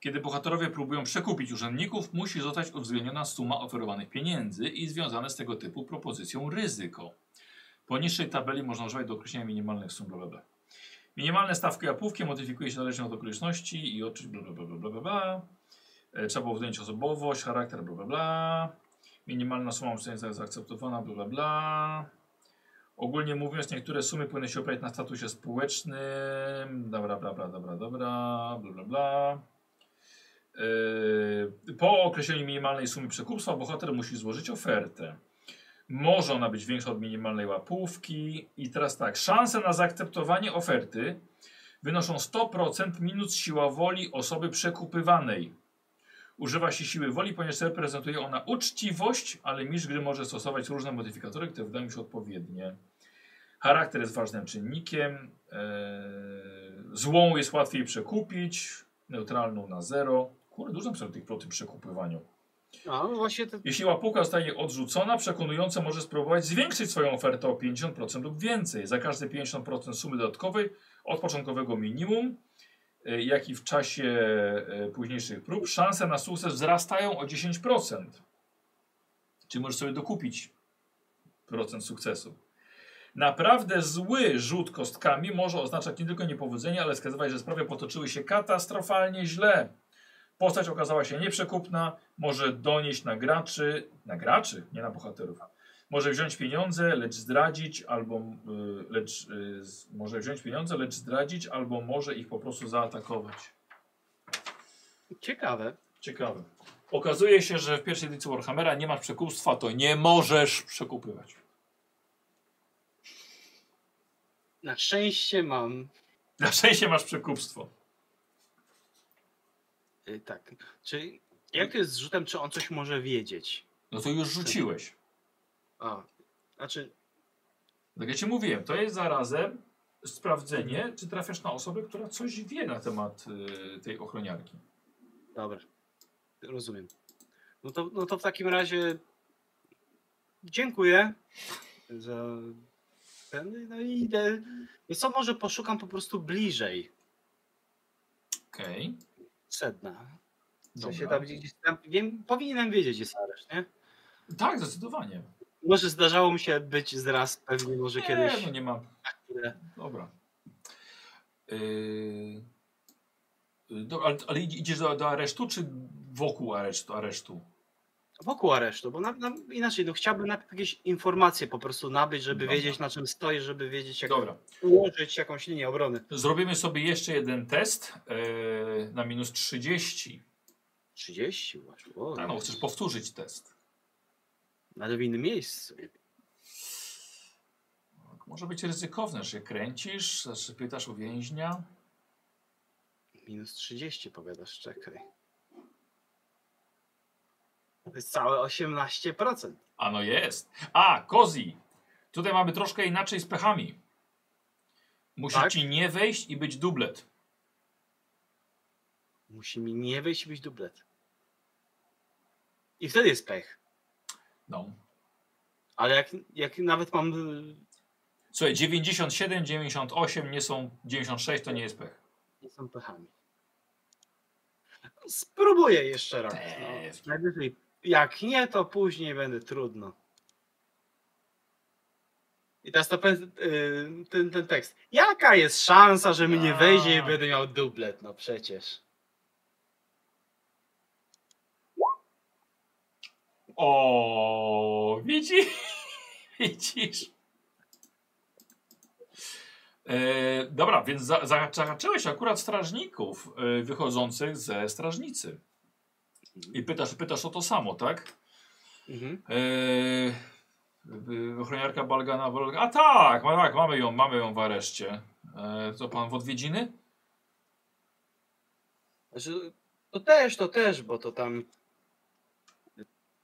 Kiedy bohaterowie próbują przekupić urzędników, musi zostać uwzględniona suma oferowanych pieniędzy i związane z tego typu propozycją ryzyko. Po niższej tabeli można używać do określenia minimalnych sum blablabla. Minimalne stawki łapówki modyfikuje się zależnie od okoliczności i oczywiście blablabla. Trzeba uwzględnić osobowość, charakter blablabla. Minimalna suma uczestnictwa jest zaakceptowana blablabla. Ogólnie mówiąc, niektóre sumy powinny się opierać na statusie społecznym. Dobra, dobra, dobra, dobra, blablabla. Po określeniu minimalnej sumy przekupstwa bohater musi złożyć ofertę. Może ona być większa od minimalnej łapówki. I teraz tak, szanse na zaakceptowanie oferty wynoszą sto procent minus siła woli osoby przekupywanej. Używa się siły woli, ponieważ reprezentuje ona uczciwość, ale mistrz gry może stosować różne modyfikatory, które wydają się odpowiednie. Charakter jest ważnym czynnikiem. Złą jest łatwiej przekupić. Neutralną na zero. Kurde, dużo napisałem tych po tym przekupywaniu. A, właśnie to... Jeśli łapówka zostanie odrzucona, przekonująca może spróbować zwiększyć swoją ofertę o pięćdziesiąt procent lub więcej. Za każde pięćdziesiąt procent sumy dodatkowej od początkowego minimum, jak i w czasie późniejszych prób, szanse na sukces wzrastają o dziesięć procent. Czyli możesz sobie dokupić procent sukcesu. Naprawdę zły rzut kostkami może oznaczać nie tylko niepowodzenie, ale wskazywać, że sprawy potoczyły się katastrofalnie źle. Postać okazała się nieprzekupna, może donieść na graczy, na graczy, nie na bohaterów. Może wziąć pieniądze, lecz zdradzić, albo yy, lecz yy, może wziąć pieniądze, lecz zdradzić, albo może ich po prostu zaatakować. Ciekawe. Ciekawe. Okazuje się, że w pierwszej edycji Warhammera nie masz przekupstwa, to nie możesz przekupywać. Na szczęście mam. Na szczęście masz przekupstwo. Yy, tak. Czy jak to jest z rzutem, czy on coś może wiedzieć? No to już rzuciłeś. A, znaczy... Tak jak ci mówiłem, to jest zarazem sprawdzenie, czy trafiasz na osobę, która coś wie na temat yy, tej ochroniarki. Dobra, rozumiem. No to, no to w takim razie dziękuję za... No i idę. I co, może poszukam po prostu bliżej. Okej. Okay. Sedna. Co się tam gdzieś tam. Wiem, powinienem wiedzieć, gdzie jest areszt, nie? Tak, zdecydowanie. Może zdarzało mi się być zraz, pewnie może nie, kiedyś. No nie mam. Dobra. Yy... Dobra, ale, ale idziesz do, do aresztu, czy wokół aresztu? aresztu? Wokół aresztu, bo na, na, inaczej, no chciałbym najpierw jakieś informacje po prostu nabyć, żeby Dobra. wiedzieć, na czym stoi, żeby wiedzieć, jak Dobra. ułożyć jakąś linię obrony. Zrobimy sobie jeszcze jeden test yy, na minus trzydzieści. trzydzieści? Właśnie. O, tak, no chcesz powtórzyć test. Ale w innym miejscu. Może być ryzykowne, że kręcisz, że pytasz u więźnia. Minus trzydzieści powiadasz, czekaj. To jest całe osiemnaście procent. A no jest. A, Kozi. Tutaj mamy troszkę inaczej z pechami. Musi tak? ci nie wejść i być dublet. Musi mi nie wejść i być dublet. I wtedy jest pech. No. Ale jak, jak nawet mam... Słuchaj, dziewięćdziesiąt siedem, dziewięćdziesiąt osiem nie są... dziewięćdziesiąt sześć to nie jest pech. Nie są pechami. Spróbuję jeszcze raz. No. Jak nie, to później będzie trudno. I teraz to ten, ten, ten tekst. Jaka jest szansa, że mnie wejdzie i będę miał dublet? No przecież. O, widzisz? Widzisz? E, dobra, więc zahaczyłeś akurat strażników e, wychodzących ze strażnicy. I pytasz, pytasz o to samo, tak? Mhm. E, ochroniarka Balgana. A tak, a tak, mamy ją, mamy ją w areszcie. E, co pan w odwiedziny? To też, to też, bo to tam.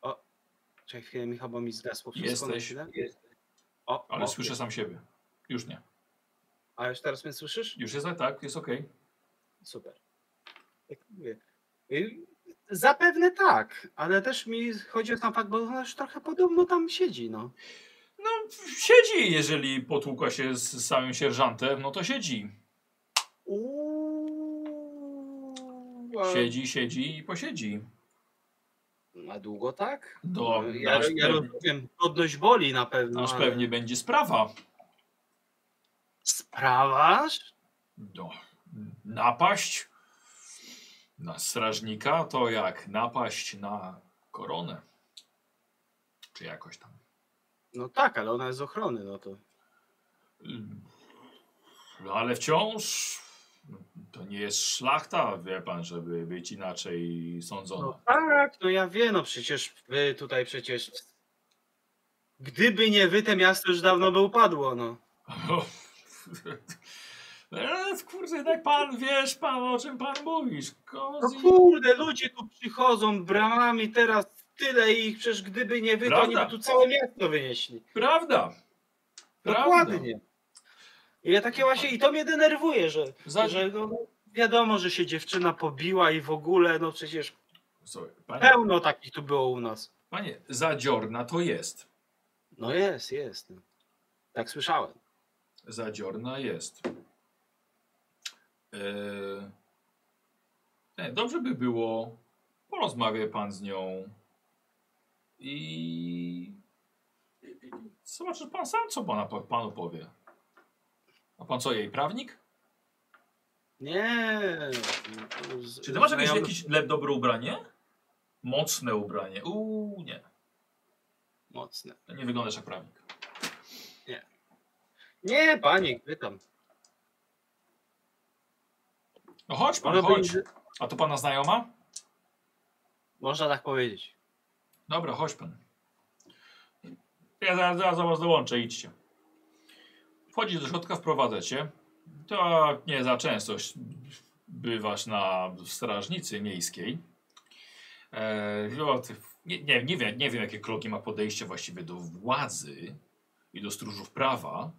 O, czekaj chwilę, mi chyba mi zgasło wszystko. Jesteś. O, ale o, słyszę jest. Sam siebie. Już nie. A już teraz mnie słyszysz? Już jest, tak, jest okej. Okay. Super. Tak mówię. Zapewne tak, ale też mi chodzi o ten fakt, bo ona już trochę podobno tam siedzi, no. No, siedzi, jeżeli potłukła się z samym sierżantem, no to siedzi. Uuu, a... Siedzi, siedzi i posiedzi. Na długo tak? Do, ja ja pewnie... rozumiem, godność boli na pewno. Aż ale... pewnie będzie sprawa. Spraważ? No, napaść na strażnika to jak napaść na koronę. Czy jakoś tam. No tak, ale ona jest z ochrony, no to. No ale wciąż to nie jest szlachta, wie pan, żeby być inaczej sądzona. No tak, no ja wiem, no przecież wy tutaj przecież. Gdyby nie wy, to miasto już dawno by upadło, no. Kurde, jednak pan wiesz, pan o czym pan mówisz. Kozi. No kurde, ludzie tu przychodzą bramami, teraz tyle ich, przecież gdyby nie wy, to oni by tu całe miasto wynieśli. Prawda. Dokładnie. I ja takie właśnie, i to mnie denerwuje, że, Zaczy... że no, wiadomo, że się dziewczyna pobiła i w ogóle, no przecież Sorry, panie, pełno takich tu było u nas. Panie, zadziorna to jest. No jest, jest. Tak słyszałem. Zadziorna jest. Yy... Nie, dobrze by było, porozmawia pan z nią i zobaczysz pan sam, co pana, panu powie. A pan co, jej prawnik? Nie. Z... Czy ty masz jakieś, jakieś dobre ubranie? Mocne ubranie. Uuu, nie. Mocne. Nie wyglądasz jak prawnik. Nie. Nie, panie, pytam. No chodź pan, chodź. A to pana znajoma? Można tak powiedzieć. Dobra, chodź pan. Ja zaraz, zaraz was dołączę, idźcie. Wchodzisz do środka, wprowadza cię. To nie za często bywasz na strażnicy miejskiej. Eee, nie, nie, nie, wiem, nie wiem, jakie Klogi ma podejście właściwie do władzy i do stróżów prawa.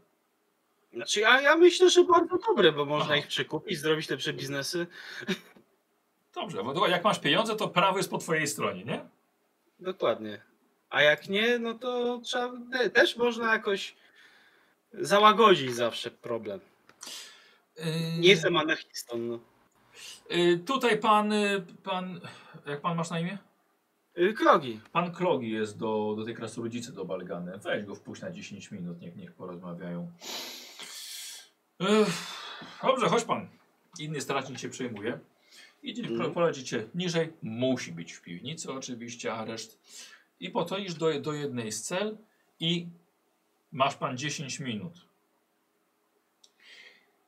Znaczy, ja, ja myślę, że bardzo dobre, bo można Aha. ich przekupić, zrobić te przebiznesy. Dobrze, bo jak masz pieniądze, to prawo jest po twojej stronie, nie? Dokładnie. A jak nie, no to trzeba, też można jakoś załagodzić zawsze problem. Yy... Nie jestem anarchistą, no. Yy, tutaj pan, pan, jak pan masz na imię? Yy, Klogi. Pan Klogi jest do, do tej krasnoludzicy, do Balgany. Weź go wpuść na dziesięć minut, niech, niech porozmawiają. Dobrze, chodź pan. Inny strażnik się przejmuje. Idzie, mm. prowadzi cię niżej. Musi być w piwnicy oczywiście, areszt. I podchodzisz do, do jednej z cel i masz pan dziesięć minut.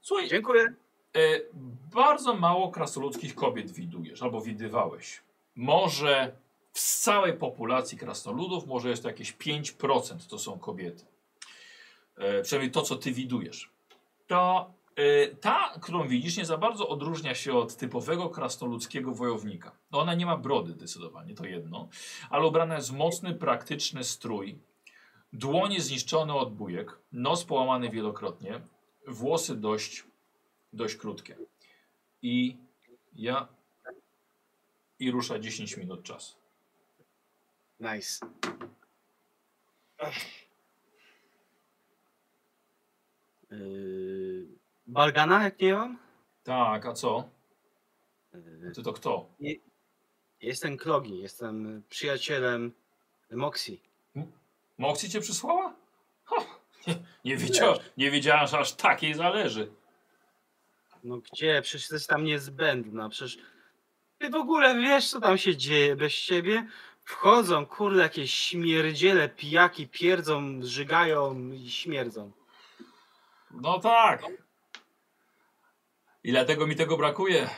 Słuchaj, dziękuję. Y, bardzo mało krasnoludzkich kobiet widujesz, albo widywałeś. Może z całej populacji krasnoludów może jest to jakieś pięć procent to są kobiety. Y, przynajmniej to, co ty widujesz. To y, ta, którą widzisz, nie za bardzo odróżnia się od typowego krasnoludzkiego wojownika. No ona nie ma brody zdecydowanie, to jedno, ale ubrana jest w mocny, praktyczny strój, dłonie zniszczone od bujek, nos połamany wielokrotnie, włosy dość, dość krótkie. I ja... I rusza dziesięć minut czasu. Nice. Yy, Balgana, jak nie mam? Tak, a co? Yy, Ty to kto? Nie, jestem Klogi, jestem przyjacielem Moxie. Moxie cię przysłała? Ho, nie, nie, wiedział, nie wiedziałem, że aż takiej zależy. No gdzie? Przecież jest tam niezbędna. Przecież ty w ogóle wiesz, co tam się dzieje bez ciebie? Wchodzą, kurde, jakieś śmierdziele, pijaki, pierdzą, żygają i śmierdzą. No tak. I dlatego mi tego brakuje.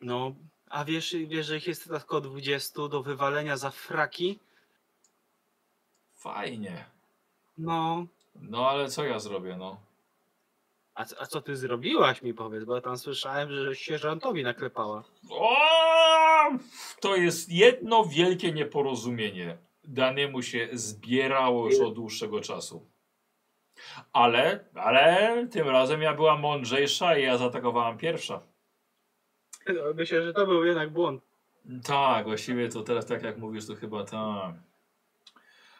No, A wiesz, wiesz, że ich jest tylko dwudziestu do wywalenia za fraki? Fajnie. No. No ale co ja zrobię, no? A, a co ty zrobiłaś, mi powiedz, bo tam słyszałem, że sierżantowi naklepała. O! To jest jedno wielkie nieporozumienie. Danemu się zbierało już od dłuższego czasu. Ale, ale tym razem ja była mądrzejsza i ja zaatakowałam pierwsza. Myślę, że to był jednak błąd. Tak, właściwie to teraz tak jak mówisz, to chyba tak.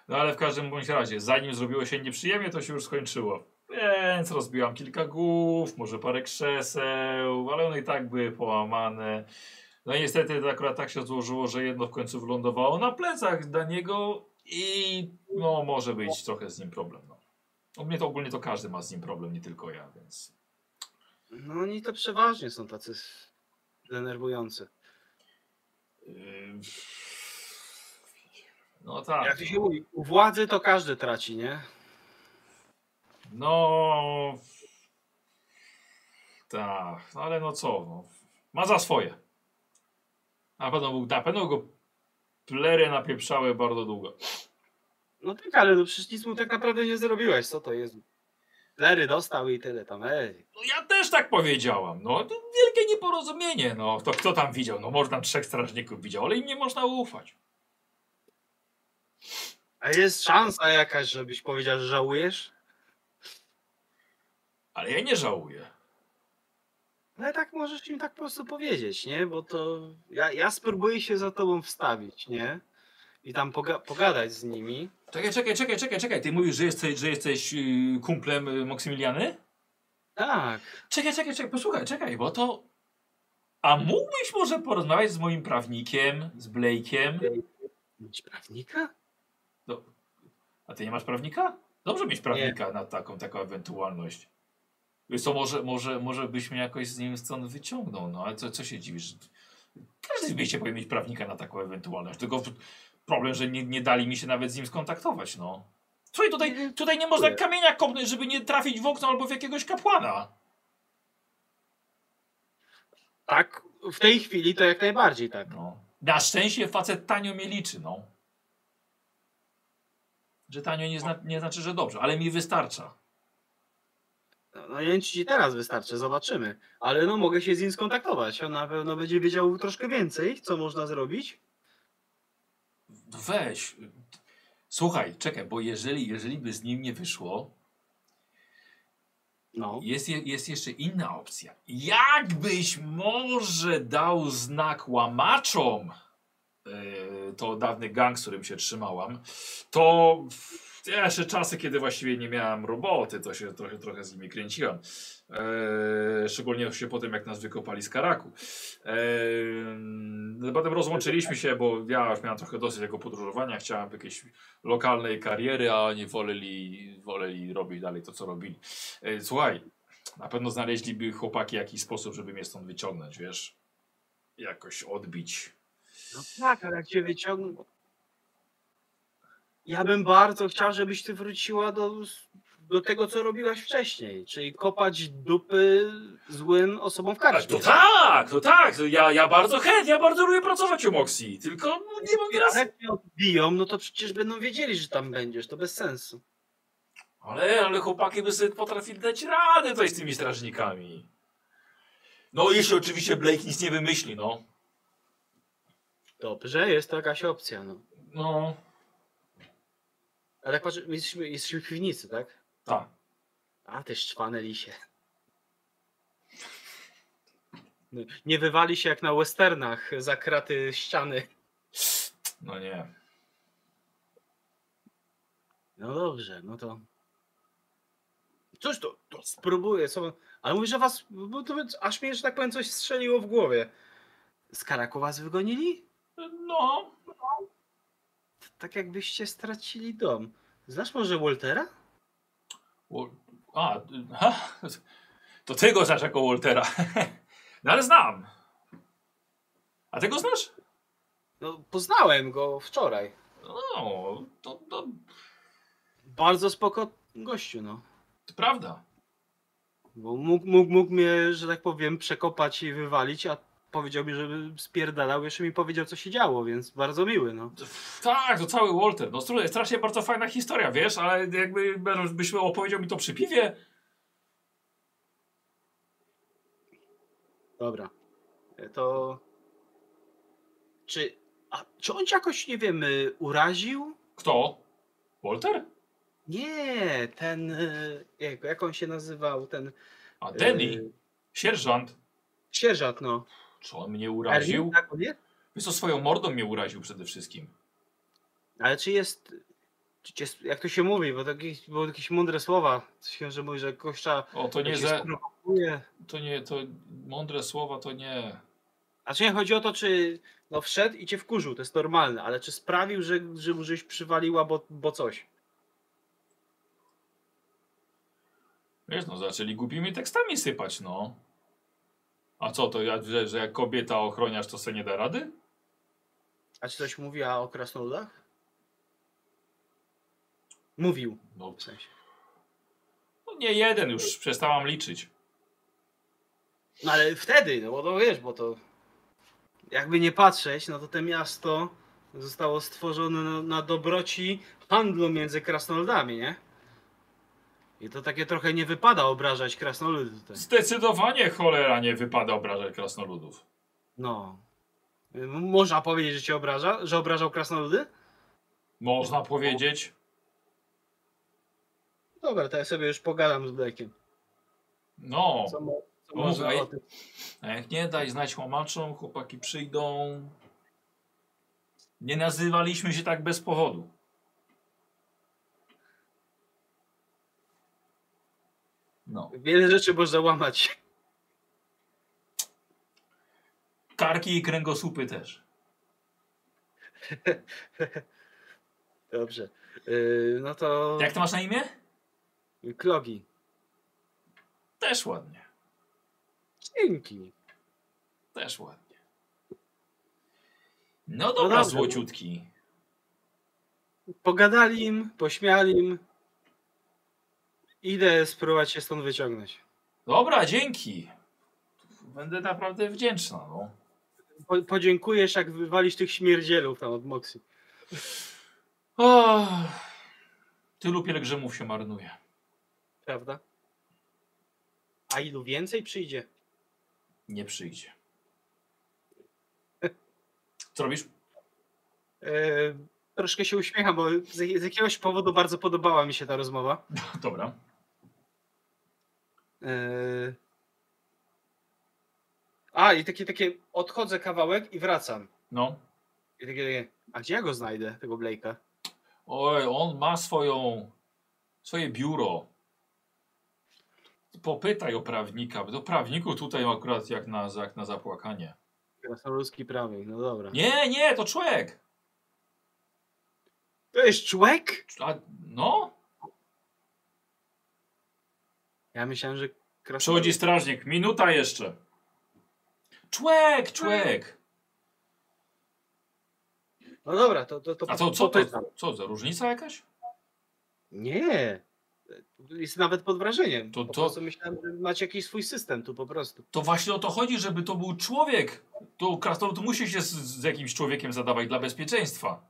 No ale w każdym bądź razie, zanim zrobiło się nieprzyjemnie, to się już skończyło. Więc rozbiłam kilka głów, może parę krzeseł, ale one i tak były połamane. No i niestety to akurat tak się złożyło, że jedno w końcu wylądowało na plecach dla niego i no może być trochę z nim problem. No. U mnie to ogólnie to każdy ma z nim problem, nie tylko ja, więc... No oni to przeważnie są tacy denerwujący. Yy... No tak. Jak się mówi, u władzy to każdy traci, nie? No... Tak, ale no co, no. Ma za swoje. Na pewno, na pewno go plery napieprzały bardzo długo. No tak, ale no przecież nic mu tak naprawdę nie zrobiłeś, co to jest? Plery dostał i tyle tam, ej. No ja też tak powiedziałam, no to wielkie nieporozumienie, no to kto tam widział? No można trzech strażników widział, ale im nie można ufać. A jest szansa jakaś, żebyś powiedział, że żałujesz? Ale ja nie żałuję. Ale tak możesz im tak po prostu powiedzieć, nie? Bo to ja, ja spróbuję się za tobą wstawić, nie? I tam poga pogadać z nimi. Czekaj, czekaj, czekaj, czekaj, czekaj. Ty mówisz, że jesteś, że jesteś yy, kumplem yy, Maksymiliany? Tak. Czekaj, czekaj, czekaj, posłuchaj, czekaj, bo to... A mógłbyś może porozmawiać z moim prawnikiem, z Blake'iem? Mieć prawnika? No. A ty nie masz prawnika? Dobrze mieć prawnika nie. na taką, taką ewentualność. Wiesz co, może, może, może byś mnie jakoś z nim stąd wyciągnął, no ale co, co się dziwisz? Każdy w mieście powinien mieć prawnika na taką ewentualność, tylko problem, że nie, nie dali mi się nawet z nim skontaktować, no. Słuchaj, tutaj, tutaj nie można kamienia kopnąć, żeby nie trafić w okno albo w jakiegoś kapłana. Tak, w tej chwili to jak najbardziej tak. No. Na szczęście facet tanio mnie liczy, no. Że tanio nie, zna, nie znaczy, że dobrze, ale mi wystarcza. No nie wiem, czy ci teraz wystarczy, zobaczymy. Ale no mogę się z nim skontaktować. On na pewno będzie wiedział troszkę więcej, co można zrobić. Weź. Słuchaj, czekaj, bo jeżeli, jeżeli by z nim nie wyszło, no. jest, jest jeszcze inna opcja. Jakbyś może dał znak łamaczom, yy, to dawny gang, z którym się trzymałam, to... Ja jeszcze czasy, kiedy właściwie nie miałem roboty, to się trochę, trochę z nimi kręciłem. Eee, szczególnie się potem, jak nas wykopali z Karaku. Eee, potem rozłączyliśmy się, bo ja już miałem trochę dosyć tego podróżowania. Chciałem jakiejś lokalnej kariery, a oni woleli, woleli robić dalej to, co robili. Eee, słuchaj, na pewno znaleźliby chłopaki jakiś sposób, żeby mnie stąd wyciągnąć, wiesz? Jakoś odbić. No tak, ale jak cię wyciągnął... Ja bym bardzo chciał, żebyś ty wróciła do, do tego, co robiłaś wcześniej, czyli kopać dupy złym osobom w karczmie. To tak, to tak, ja, ja bardzo chętnie, ja bardzo lubię pracować u Moxie, tylko no, nie mogę raz... Jak mnie odbiją, no to przecież będą wiedzieli, że tam będziesz, to bez sensu. Ale, ale chłopaki by sobie potrafili dać radę coś z tymi strażnikami. No jeśli oczywiście Blake nic nie wymyśli, no. Dobrze, jest to jakaś opcja, no. No... Ale tak patrz, jesteśmy, jesteśmy w piwnicy, tak? Tak. A, ty szczwane lisie. Nie wywali się jak na westernach za kraty ściany. No nie. No dobrze, no to... Cóż to, to spróbuję sobie... Ale mówisz, że was... Bo to, aż mnie, że tak powiem, coś strzeliło w głowie. Z Karaku was wygonili? No... Tak jakbyście stracili dom. Znasz może Waltera? Wal A, ha? To ty go znasz jako Waltera. No ale znam. A ty go znasz? No, poznałem go wczoraj. No, to... to... Bardzo spoko gościu, no. To prawda. Bo mógł, mógł, mógł mnie, że tak powiem, przekopać i wywalić, a powiedział mi, żeby spierdalał, jeszcze mi powiedział, co się działo, więc bardzo miły, no. Tak, to cały Walter, no strasznie bardzo fajna historia, wiesz, ale jakby byśmy opowiedział mi to przy piwie. Dobra, to... Czy... A czy on cię jakoś, nie wiem, uraził? Kto? Walter? Nie, ten... Jak, jak on się nazywał, ten... A, Denis? Y... Sierżant? Sierżant, no. Czy on mnie uraził? Wiesz co, swoją mordą mnie uraził przede wszystkim. Ale czy jest... Czy jest jak to się mówi, bo to jakieś, bo jakieś mądre słowa, się, że mówi, że gościa... O, to nie, że... To nie, to... Mądre słowa to nie... A czy nie chodzi o to, czy... No wszedł i cię wkurzył, to jest normalne, ale czy sprawił, że, że mu żeś przywaliła, bo, bo coś? Wiesz, no zaczęli głupimi tekstami sypać, no. A co, to ja, że, że jak kobieta ochroniasz, to se nie da rady? A czy coś mówiła o krasnoludach? Mówił, no w sensie. No nie jeden, już przestałam liczyć. No ale wtedy, no bo to wiesz, bo to... Jakby nie patrzeć, no to to miasto zostało stworzone na, na dobroci handlu między krasnoludami, nie? I to takie trochę nie wypada obrażać krasnoludów tutaj. Zdecydowanie cholera nie wypada obrażać krasnoludów. No. Można powiedzieć, że cię obraża? Że obrażał krasnoludy? Można powiedzieć. Dobra, to ja sobie już pogadam z Blake'iem. No. Co mo- co no może o tym? A jak nie, daj znać łamaczom, chłopaki przyjdą. Nie nazywaliśmy się tak bez powodu. No. Wiele rzeczy można łamać. Karki i kręgosłupy też. Dobrze. Yy, no to... Jak to masz na imię? Klogi. Też ładnie. Dzięki. Też ładnie. No dobra, no złociutki. Pogadali im, pośmiali im. Idę spróbować się stąd wyciągnąć. Dobra, dzięki. Będę naprawdę wdzięczna. No. Po, podziękujesz, jak wywalisz tych śmierdzielów tam od Moksy. O, tylu pielgrzymów się marnuje. Prawda? A ilu więcej przyjdzie? Nie przyjdzie. Co robisz? Yy, troszkę się uśmiecham, bo z, z jakiegoś powodu bardzo podobała mi się ta rozmowa. Dobra. Yy... A, i takie, takie odchodzę kawałek i wracam. No. I takie, takie, a gdzie ja go znajdę, tego Blake'a? Oj, on ma swoją, swoje biuro. Popytaj o prawnika, bo do prawniku tutaj akurat jak na, jak na zapłakanie. Krasnoludzki prawnik, no dobra. Nie, nie, to człowiek. To jest człowiek? A, no. Ja myślałem, że... Krasnolud... Przychodzi strażnik, minuta jeszcze. Człowiek, człowiek. No dobra, to... to, to A to co, to, co za różnica jakaś? Nie. Jest nawet pod wrażeniem. To, to... Po prostu myślałem, że macie jakiś swój system tu po prostu. To właśnie o to chodzi, żeby to był człowiek. To krasnolud musi się z, z jakimś człowiekiem zadawać dla bezpieczeństwa.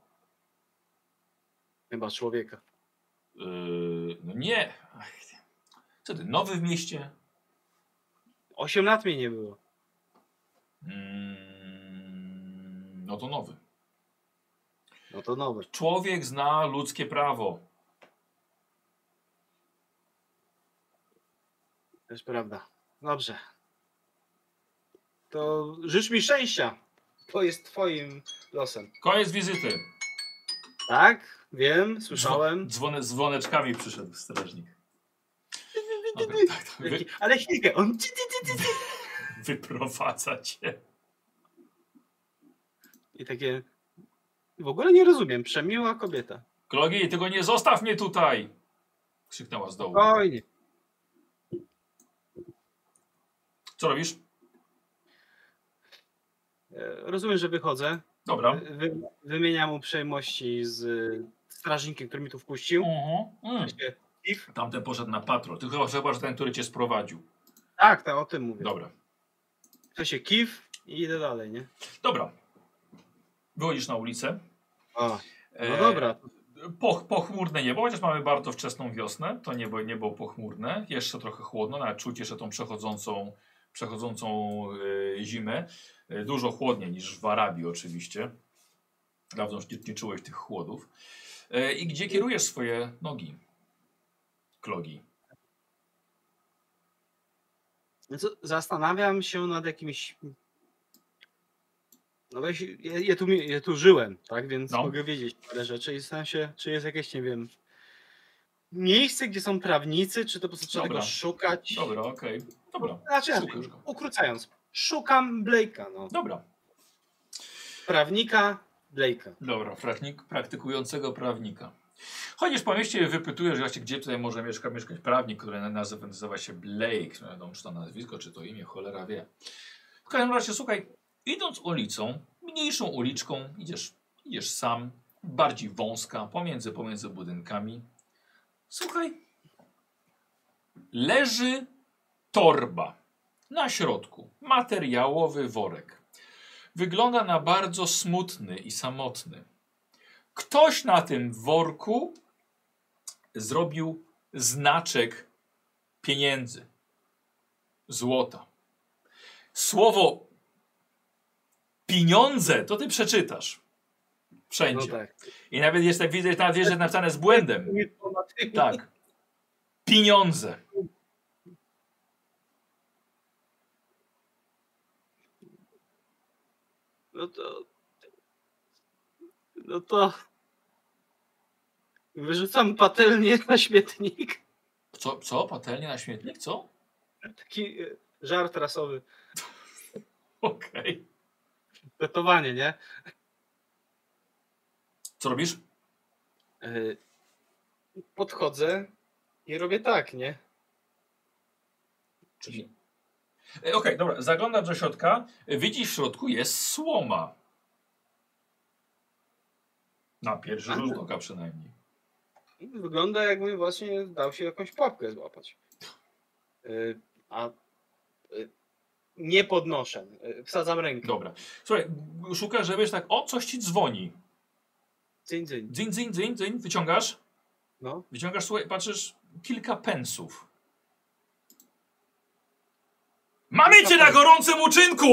Chyba człowieka. Yy, no nie. Co ty, nowy w mieście? Osiem lat mnie nie było. Mm, no to nowy. No to nowy. Człowiek zna ludzkie prawo. Też prawda. Dobrze. To życz mi szczęścia. To jest twoim losem. Koniec wizyty. Tak, wiem, słyszałem. Dzwone, dzwoneczkami przyszedł strażnik. Dobra, tak, tak. Wy... Ale chwilkę, on wyprowadza cię. I takie... W ogóle nie rozumiem, przemiła kobieta. Klogi, tego nie zostaw mnie tutaj! Krzyknęła z dołu. Oj, nie. Co robisz? Rozumiem, że wychodzę. Dobra. Wy, wymieniam uprzejmości z strażnikiem, który mi tu wpuścił. Uh-huh. Mm. Tamten poszedł na patrol. Tylko chyba, że ten, który cię sprowadził. Tak, tak, o tym mówię. Dobra. To się kif. I idę dalej, nie? Dobra. Wychodzisz na ulicę. A, no dobra. Poch, pochmurne niebo, chociaż mamy bardzo wczesną wiosnę, to niebo, niebo pochmurne, jeszcze trochę chłodno, nawet czuć jeszcze tą przechodzącą, przechodzącą yy, zimę. Yy, dużo chłodniej niż w Arabii oczywiście. Dawno już nie, nie czułeś tych chłodów. Yy, I gdzie kierujesz swoje nogi? Klogi. Zastanawiam się nad jakimś... No weź, ja, ja, tu, ja tu żyłem, tak, więc no. mogę wiedzieć parę rzeczy i zastanawiam się, czy jest jakieś, nie wiem, miejsce, gdzie są prawnicy, czy to po prostu trzeba Dobra. tego szukać. Dobra, okej. Okay. Dobra. Znaczy, ukrócając, szukam Blake'a, no. Dobra. Prawnika Blake'a. Dobra, praktyk, praktykującego prawnika. Chodzisz po mieście i wypytujesz właśnie, gdzie tutaj może mieszka, mieszkać prawnik, który nazywa się Blake. Nie wiadomo, czy to nazwisko, czy to imię, cholera wie. W każdym razie, słuchaj, idąc ulicą, mniejszą uliczką, idziesz, idziesz sam, bardziej wąska, pomiędzy, pomiędzy budynkami. Słuchaj, leży torba na środku, materiałowy worek. Wygląda na bardzo smutny i samotny. Ktoś na tym worku zrobił znaczek pieniędzy, złota. Słowo pieniądze to ty przeczytasz wszędzie. No tak. I nawet jest, widzę, nawet jest napisane z błędem. Tak. Pieniądze. No to... No to... Wyrzucam patelnię na śmietnik. Co? Co? Patelnię na śmietnik? Co? Taki żart rasowy. Okej. Okay. Retowanie, nie? Co robisz? Podchodzę i robię tak, nie? Czyli... Okej, okay, dobra. Zaglądasz do środka. Widzisz, w środku jest słoma. Na pierwszy rzut oka przynajmniej. Wygląda, jakby właśnie dał się jakąś pułapkę złapać. Yy, a yy, nie podnoszę. Yy, wsadzam rękę. Dobra. Słuchaj, szukasz, że wiesz tak, o, coś ci dzwoni. Dzyń, dzyń. Dzyń, dzyń, dzyń, dzyń. Wyciągasz? No. Wyciągasz, słuchaj, patrzysz, kilka pensów. Mamy cię na gorącym uczynku!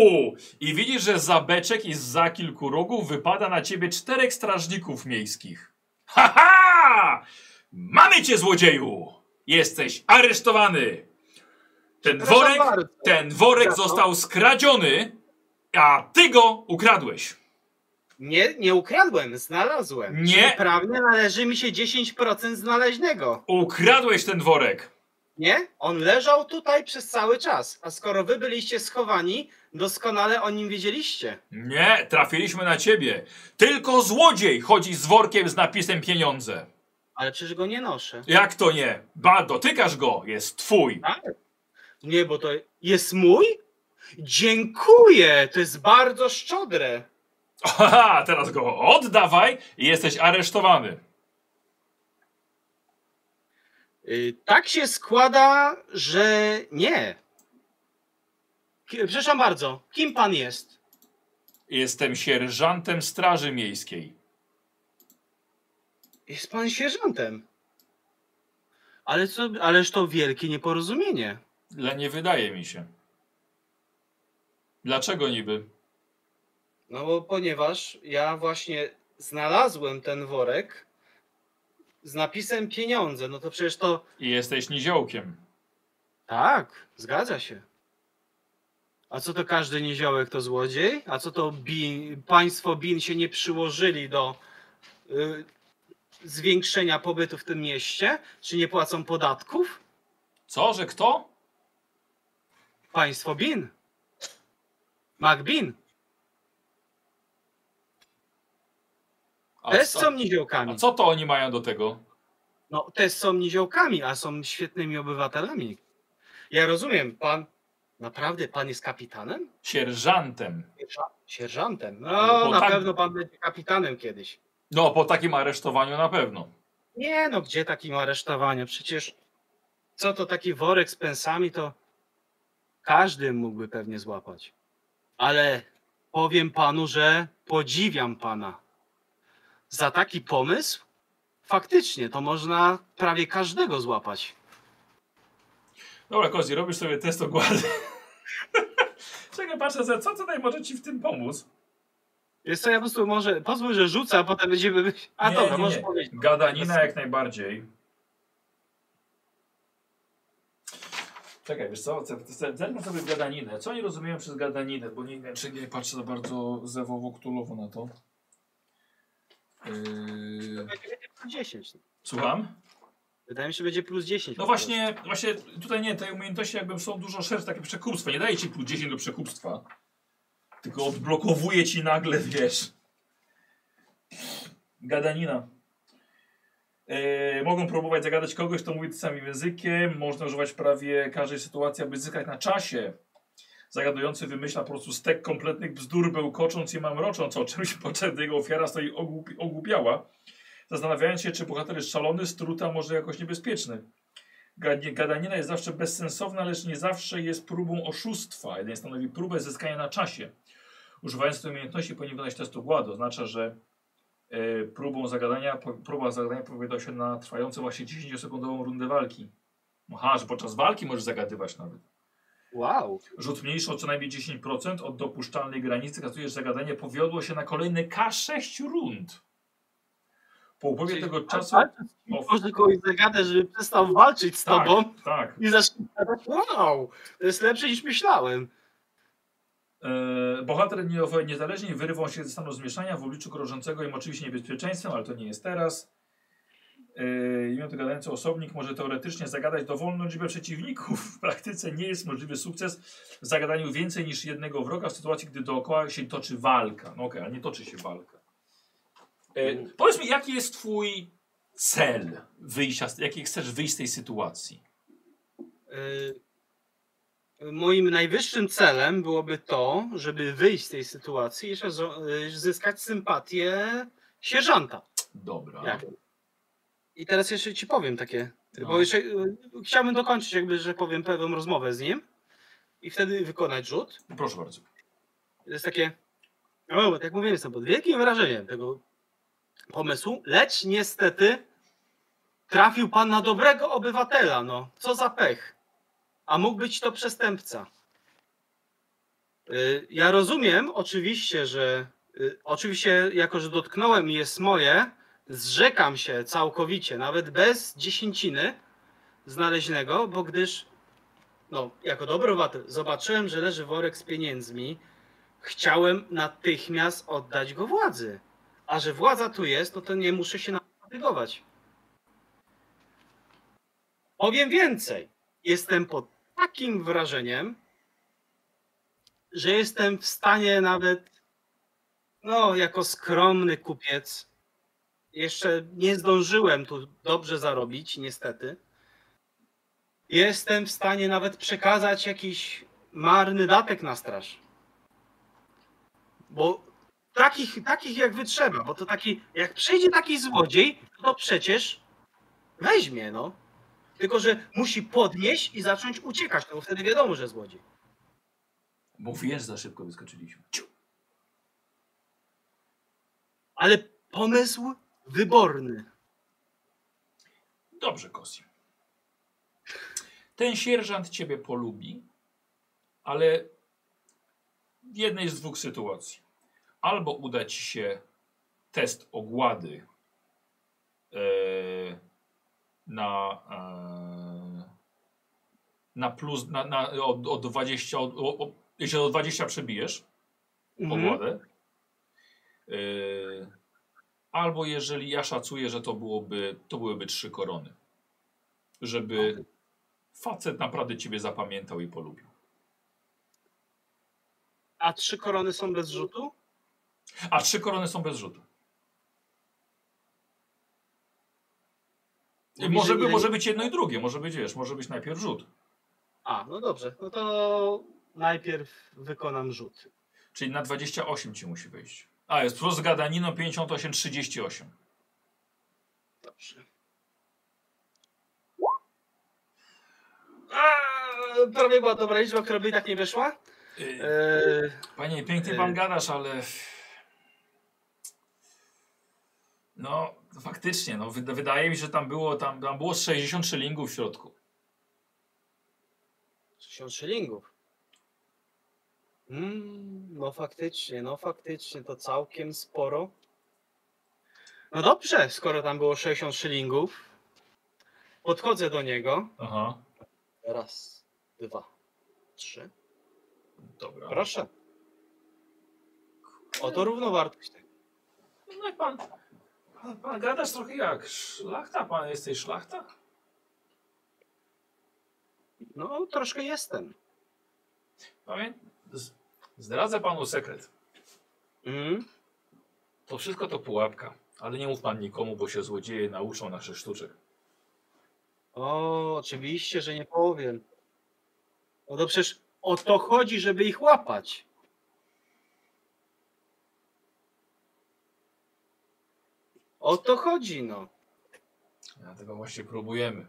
I widzisz, że za beczek i za kilku rogów wypada na ciebie czterech strażników miejskich. Ha, ha! Mamy cię, złodzieju! Jesteś aresztowany! Ten worek, ten worek został skradziony, a ty go ukradłeś. Nie, nie ukradłem, znalazłem. Nie. Prawnie należy mi się dziesięć procent znaleźnego. Ukradłeś ten worek. Nie? On leżał tutaj przez cały czas, a skoro wy byliście schowani, doskonale o nim wiedzieliście. Nie, trafiliśmy na ciebie. Tylko złodziej chodzi z workiem z napisem pieniądze. Ale przecież go nie noszę. Jak to nie? Ba, dotykasz go, jest twój. Tak? Nie, bo to jest mój? Dziękuję, to jest bardzo szczodre. Aha, teraz go oddawaj i jesteś aresztowany. Tak się składa, że nie. Przepraszam bardzo, kim pan jest? Jestem sierżantem Straży Miejskiej. Jest pan sierżantem? Ale co, ależ to wielkie nieporozumienie. Dla nie wydaje mi się. Dlaczego niby? No bo ponieważ ja właśnie znalazłem ten worek z napisem pieniądze, no to przecież to... I jesteś niziołkiem. Tak, zgadza się. A co to każdy niziołek to złodziej? A co to bin, państwo bin się nie przyłożyli do y, zwiększenia pobytu w tym mieście? Czy nie płacą podatków? Co, że kto? Państwo bin. McBean. A też co, są niziołkami. A co to oni mają do tego? No też są niziołkami, a są świetnymi obywatelami. Ja rozumiem, pan... Naprawdę pan jest kapitanem? Sierżantem. Sierżantem. No, no na tak... pewno pan będzie kapitanem kiedyś. No, po takim aresztowaniu na pewno. Nie, no gdzie takim aresztowaniu? Przecież co to taki worek z pensami, to każdy mógłby pewnie złapać. ale powiem panu, że podziwiam pana za taki pomysł. Faktycznie, to można prawie każdego złapać. Dobra, Kozi, robisz sobie test ogłady. Czekaj, patrzę, za co tutaj może ci w tym pomóc? Jest co, ja po prostu może pozwól, że rzucę, a potem będziemy... A nie, dobra, nie, możesz nie. powiedzieć. Gadanina jak najbardziej. Czekaj, wiesz co, zajmę sobie gadaninę. Co oni rozumieją przez gadaninę? Bo nie, czy nie patrzę za bardzo zewowo-ktulowo na to. Yy... plus dziesięć. Słucham? Wydaje mi się, że będzie plus dziesięć. No właśnie, właśnie tutaj nie, te umiejętności jakby są dużo szersze, takie przekupstwa. Nie daje ci plus dziesięć do przekupstwa. Tylko odblokowuje ci nagle, wiesz. Gadanina. Yy, mogą próbować zagadać kogoś, kto mówi tym samym językiem. Można używać prawie każdej sytuacji, aby zyskać na czasie. Zagadujący wymyśla po prostu stek kompletnych bzdur, bełkocząc i mamrocząc o czymś, podczas jego ofiara stoi ogłupi, ogłupiała, zastanawiając się, czy bohater jest szalony, struta, może jakoś niebezpieczny. Gadanina jest zawsze bezsensowna, lecz nie zawsze jest próbą oszustwa. Jedynie stanowi próbę zyskania na czasie. Używając tej umiejętności powinien wykonać test ogłady. Oznacza, że y, próbą zagadania, po, próba zagadania powiada się na trwającą właśnie dziesięciosekundową rundę walki. Aha, że podczas walki możesz zagadywać nawet. Wow. Rzut mniejszy o co najmniej dziesięć procent od dopuszczalnej granicy, kazujesz zagadanie, powiodło się na kolejne K sześć rund. Po upływie tego czasu... Może kogoś zagadę, żeby przestał walczyć z tak, tobą tak. i zaczął gadać. Wow, to jest lepsze niż myślałem. Yy, bohater niezależnie wyrywał się ze stanu zmieszania w obliczu grożącego im oczywiście niebezpieczeństwem, ale to nie jest teraz. Yy, imię to gadający osobnik może teoretycznie zagadać dowolną liczbę przeciwników. W praktyce nie jest możliwy sukces w zagadaniu więcej niż jednego wroga w sytuacji, gdy dookoła się toczy walka. No okej, ale nie toczy się walka. Yy, powiedz mi, jaki jest twój cel wyjścia, jaki chcesz wyjść z tej sytuacji? Yy, moim najwyższym celem byłoby to, żeby wyjść z tej sytuacji i zyskać sympatię sierżanta. Dobra. Jak? I teraz jeszcze ci powiem takie, no. bo jeszcze chciałbym dokończyć jakby, że powiem pewną rozmowę z nim i wtedy wykonać rzut. Proszę bardzo. To jest takie, no, jak mówiłem, jestem pod wielkim wrażeniem tego pomysłu, lecz niestety trafił pan na dobrego obywatela, no. Co za pech. A mógł być to przestępca. Yy, ja rozumiem oczywiście, że yy, oczywiście jako, że dotknąłem i jest moje, zrzekam się całkowicie, nawet bez dziesięciny znaleźnego, bo gdyż no, jako dobry obywatel zobaczyłem, że leży worek z pieniędzmi, chciałem natychmiast oddać go władzy. A że władza tu jest, no to nie muszę się natygować. Powiem więcej. Jestem pod takim wrażeniem, że jestem w stanie nawet, no jako skromny kupiec, jeszcze nie zdążyłem tu dobrze zarobić, niestety. Jestem w stanie nawet przekazać jakiś marny datek na straż. Bo takich, takich jak wy trzeba, bo to taki, jak przyjdzie taki złodziej, to przecież weźmie, no. Tylko, że musi podnieść i zacząć uciekać, no bo wtedy wiadomo, że złodziej. Bo wiesz, za szybko wyskoczyliśmy. Ciu. Ale pomysł wyborny. Dobrze, Kosim. Ten sierżant ciebie polubi, ale w jednej z dwóch sytuacji. Albo uda ci się test ogłady yy, na, yy, na plus, na, na, o, o dwadzieścia, o, o, jeśli o dwadzieścia przebijesz mhm. ogładę. Yy, albo jeżeli ja szacuję, że to byłoby, to byłyby trzy korony. Żeby okay. facet naprawdę ciebie zapamiętał i polubił. A trzy korony są bez rzutu? A trzy korony są bez rzutu. Może, by, może być jedno i drugie, może być, wiesz, może być najpierw rzut. A, no dobrze, no to najpierw wykonam rzut. Czyli na dwadzieścia osiem ci musi wyjść. A, jest plus gadanino pięćdziesiąt osiem, trzydzieści osiem. Dobrze. A, prawie była dobra liczba, która by i tak nie wyszła. Panie, pięknie pan gadasz, ale no faktycznie, no, wydaje mi się, że tam było, tam, tam było sześćdziesiąt szylingów w środku. sześćdziesiąt szylingów? Mm, no faktycznie, no faktycznie, to całkiem sporo. No dobrze, skoro tam było sześćdziesiąt szylingów, podchodzę do niego. Aha. Raz, dwa, trzy. Dobra. Proszę. Oto równowartość. No jak pan, pan, pan gadasz trochę jak szlachta, pan jesteś szlachta? No troszkę jestem. Pamiętam, zdradzę panu sekret. Mm? To wszystko to pułapka, ale nie mów pan nikomu, bo się złodzieje nauczą naszych sztuczek. O, oczywiście, że nie powiem. No to przecież o to chodzi, żeby ich łapać. O to chodzi, no. Dlatego właśnie próbujemy.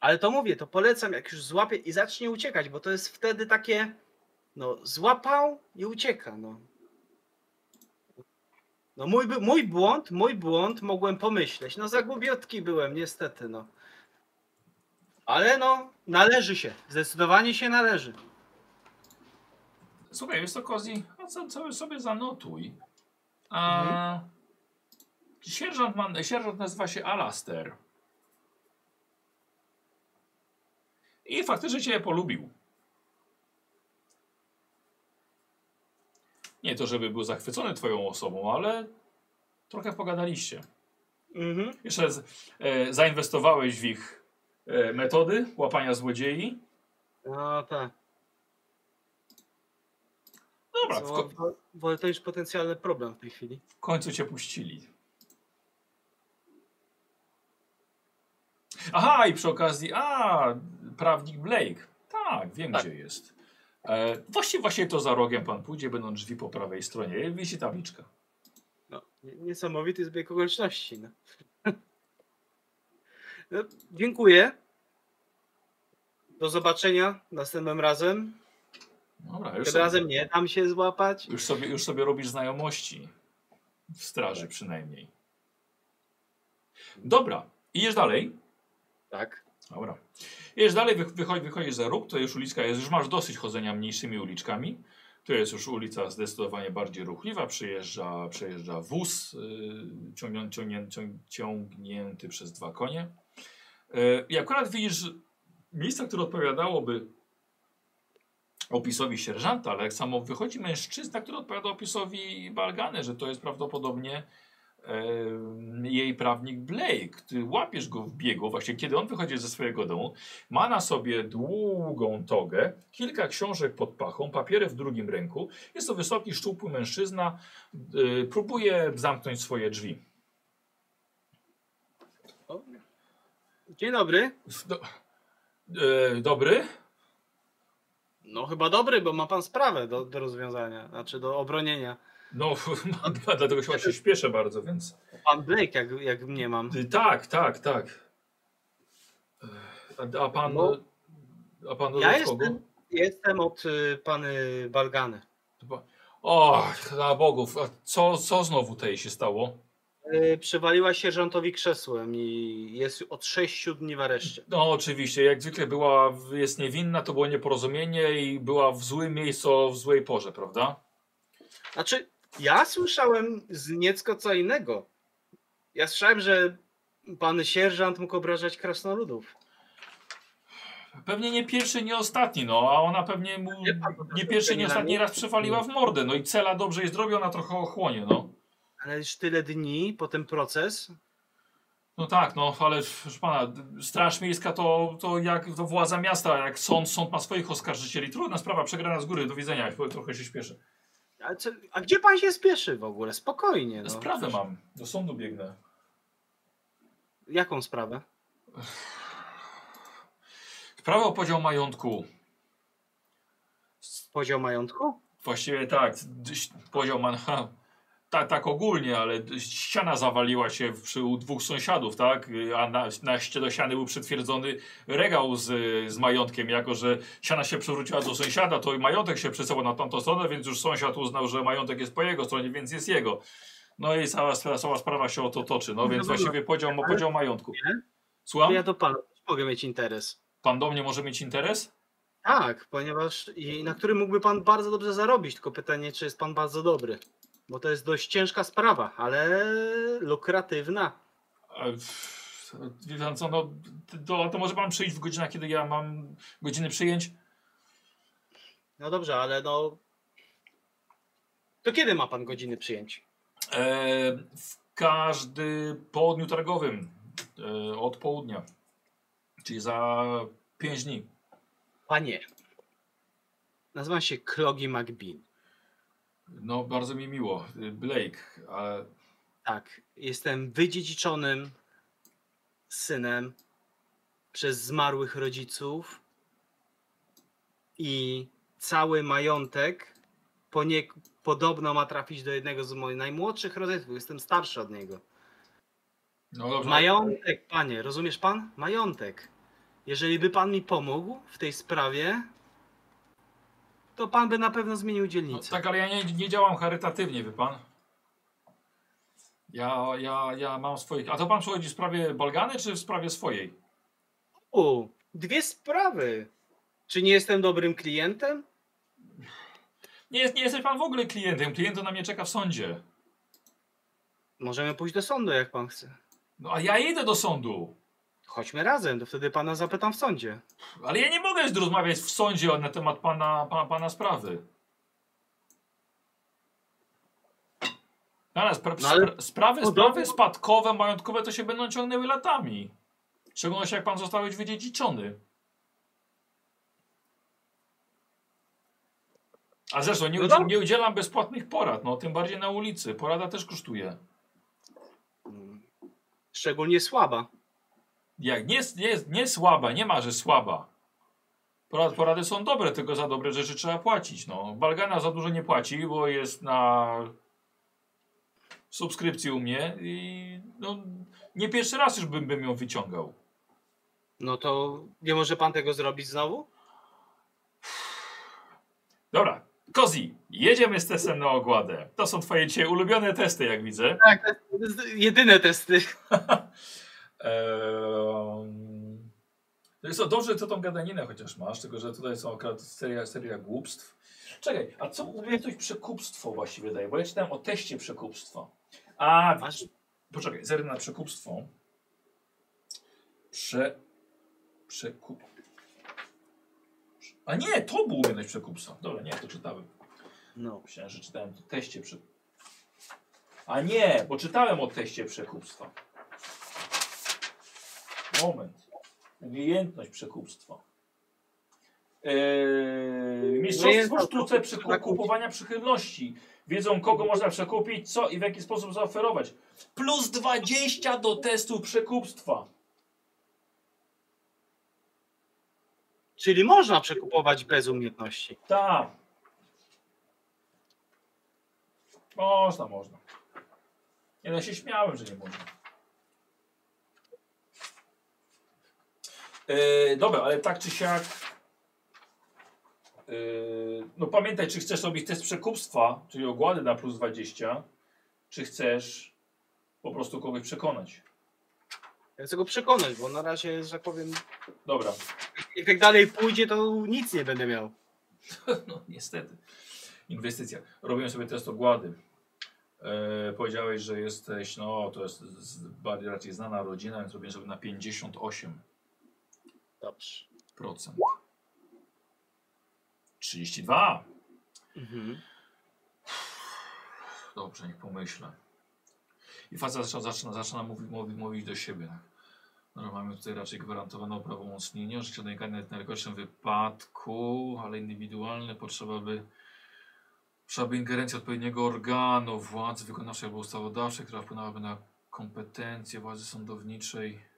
Ale to mówię, to polecam, jak już złapie i zacznie uciekać, bo to jest wtedy takie, no złapał i ucieka, no. No mój, mój błąd, mój błąd, mogłem pomyśleć. No zagubiotki byłem, niestety, no. Ale no, należy się. Zdecydowanie się należy. Słuchaj, wiesz co, Kozi, a co, co sobie zanotuj. A, mhm. sierżant, man, sierżant nazywa się Alaster. I faktycznie cię polubił. Nie to, żeby był zachwycony twoją osobą, ale trochę pogadaliście. Mhm. Jeszcze z, e, zainwestowałeś w ich e, metody łapania złodziei. No tak. Dobra. W bo to już potencjalny problem w tej chwili. W końcu cię puścili. Aha, i przy okazji, a, prawnik Blake. Tak, wiem tak. Gdzie jest. E, właśnie, właśnie to za rogiem pan pójdzie, będą drzwi po prawej stronie. Wisi tabliczka. No, niesamowity zbieg okoliczności. No. No, dziękuję. Do zobaczenia następnym razem. Dobra, już Tym sobie, razem nie dam się złapać. Już sobie, już sobie robisz znajomości. W straży tak. Przynajmniej. Dobra, idziesz dalej. Tak. Dobra. Jeż dalej wychodzi, wychodzisz za róg, to już uliczka jest, już masz dosyć chodzenia mniejszymi uliczkami. To jest już ulica zdecydowanie bardziej ruchliwa, przejeżdża, przejeżdża wóz yy, ciągnię, ciągnię, ciąg, ciągnięty przez dwa konie. Yy, I akurat widzisz miejsce, które odpowiadałoby opisowi sierżanta, ale jak samo wychodzi mężczyzna, który odpowiada opisowi Balgany, że to jest prawdopodobnie jej prawnik Blake. Ty łapiesz go w biegu, właśnie kiedy on wychodzi ze swojego domu, ma na sobie długą togę, kilka książek pod pachą, papiery w drugim ręku. Jest to wysoki, szczupły mężczyzna, yy, próbuje zamknąć swoje drzwi. Dzień dobry. Do, yy, dobry? No chyba dobry, bo ma pan sprawę do, do rozwiązania, znaczy do obronienia. No, no, dlatego się właśnie śpieszę bardzo, więc... Pan Blake, jak, jak mnie mam. Tak, tak, tak. A, a pan... No, a pan ja od jestem, kogo? Jestem od y, pany Balgany. O, dla bogów, a co, co znowu tej się stało? Y, przywaliła sierżantowi krzesłem i jest od sześciu dni w areszcie. No oczywiście, jak zwykle była, jest niewinna, to było nieporozumienie i była w złym miejscu, w złej porze, prawda? Znaczy... Ja słyszałem z niecko co innego. Ja słyszałem, że pan sierżant mógł obrażać krasnoludów. Pewnie nie pierwszy, nie ostatni, no, a ona pewnie mu nie pierwszy, nie ostatni raz przywaliła w mordę, no i cela dobrze jej zrobi, ona trochę ochłonie, no. Ale już tyle dni, potem proces. No tak, no, ale proszę pana, straż miejska to, to jak to władza miasta, jak sąd, sąd ma swoich oskarżycieli. Trudna sprawa, przegrana z góry, do widzenia, trochę się śpieszy. A, co, a gdzie pan się spieszy w ogóle? Spokojnie. No. Sprawę mam. Do sądu biegnę. Jaką sprawę? Sprawę o podział majątku. Podział majątku? Właściwie tak. Podział man... ta, tak ogólnie, ale ściana zawaliła się przy u dwóch sąsiadów, tak? A na, na ścianie do ściany był przytwierdzony regał z, z majątkiem. Jako że ściana się przewróciła do sąsiada, to i majątek się przesuwał na tamtą stronę, więc już sąsiad uznał, że majątek jest po jego stronie, więc jest jego. No i cała, cała sprawa się o to toczy. No, no więc dobra, właściwie podział, podział majątku. Słucham? Ja do pana mogę mieć interes. Pan do mnie może mieć interes? Tak, ponieważ i na który mógłby pan bardzo dobrze zarobić, tylko pytanie, czy jest pan bardzo dobry. Bo to jest dość ciężka sprawa, ale lukratywna. Wie pan co, no, to, to może pan przyjść w godzinach, kiedy ja mam godziny przyjęć? No dobrze, ale no... To kiedy ma pan godziny przyjęć? E, w każdy południu targowym, e, od południa, czyli za pięć dni. Panie, nazywam się Klogi McBean. No, bardzo mi miło. Blake, ale... Tak, jestem wydziedziczonym synem przez zmarłych rodziców i cały majątek ponie... podobno ma trafić do jednego z moich najmłodszych rodziców. Jestem starszy od niego. No dobrze. Majątek, panie, rozumiesz pan? Majątek. Jeżeli by pan mi pomógł w tej sprawie, to pan by na pewno zmienił dzielnicę. No tak, ale ja nie, nie działam charytatywnie, wie pan. Ja, ja, ja mam swoje... A to pan przychodzi w sprawie Balgany, czy w sprawie swojej? U, dwie sprawy. Czy nie jestem dobrym klientem? Nie, jest, nie jesteś pan w ogóle klientem. Klient na mnie czeka w sądzie. Możemy pójść do sądu, jak pan chce. No a ja idę do sądu. Chodźmy razem, to wtedy pana zapytam w sądzie. Ale ja nie mogę już rozmawiać w sądzie na temat pana, pana, pana sprawy. Teraz spra no ale... sprawy, sprawy spadkowe, majątkowe to się będą ciągnęły latami. W szczególności jak pan zostałeś wydziedziczony. A zresztą nie, udzi nie udzielam bezpłatnych porad, no tym bardziej na ulicy. Porada też kosztuje. Szczególnie słaba. Jak nie, nie, nie słaba, nie ma, że słaba. Porad, porady są dobre, tylko za dobre rzeczy trzeba płacić. No. Balgana za dużo nie płaci, bo jest na subskrypcji u mnie i no, nie pierwszy raz już bym, bym ją wyciągał. No to nie może pan tego zrobić znowu? Dobra, Kozi, jedziemy z testem na ogładę. To są twoje dzisiaj ulubione testy, jak widzę. Tak, jedyne testy. Um, to jest to dobrze, co tą gadaninę chociaż masz, tylko że tutaj są akurat seria, seria głupstw. Czekaj, a co mówię coś przekupstwo właściwie daje? Bo ja czytałem o teście przekupstwa. A, masz? Poczekaj, zerknę na przekupstwo. Prze... Przekup... A nie, to był umiejętność przekupstwa. Dobra, nie, to czytałem. No. Myślałem, że czytałem o teście przekupstwa. A nie, bo czytałem o teście przekupstwa. Moment. Umiejętność przekupstwa. Eee, mistrzostwo sztuce kupowania przychylności. Wiedzą, kogo można przekupić, co i w jaki sposób zaoferować. Plus dwadzieścia do testu przekupstwa. Czyli można przekupować bez umiejętności. Tak. Można, można. Ja no się śmiałem, że nie można. Yy, dobra, ale tak czy siak, yy, no pamiętaj, czy chcesz robić test przekupstwa, czyli ogłady na plus dwadzieścia, czy chcesz po prostu kogoś przekonać? Ja chcę go przekonać, bo na razie, że powiem... Dobra. Jak tak dalej pójdzie, to nic nie będę miał. No niestety. Inwestycja. Robiłem sobie test ogłady. Yy, powiedziałeś, że jesteś, no to jest bardziej raczej znana rodzina, więc robiłem sobie na pięćdziesiąt osiem. Dobrze. Procent. trzydzieści dwa. Mhm. Dobrze, niech pomyślę. I facet zaczyna, zaczyna, zaczyna mówić, mówić, mówić do siebie. No, mamy tutaj raczej gwarantowane uprawomocnienie, oczywiście odnajgane w najgorszym wypadku, ale indywidualne potrzeba by, potrzeba by ingerencji odpowiedniego organu władzy wykonawczej albo ustawodawczej, która wpłynęłaby na kompetencje władzy sądowniczej.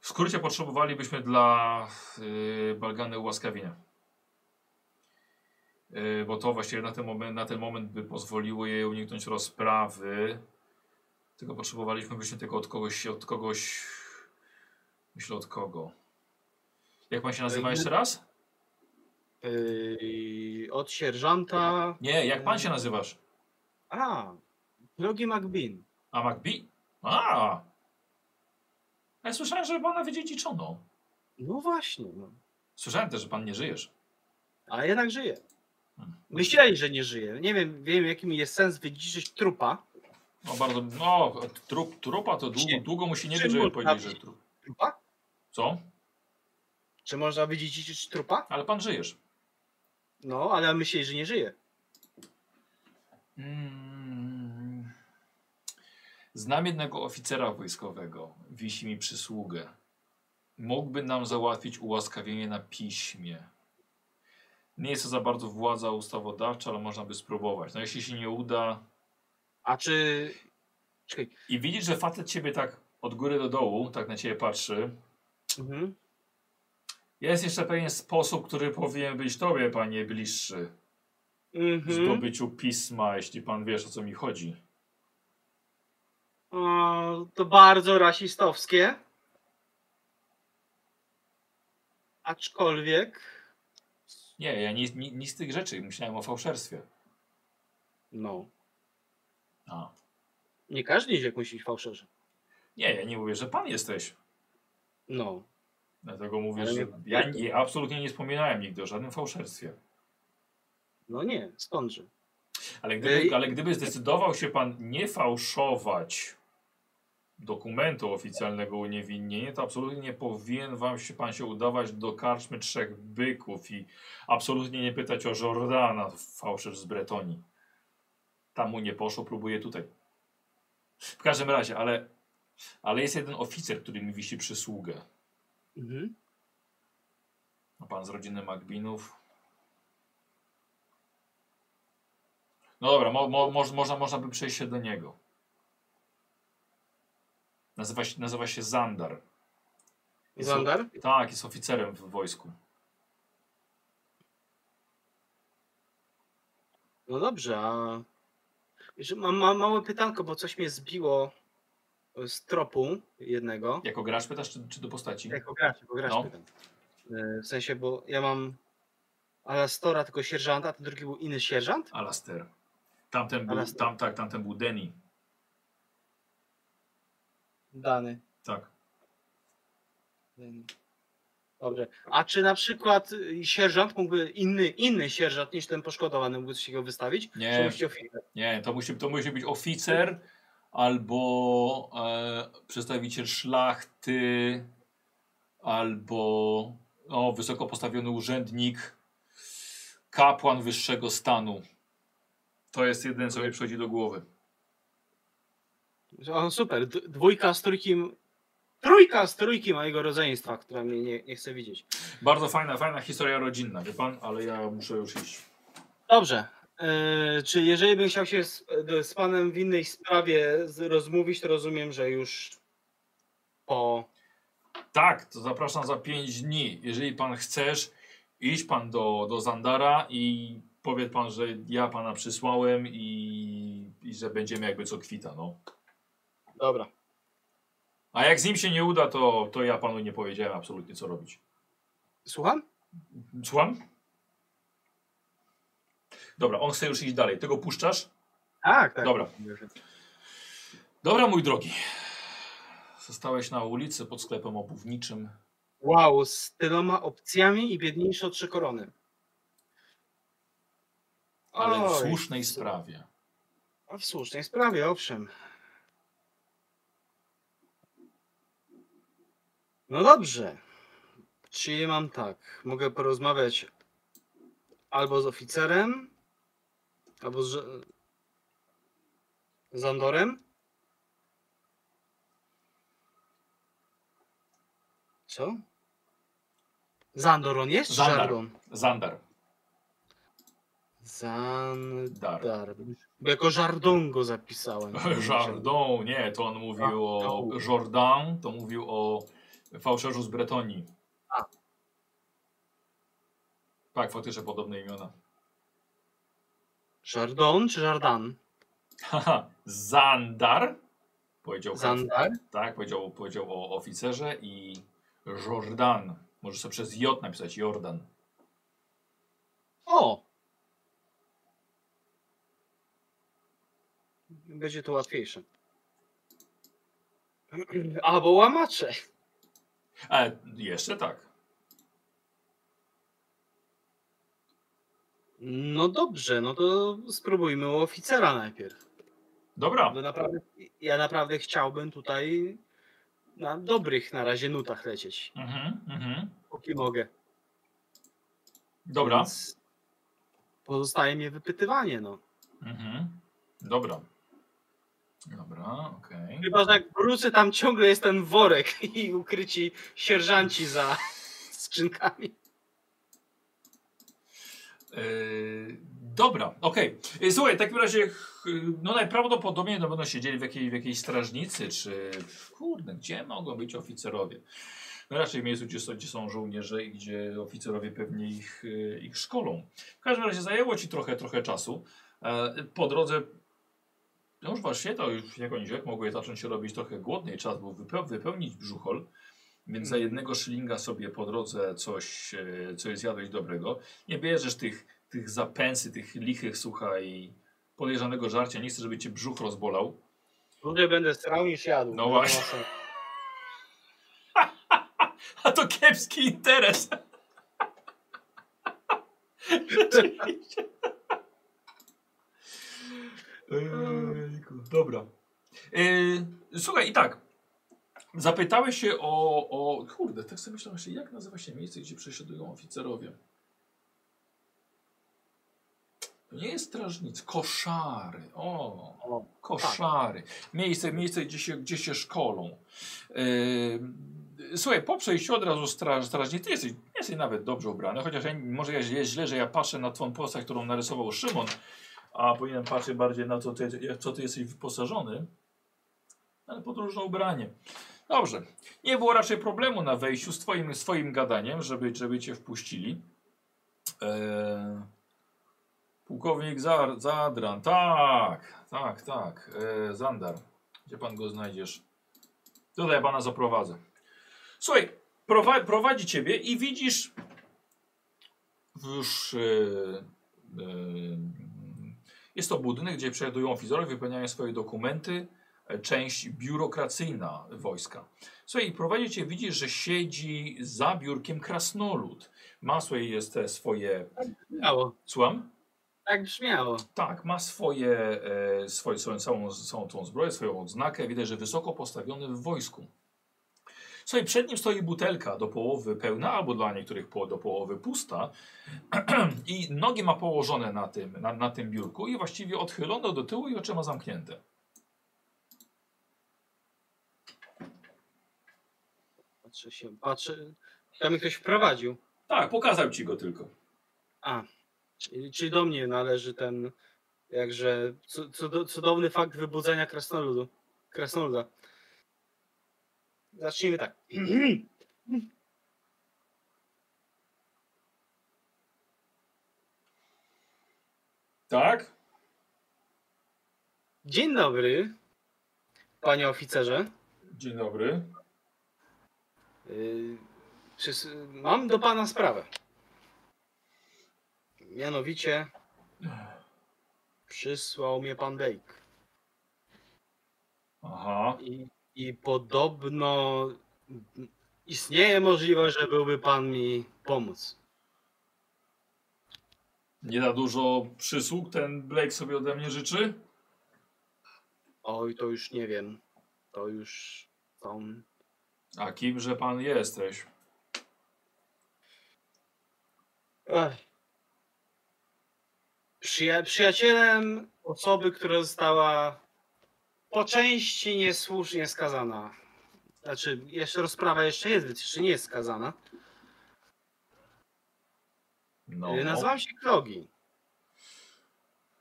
W skrócie potrzebowalibyśmy dla yy, Balgany ułaskawienia. bo to właściwie na ten moment, na ten moment by pozwoliło jej uniknąć rozprawy. Tylko potrzebowaliśmy właśnie tego od kogoś, od kogoś, myślę od kogo. Jak pan się nazywa jeszcze raz? Yy, od sierżanta... Nie, jak pan się nazywasz? A, Klogi McBean. A, McBean? A! Ja słyszałem, że pana wydziedziczono. No właśnie. No. Słyszałem też, że pan nie żyjesz. A jednak żyję. Myśleli, że nie żyję. Nie wiem, wiem jaki mi jest sens wydziedziczyć trupa. No bardzo, no trup, trupa to długo, długo musi nie być, żeby powiedzieć, że trup. Trupa? Co? Czy można wydziedziczyć trupa? Ale pan żyjesz. No, ale myśleli, że nie żyje. Hmm. Znam jednego oficera wojskowego. Wisi mi przysługę. Mógłby nam załatwić ułaskawienie na piśmie. Nie jest to za bardzo władza ustawodawcza, ale można by spróbować. No jeśli się nie uda... A czy... Czekaj. I widzisz, że facet ciebie tak od góry do dołu, tak na ciebie patrzy. Mhm. Jest jeszcze pewien sposób, który powinien być tobie, panie, bliższy. Mhm. Zdobyciu pisma, jeśli pan wiesz, o co mi chodzi. O, to bardzo rasistowskie. Aczkolwiek... Nie, ja nic, nic, nic z tych rzeczy. Myślałem o fałszerstwie. No. A. Nie każdy jest jakimś fałszerzem. Nie, ja nie mówię, że pan jesteś. No. Dlatego mówię, ale że nie, ja nie, absolutnie nie wspominałem nigdy o żadnym fałszerstwie. No nie, skądże. Ale gdyby, Ej... ale gdyby zdecydował się pan nie fałszować dokumentu oficjalnego uniewinnienia, to absolutnie nie powinien wam się pan się udawać do karczmy trzech byków i absolutnie nie pytać o Jordana, fałszerz z Bretonii. Tam mu nie poszło, próbuje tutaj. W każdym razie, ale, ale jest jeden oficer, który mi wisi przysługę. Mhm. A pan z rodziny McBeanów. No dobra, mo, mo, mo, można, można by przejść się do niego. Nazywa się, nazywa się Zandar. Jest Zandar? O, tak, jest oficerem w wojsku. No dobrze, a mam ma, małe pytanko, bo coś mnie zbiło z tropu jednego. Jako gracz pytasz, czy, czy do postaci? Jako gracz, jako gracz no. Pytam. W sensie, bo ja mam Alastora, tylko sierżanta, a ten drugi był inny sierżant? Alaster. Tamten był, Alaster. Tam, tak, tamten był Denis. Dany. Tak. Dobrze. A czy na przykład sierżant mógłby, inny, inny sierżant niż ten poszkodowany mógłby się go wystawić? Nie, nie to, musi, to musi być oficer albo e, przedstawiciel szlachty albo no, wysoko postawiony urzędnik, kapłan wyższego stanu. To jest jeden, co mi przychodzi do głowy. O, super, dwójka z trójkim, trójka z trójki mojego rodzeństwa, która mnie nie, nie chce widzieć. Bardzo fajna, fajna historia rodzinna, wie pan, ale ja muszę już iść. Dobrze, yy, czy jeżeli bym chciał się z, z panem w innej sprawie rozmówić, to rozumiem, że już po... Tak, to zapraszam za pięć dni. Jeżeli pan chcesz, idź pan do, do Zandara i powiedz pan, że ja pana przysłałem i, i że będziemy jakby co kwita, no. Dobra. A jak z nim się nie uda, to, to ja panu nie powiedziałem absolutnie, co robić. Słucham? Słucham? Dobra, on chce już iść dalej. Ty go puszczasz? Tak, tak. Dobra. Dobra, mój drogi. Zostałeś na ulicy pod sklepem obuwniczym. Wow, z tyloma opcjami i biedniejszy od trzy korony. Ale w słusznej sprawie. A w słusznej sprawie, owszem. No dobrze, czyli mam tak, mogę porozmawiać albo z oficerem, albo z Zandorem. Co? Zandor on jest? Zandar. Zandar. Zandar. Bo jako Jardon go zapisałem. Jardon, nie, to on mówił o Jordan, to mówił o... fałszerzu z Bretonii. A. Tak, faktycznie podobne imiona. Żardon czy Żardan? Haha, Zandar. Powiedział Zandar. Tak, powiedział, powiedział o oficerze i Jordan. Możesz sobie przez J napisać Jordan. O! Będzie to łatwiejsze. Albo łamacze. E, jeszcze tak. No dobrze, no to spróbujmy u oficera najpierw. Dobra. No naprawdę, ja naprawdę chciałbym tutaj na dobrych na razie nutach lecieć. Mhm, mhm. Póki mogę. Dobra. Więc pozostaje mnie wypytywanie, no. Mhm. Dobra. Dobra, okej. Okay. Chyba, że jak wrócę, tam ciągle jest ten worek i ukryci sierżanci za skrzynkami. Yy, dobra, okej. Okay. Słuchaj, w takim razie no najprawdopodobniej no będą siedzieli w jakiej, w jakiejś strażnicy, czy kurde, gdzie mogą być oficerowie? No raczej w miejscu, gdzie są, gdzie są żołnierze i gdzie oficerowie pewnie ich, ich szkolą. W każdym razie zajęło ci trochę, trochę czasu. Po drodze no już właśnie to już jako niziek mogłeś zacząć się robić trochę głodniej, czas był wypeł, wypełnić brzuchol, więc za jednego szylinga sobie po drodze coś, coś zjadłeś dobrego. Nie bierzesz tych, tych zapęsy, tych lichych, słuchaj, podejrzanego żarcia, nie chcę, żeby cię brzuch rozbolał. Ludzie będę strał niż jadł. No właśnie. A to kiepski interes. Rzeczywiście. Dobra. Yy, słuchaj, i tak. Zapytałeś się o, o... Kurde, tak sobie myślałem właśnie, jak nazywa się miejsce, gdzie przesiadują oficerowie? To nie jest strażnic. Koszary. O, koszary. Miejsce, miejsce gdzie, się, gdzie się szkolą. Yy, słuchaj, po przejściu od razu straż, strażnicy, ty jesteś, jesteś nawet dobrze ubrany, chociaż ja, może ja jest źle, że ja patrzę na twą postać, którą narysował Szymon, a powinienem patrzeć bardziej na to, co ty jesteś wyposażony. Ale podróżne ubranie. Dobrze. Nie było raczej problemu na wejściu z twoim, swoim gadaniem, żeby, żeby cię wpuścili. Eee, pułkownik Zadran. Tak, tak, tak. Eee, Zandar. Gdzie pan go znajdziesz? Tutaj ja pana zaprowadzę. Słuchaj, prowadzi, prowadzi ciebie i widzisz już... Eee, eee, Jest to budynek, gdzie przejadują oficerowie, wypełniają swoje dokumenty, część biurokracyjna wojska. Słuchaj, prowadzi cię, widzisz, że siedzi za biurkiem krasnolud. Ma swoje, jest te swoje... Tak brzmiało. Słucham? Tak brzmiało. Tak, ma swoje, e, swoje, swoją całą, całą tą zbroję, swoją odznakę. Widać, że wysoko postawiony w wojsku. Słuchaj, przed nim stoi butelka do połowy pełna, albo dla niektórych po, do połowy pusta i nogi ma położone na tym, na, na tym biurku i właściwie odchylone do tyłu i oczy ma zamknięte. Patrzę się, patrzę, tam mi ktoś wprowadził. Tak, pokazał ci go tylko. A, czyli, czyli do mnie należy ten, jakże cudowny fakt wybudzenia krasnoludu, krasnoluda. Zacznijmy tak. Tak? Dzień dobry, panie oficerze. Dzień dobry. Yy, czy, mam do pana sprawę. Mianowicie przysłał mnie pan Blake. Aha. I... I podobno istnieje możliwość, że byłby pan mi pomóc. Nie za dużo przysług ten Blake sobie ode mnie życzy? Oj, to już nie wiem. To już pan... A kimże pan jesteś? Ech. Przyja- przyjacielem osoby, która została... Po części niesłusznie skazana. Znaczy, jeszcze rozprawa jeszcze jest, więc jeszcze nie jest skazana. No. Nazywam się Klogi.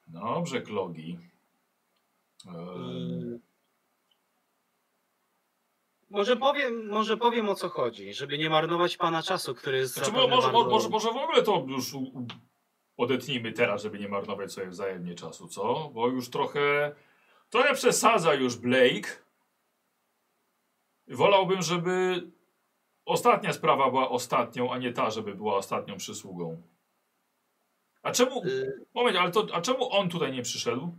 Dobrze, Klogi. Eee... Może powiem, może powiem o co chodzi, żeby nie marnować pana czasu, który jest... Znaczy, może, może, może w ogóle to już odetnijmy teraz, żeby nie marnować sobie wzajemnie czasu, co? Bo już trochę... Trochę przesadza już Blake. Wolałbym, żeby ostatnia sprawa była ostatnią, a nie ta, żeby była ostatnią przysługą. A czemu... Y moment, ale to, a czemu on tutaj nie przyszedł?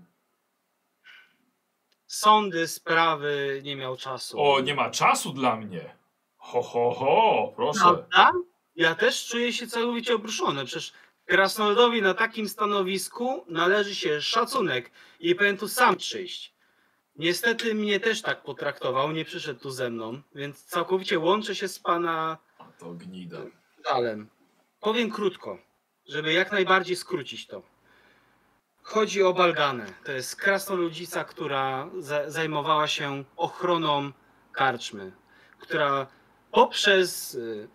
Sądy, sprawy, nie miał czasu. O, nie ma czasu dla mnie. Ho, ho, ho, proszę. Prawda? Ja też czuję się całkowicie obruszony. Przecież krasnoludowi na takim stanowisku należy się szacunek i powinien tu sam przyjść. Niestety mnie też tak potraktował, nie przyszedł tu ze mną, więc całkowicie łączę się z pana... To gnida. Dalem. Powiem krótko, żeby jak najbardziej skrócić to. Chodzi o Balganę. To jest krasnoludzica, która zajmowała się ochroną karczmy, która poprzez y,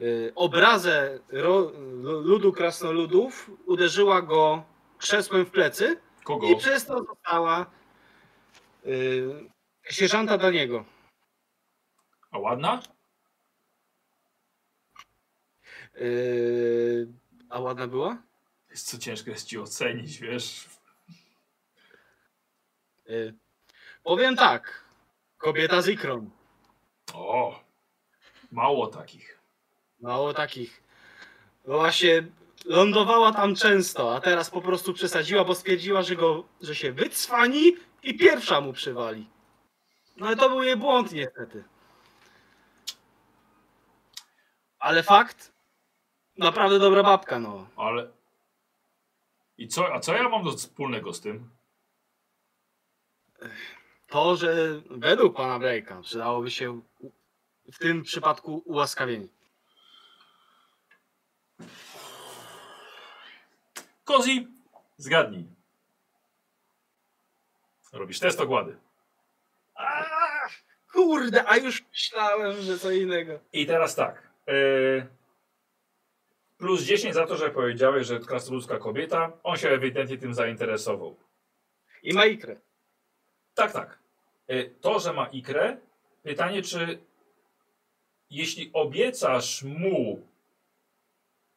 y, obrazę ro, ludu krasnoludów uderzyła go krzesłem w plecy. Kogo? I przez to została y, sierżanta Daniego. A ładna? Y, a ładna była? Jest co ciężko jest ci ocenić, wiesz. Yy, powiem tak. Kobieta z ikrą. O, mało takich. Mało takich. Właśnie lądowała tam często, a teraz po prostu przesadziła, bo stwierdziła, że, go, że się wycwani i pierwsza mu przywali. No ale to był jej błąd niestety. Ale fakt, naprawdę dobra babka, no. Ale... I co, a co ja mam do wspólnego z tym? To, że według pana Blake'a przydałoby się w tym przypadku ułaskawienie. Kozi, zgadnij. Robisz test ogłady. Ach, kurde, a już myślałem, że co innego. I teraz tak. Y Plus dziesięć za to, że powiedziałeś, że krasnoludzka kobieta. On się ewidentnie tym zainteresował. I ma ikrę. Tak, tak. To, że ma ikrę, pytanie, czy jeśli obiecasz mu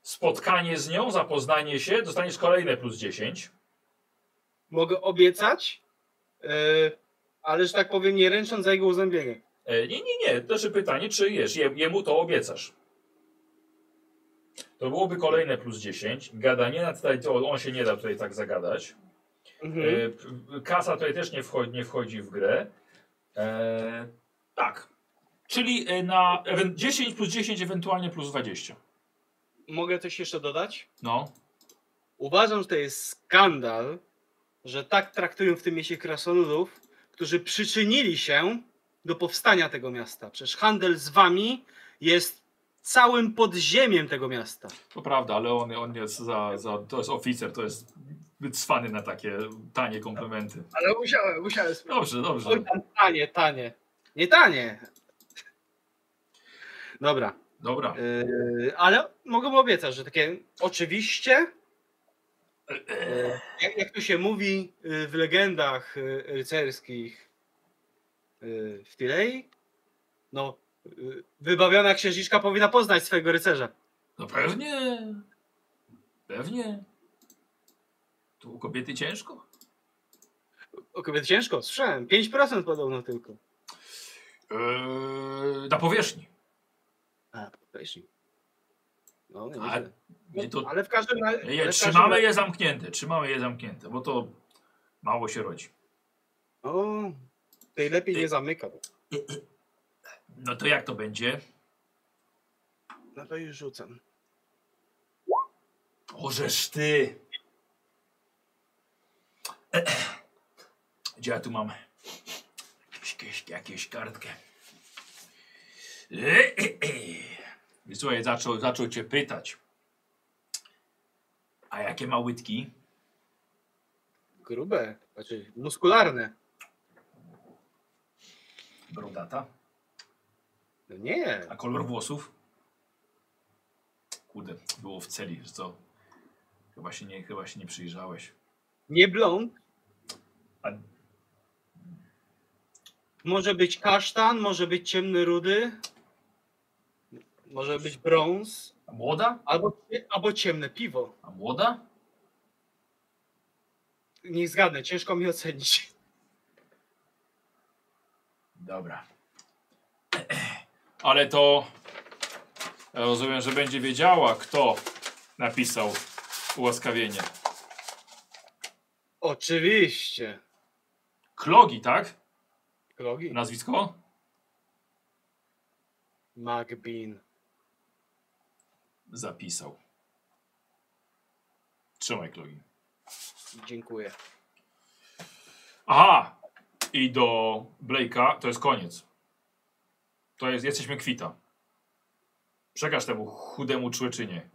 spotkanie z nią, zapoznanie się, dostaniesz kolejne plus dziesięć. Mogę obiecać, yy, ale że tak powiem, nie ręcząc za jego uzębienie. Yy, nie, nie, nie. To jest pytanie, czy jesz, jemu to obiecasz. To byłoby kolejne plus dziesięć. Gadanie, tutaj, on się nie da tutaj tak zagadać. Mhm. Kasa tutaj też nie wchodzi, nie wchodzi w grę. Eee, tak. Czyli na dziesięć plus dziesięć, ewentualnie plus dwadzieścia. Mogę coś jeszcze dodać? No. Uważam, że to jest skandal, że tak traktują w tym mieście krasnoludów, którzy przyczynili się do powstania tego miasta. Przecież handel z wami jest całym podziemiem tego miasta. To prawda, ale on, on jest za, za... To jest oficer, to jest wycwany na takie tanie komplementy. Ale musiałem, musiałem spróbować. Dobrze, dobrze. Oj, tam tanie, tanie. Nie tanie. Dobra. Dobra. Yy, ale mogę obiecać, że takie oczywiście, yy. jak, jak to się mówi w legendach rycerskich yy, w Tilei, no wybawiona księżniczka powinna poznać swojego rycerza. No pewnie. Pewnie. Tu u kobiety ciężko? U kobiety ciężko, słyszałem. pięć procent podobno tylko. Eee, na powierzchni. A, na powierzchni. No, nie ale, nie to, ale w każdym razie... Trzymamy każdym... je zamknięte, trzymamy je zamknięte, bo to mało się rodzi. O, tej lepiej I... nie zamyka. No to jak to będzie? No to już rzucam. Ożeż ty! Gdzie ja tu mam jakieś, jakieś kartkę? I słuchaj, zaczął, zaczął cię pytać. A jakie ma łydki? Grube, znaczy muskularne. Brodata? Nie. A kolor włosów? Kurde, było w celi, że co? Chyba się nie, chyba się nie przyjrzałeś. Nie blond. A... Może być kasztan, może być ciemny rudy. Może być brąz. A Młoda? Albo, albo ciemne piwo. A młoda? Nie zgadnę, ciężko mi ocenić. Dobra. Ale to rozumiem, że będzie wiedziała, kto napisał ułaskawienie. Oczywiście. Klogi, tak? Klogi. Nazwisko? McBean. Zapisał. Trzymaj, Klogi. Dziękuję. Aha! I do Blake'a to jest koniec. To jest, jesteśmy kwita. Przekaż temu chudemu człeczynie.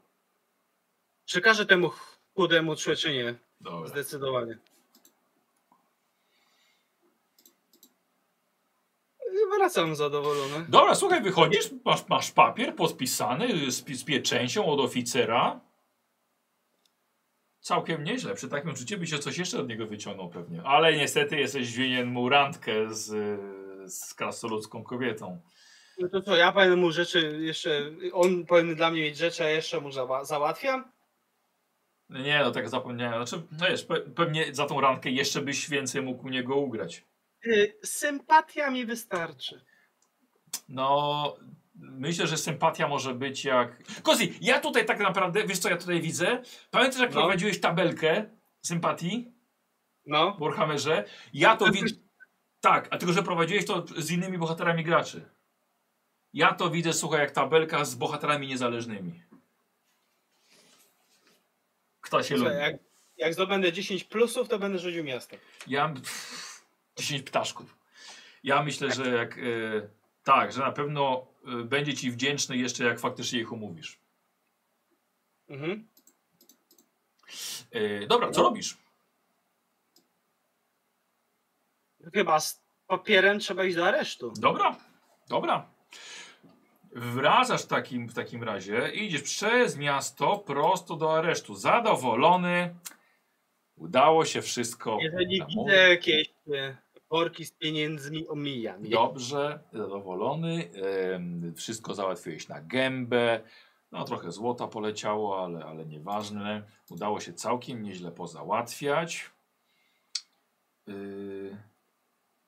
Przekażę temu chudemu człeczynie. Dobra. Zdecydowanie. Wracam zadowolony. Dobra, słuchaj, wychodzisz, masz, masz papier podpisany z, z pieczęcią od oficera. Całkiem nieźle. Przy takim uczuciu by się coś jeszcze od niego wyciągnął pewnie. Ale niestety jesteś winien mu randkę z, z krasnoludzką kobietą. No to co, ja powinien mu rzeczy jeszcze... On powinien dla mnie mieć rzeczy, a jeszcze mu za, załatwiam? Nie, no tak zapomniałem. Znaczy, no wiesz, pewnie za tą randkę jeszcze byś więcej mógł u niego ugrać. Sympatia mi wystarczy. No, myślę, że sympatia może być jak... Kozi, ja tutaj tak naprawdę, wiesz co ja tutaj widzę? Pamiętasz, jak no. prowadziłeś tabelkę sympatii? No. W Warhammerze? Ja to widzę... Tak, a tylko, że prowadziłeś to z innymi bohaterami graczy. Ja to widzę, słuchaj, jak tabelka z bohaterami niezależnymi. Kto się lubi? Jak, jak zdobędę dziesięć plusów, to będę rzucił miasto. Ja... dziesięć ptaszków. Ja myślę, że jak y, tak, że na pewno y, będzie ci wdzięczny jeszcze, jak faktycznie ich umówisz. Mhm. Y, dobra, co no. robisz? Chyba z papierem trzeba iść do aresztu. Dobra, dobra. Wracasz w takim, w takim razie i idziesz przez miasto prosto do aresztu. Zadowolony. Udało się wszystko. Jeżeli widzę jakieś worki z pieniędzmi, omijam. Dobrze, zadowolony. Ym, wszystko załatwiłeś na gębę. No trochę złota poleciało, ale, ale nieważne. Udało się całkiem nieźle pozałatwiać. Yy,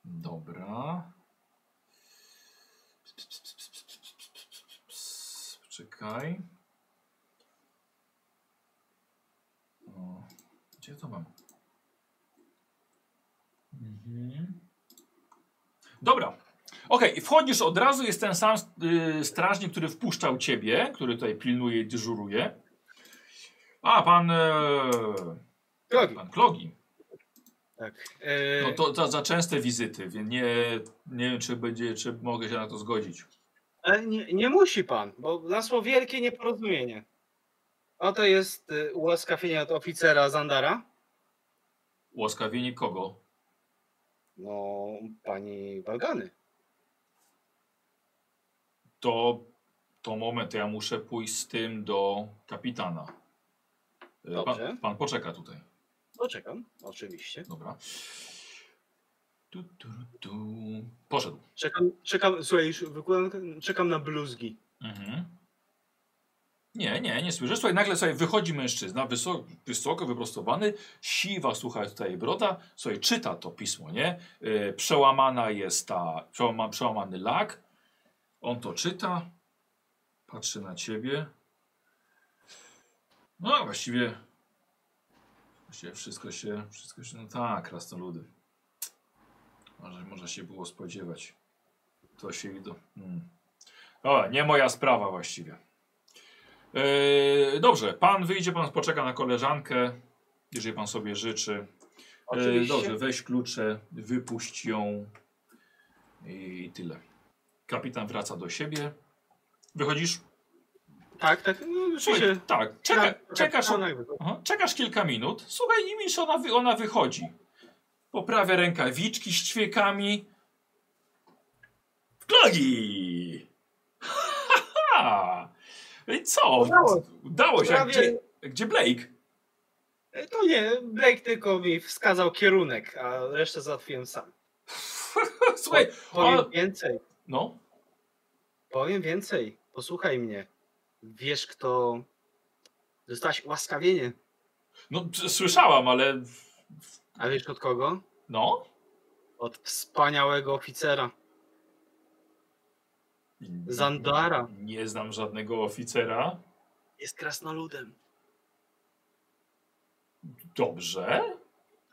dobra. Czekaj. O. Gdzie to mam? Mhm. Dobra. Okej, okay. Wchodzisz od razu, jest ten sam yy, strażnik, który wpuszczał ciebie, który tutaj pilnuje i dyżuruje. A, pan... Yy, Klogi. Pan Klogi. Tak. Yy... No to, to za częste wizyty, więc nie, nie wiem, czy, będzie, czy mogę się na to zgodzić. Ale nie, nie musi pan, bo naszło wielkie nieporozumienie. Oto jest ułaskawienie od oficera Zandara. Ułaskawienie kogo? No, pani Balgany. To, to moment, ja muszę pójść z tym do kapitana. Dobrze. Pan, pan poczeka tutaj. Poczekam, oczywiście. Dobra. Tu, tu, tu. Poszedł. Czekam, czekam, słuchaj, już wykładam, czekam na bluzgi. Mhm. Nie, nie, nie słyszę. Słuchaj, nagle sobie wychodzi mężczyzna, wysoko, wysoko wyprostowany, siwa, słuchaj, tutaj broda, słuchaj, czyta to pismo, nie? Yy, przełamana jest ta, przełama, przełamany lak. On to czyta, patrzy na ciebie. No, właściwie, właściwie wszystko się, wszystko się, no tak, krasnoludy. Może, może się było spodziewać. To się idą. Hmm. O, nie moja sprawa właściwie. Yy, dobrze, pan wyjdzie, pan poczeka na koleżankę, jeżeli pan sobie życzy. Yy, dobrze, weź klucze, wypuść ją i tyle. Kapitan wraca do siebie. Wychodzisz? Tak, tak. No, słuchaj, tak, czeka, czekasz, aha, czekasz kilka minut. Słuchaj, nimi się ona, wy, ona wychodzi. Poprawia rękawiczki z ćwiekami. Klogi! Ha, ha! I co? Udało, Udało się. Prawie... Gdzie, gdzie Blake? To nie, Blake tylko mi wskazał kierunek, a resztę załatwiłem sam. Słuchaj, powiem a... więcej. No? Powiem więcej, posłuchaj mnie. Wiesz, kto... Dostałaś ułaskawienie. No, słyszałam, ale... A wiesz od kogo? No? Od wspaniałego oficera. Zandara. Nie, nie znam żadnego oficera. Jest krasnoludem. Dobrze.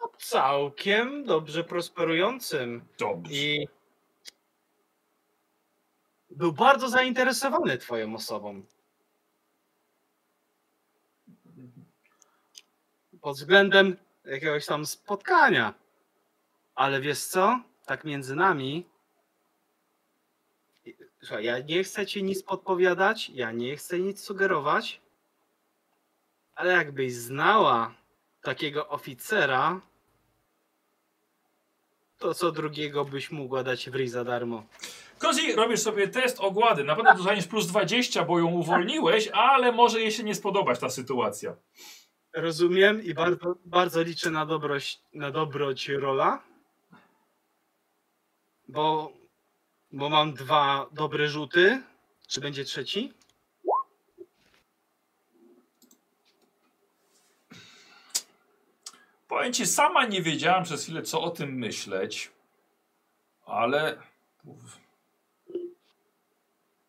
No, całkiem dobrze prosperującym. Dobrze. I był bardzo zainteresowany twoją osobą. Pod względem jakiegoś tam spotkania. Ale wiesz co? Tak między nami... Słuchaj, ja nie chcę ci nic podpowiadać, ja nie chcę nic sugerować, ale jakbyś znała takiego oficera, to co drugiego byś mogła dać wryj za darmo. Kozi, robisz sobie test ogłady. Na pewno dostaniesz plus dwadzieścia, bo ją uwolniłeś, ale może jej się nie spodobać ta sytuacja. Rozumiem i bardzo, bardzo liczę na dobroć, na dobroć rola, bo, bo mam dwa dobre rzuty. Czy będzie trzeci? Powiem ci, sama nie wiedziałam przez chwilę, co o tym myśleć, ale...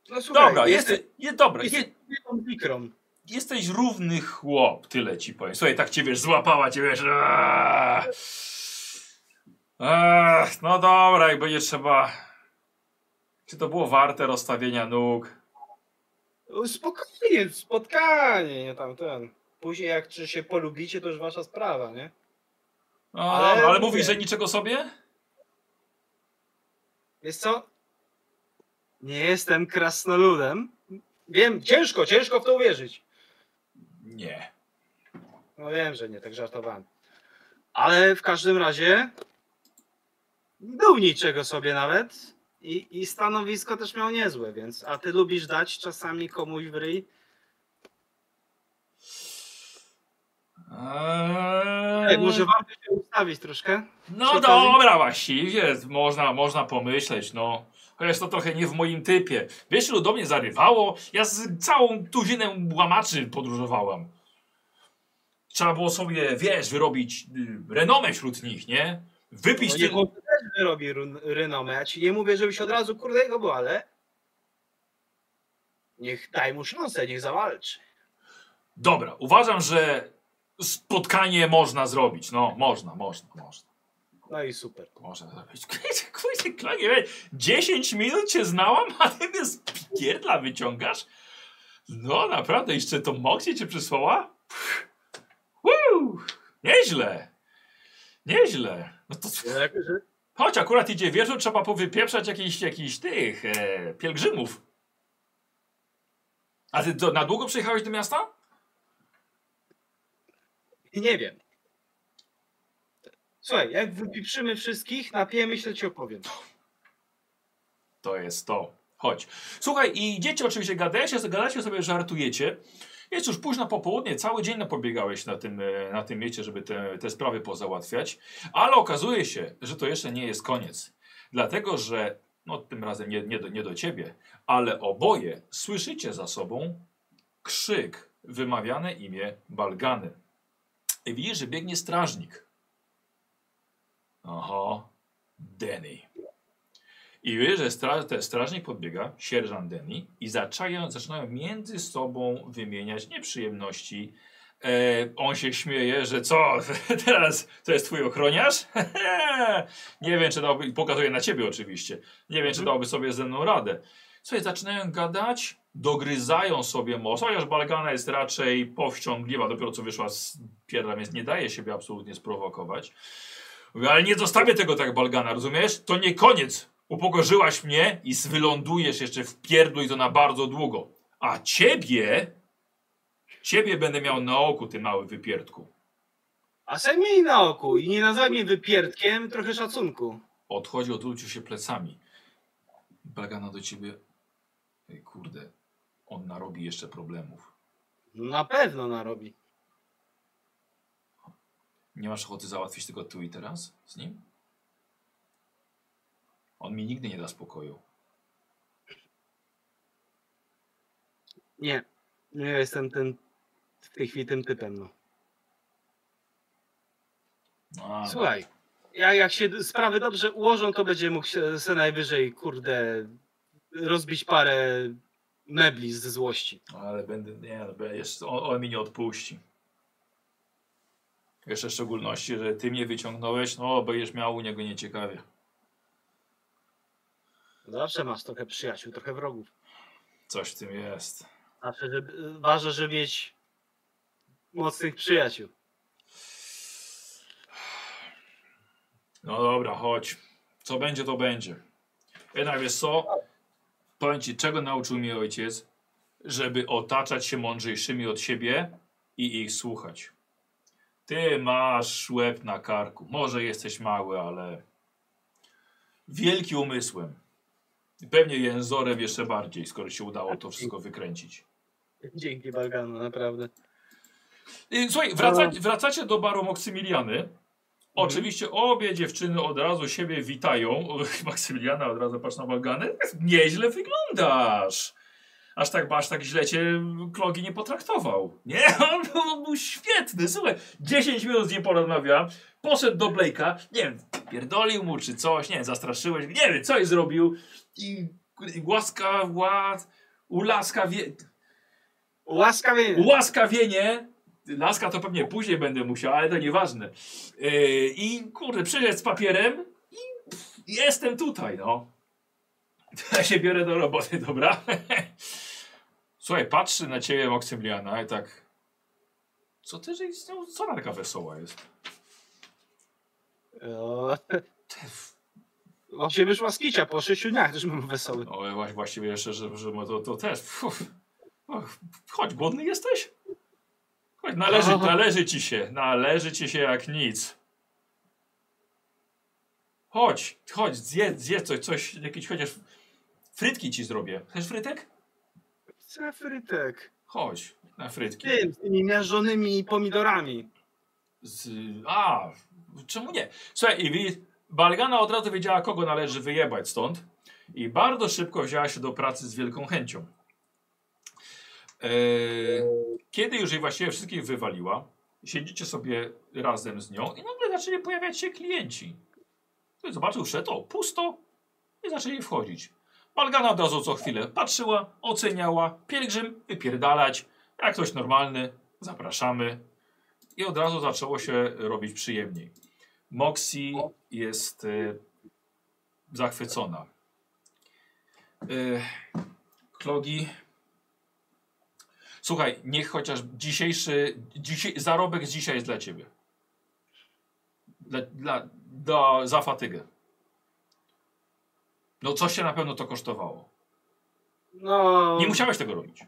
No, słuchaj, dobra, jesteś, jesteś, jest, dobra, jesteś, jest, jesteś równy chłop, tyle ci powiem. Słuchaj, tak cię, wiesz, złapała cię, wiesz. Aaa, aaa, no dobra, jak będzie trzeba. Czy to było warte rozstawienia nóg? Spokojnie, spotkanie, nie tamten. Później jak czy się polubicie, to już wasza sprawa, nie? No, ale ale mówisz, że niczego sobie? Wiesz co? Nie jestem krasnoludem. Wiem, ciężko, ciężko w to uwierzyć. Nie. No wiem, że nie, tak żartowałem. Ale w każdym razie był niczego sobie nawet i, i stanowisko też miał niezłe, więc... A ty lubisz dać czasami komuś w ryj? Eee... Może warto się ustawić troszkę? No dobra, właściwie można, można pomyśleć, no. Chociaż to trochę nie w moim typie. Wiesz, ilu do mnie zarywało? Ja z całą tuzinę łamaczy podróżowałam. Trzeba było sobie, wiesz, wyrobić y, renomę wśród nich, nie? Wypić... No, tylu... też wyrobi renomę. Ja ci nie mówię, żebyś od razu kurde jego był, ale... Niech daj mu szansę, niech zawalczy. Dobra, uważam, że spotkanie można zrobić. No, można, można, można. No i super. Można zrobić. dziesięć minut cię znałam, a ty mnie z pierdla wyciągasz? No naprawdę, jeszcze to Moxie cię przysłała? Woo! Nieźle. Nieźle. No to... Choć akurat idzie wieżą, trzeba powypieprzać jakichś jakichś tych e, pielgrzymów. A ty do, na długo przyjechałeś do miasta? Nie wiem. Słuchaj, jak wypiprzymy wszystkich, napijemy się, ci opowiem. To jest to. Chodź. Słuchaj, i idziecie oczywiście, gadacie, gadacie sobie, żartujecie. Jest już późno popołudnie, cały dzień pobiegałeś na tym, na tym miecie, żeby te, te sprawy pozałatwiać. Ale okazuje się, że to jeszcze nie jest koniec. Dlatego, że, no tym razem nie, nie, do, nie do ciebie, ale oboje słyszycie za sobą krzyk, wymawiane imię Balgany. I widzisz, że biegnie strażnik. Aha, Denis. I wiesz, że straż, te, strażnik podbiega, sierżant Denis, i zaczają, zaczynają między sobą wymieniać nieprzyjemności. E, on się śmieje, że co, teraz to jest twój ochroniarz? Nie wiem, czy dałby, pokazuje na ciebie oczywiście, nie wiem, czy dałby sobie ze mną radę. Słuchaj, zaczynają gadać, dogryzają sobie mocno, chociaż Balgana jest raczej powściągliwa, dopiero co wyszła z pierdla, więc nie daje siebie absolutnie sprowokować. Ale nie zostawię tego tak, Balgana, rozumiesz? To nie koniec. Upokorzyłaś mnie i wylądujesz jeszcze w pierdlu i to na bardzo długo. A ciebie... Ciebie będę miał na oku, ty mały wypierdku. A se miej na oku i nie nazwaj mnie wypierdkiem, trochę szacunku. Odchodzi, odwrócił się plecami. Balgana do ciebie... Ej, kurde, on narobi jeszcze problemów. Na pewno narobi. Nie masz ochoty załatwić tego tu i teraz z nim? On mi nigdy nie da spokoju. Nie, Ja jestem ten, w tej chwili tym typem, no. A, słuchaj, ja, jak się sprawy dobrze ułożą, to będzie mógł się, se najwyżej, kurde, rozbić parę mebli ze złości. Ale będę, nie, jeszcze, on, on mi nie odpuści. Jeszcze w szczególności, że ty mnie wyciągnąłeś, no będziesz miał u niego nieciekawie. Zawsze masz trochę przyjaciół, trochę wrogów. Coś w tym jest. Zawsze, żeby, ważne, żeby mieć mocnych przyjaciół. No dobra, chodź. Co będzie, to będzie. Jednak wiesz co? Powiem ci, czego nauczył mnie ojciec, żeby otaczać się mądrzejszymi od siebie i ich słuchać. Ty masz łeb na karku. Może jesteś mały, ale wielki umysłem. Pewnie jęzorem jeszcze bardziej, skoro się udało to wszystko wykręcić. Dzięki, Balgana, naprawdę. Słuchaj, wracacie, wracacie do baru Maksymiliany. Oczywiście obie dziewczyny od razu siebie witają. Maksymiliana od razu patrzy na Balganę. Nieźle wyglądasz. Aż tak, aż tak źle cię Klogi nie potraktował. Nie, on był, on był świetny. Słuchaj, dziesięć minut z nim porozmawiałem. Poszedł do Blake'a. Nie wiem, pierdolił mu czy coś. Nie wiem, zastraszyłeś. Nie wiem, coś zrobił. I, i łaska, ład, ulaskawie... Łaskawienie. Łaskawienie. Laska to pewnie później będę musiał, ale to nieważne. Yy, I kurde, przyszedł z papierem i pff, jestem tutaj, no. Ja się biorę do roboty, dobra? Słuchaj, patrzy na ciebie Maksymiliana i tak... Co ty, że jest, no, co ona taka wesoła jest? O, się wyszła z kicia po sześciu dniach, też mam wesoły. No właściwie jeszcze, że, że to, to też... Chodź, głodny jesteś? Chodź, należy, należy ci się, należy ci się jak nic. Chodź, chodź, zjedz, zjedz coś, coś, jakieś chociaż frytki ci zrobię. Chcesz frytek? Chcę frytek. Chodź, na frytki. Ty, z tymi miażdżonymi pomidorami. Z, a, czemu nie? Słuchaj, i Balgana od razu wiedziała, kogo należy wyjebać stąd i bardzo szybko wzięła się do pracy z wielką chęcią. Eee, kiedy już jej właściwie wszystkich wywaliła, siedzicie sobie razem z nią i nagle zaczęli pojawiać się klienci. Zobaczył, że to pusto i zaczęli wchodzić. Balgana od razu co chwilę patrzyła, oceniała, pielgrzym wypierdalać, jak ktoś normalny, zapraszamy. I od razu zaczęło się robić przyjemniej. Moxie jest e, zachwycona. E, Klogi... Słuchaj, niech chociaż dzisiejszy, dzisie, zarobek z dzisiaj jest dla ciebie. Dla, dla, dla, za fatygę. No coś się na pewno to kosztowało. No... Nie musiałeś tego robić.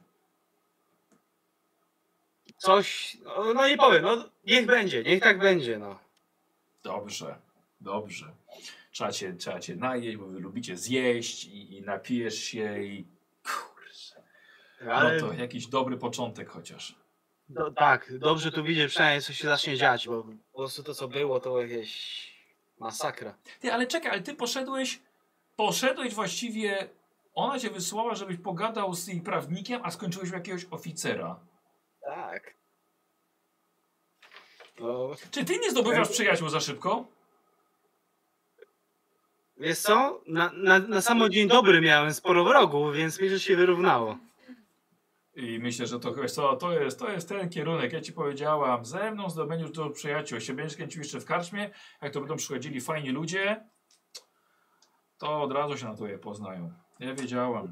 Coś, no, no nie powiem, no niech będzie, niech tak będzie, no. Dobrze, dobrze. Trzeba cię, trzeba cię najeść, bo wy lubicie zjeść i, i napijesz się i... Ale... No to jakiś dobry początek chociaż. Do, tak, dobrze tu widzę, przynajmniej coś się zacznie dziać, bo po prostu to co było to jakieś masakra. Ty, ale czekaj, ale ty poszedłeś, poszedłeś właściwie, ona cię wysłała, żebyś pogadał z jej prawnikiem, a skończyłeś u jakiegoś oficera. Tak. No... Czy ty nie zdobywasz przyjaciół za szybko? Wiesz co, na, na, na samo dzień dobry miałem sporo wrogów, więc myślę, że się wyrównało. I myślę, że to co, to jest, to jest ten kierunek. Ja ci powiedziałam, ze mną zdobędziesz do przyjaciół. Jeśli będziesz kręcił jeszcze w karczmie, jak to będą przychodzili fajni ludzie, to od razu się na to je poznają. Ja wiedziałam.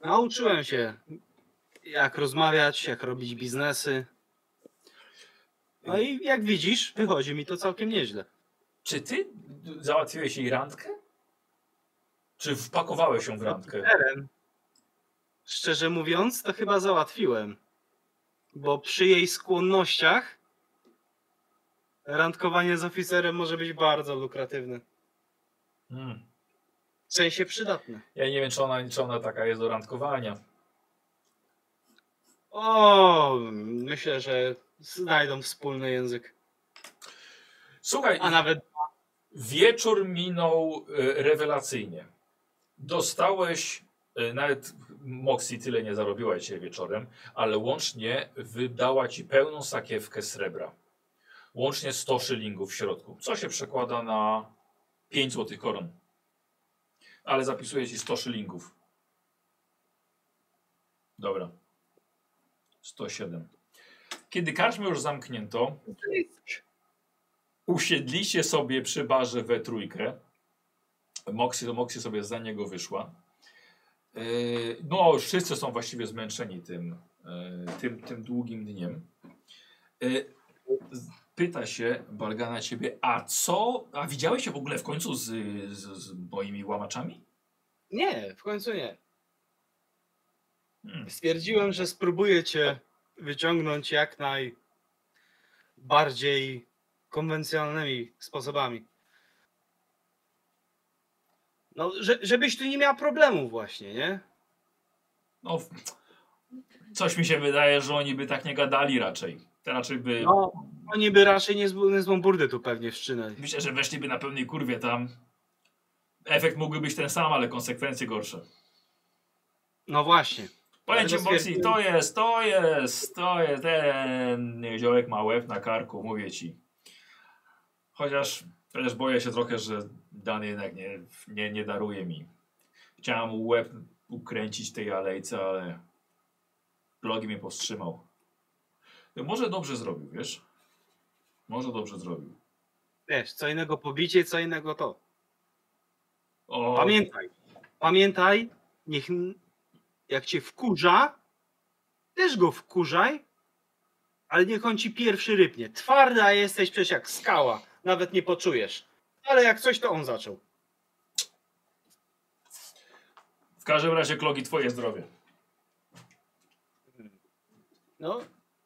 Nauczyłem się, jak rozmawiać, jak robić biznesy. No i jak widzisz, wychodzi mi to całkiem nieźle. Czy ty załatwiłeś jej randkę? Czy wpakowałeś ją w randkę? Szczerze mówiąc, to chyba załatwiłem, bo przy jej skłonnościach randkowanie z oficerem może być bardzo lukratywne. Hmm. W sensie przydatne. Ja nie wiem, czy ona, czy ona taka jest do randkowania. O, myślę, że znajdą wspólny język. Słuchaj, a nawet wieczór minął rewelacyjnie. Dostałeś Nawet Moxie tyle nie zarobiła dzisiaj wieczorem, ale łącznie wydała ci pełną sakiewkę srebra. Łącznie sto szylingów w środku, co się przekłada na pięć złotych koron. Ale zapisuję ci sto szylingów. Dobra. sto siedem. Kiedy karczmę już zamknięto, usiedliście sobie przy barze we trójkę. Moxie, to Moxie sobie za niego wyszła. No, już wszyscy są właściwie zmęczeni tym, tym, tym długim dniem. Pyta się Balgana ciebie, a co? A widziałeś się w ogóle w końcu z, z, z moimi łamaczami? Nie, w końcu nie. Hmm. Stwierdziłem, że spróbuję cię wyciągnąć jak najbardziej konwencjonalnymi sposobami. No, że, żebyś tu nie miał problemu właśnie, nie? No, coś mi się wydaje, że oni by tak nie gadali raczej. Te raczej by... No, oni by raczej niezłą burdę tu pewnie wszczynali. Myślę, że weszliby na pełnej kurwie tam. Efekt mógłby być ten sam, ale konsekwencje gorsze. No właśnie. Powiem ci, Moxie, to jest, to jest, to jest ten ziołek ma łeb na karku, mówię ci. Chociaż, chociaż boję się trochę, że Dan jednak nie, nie, nie daruje mi. Chciałem łeb ukręcić tej alejce, ale Klogi mnie powstrzymał. Może dobrze zrobił, wiesz? Może dobrze zrobił. Wiesz, co innego pobicie, co innego to. O... Pamiętaj, pamiętaj, niech jak cię wkurza, też go wkurzaj, ale niech on ci pierwszy rypnie. Twarda jesteś przecież jak skała, nawet nie poczujesz. Ale jak coś, to on zaczął. W każdym razie, Klogi, twoje zdrowie. No,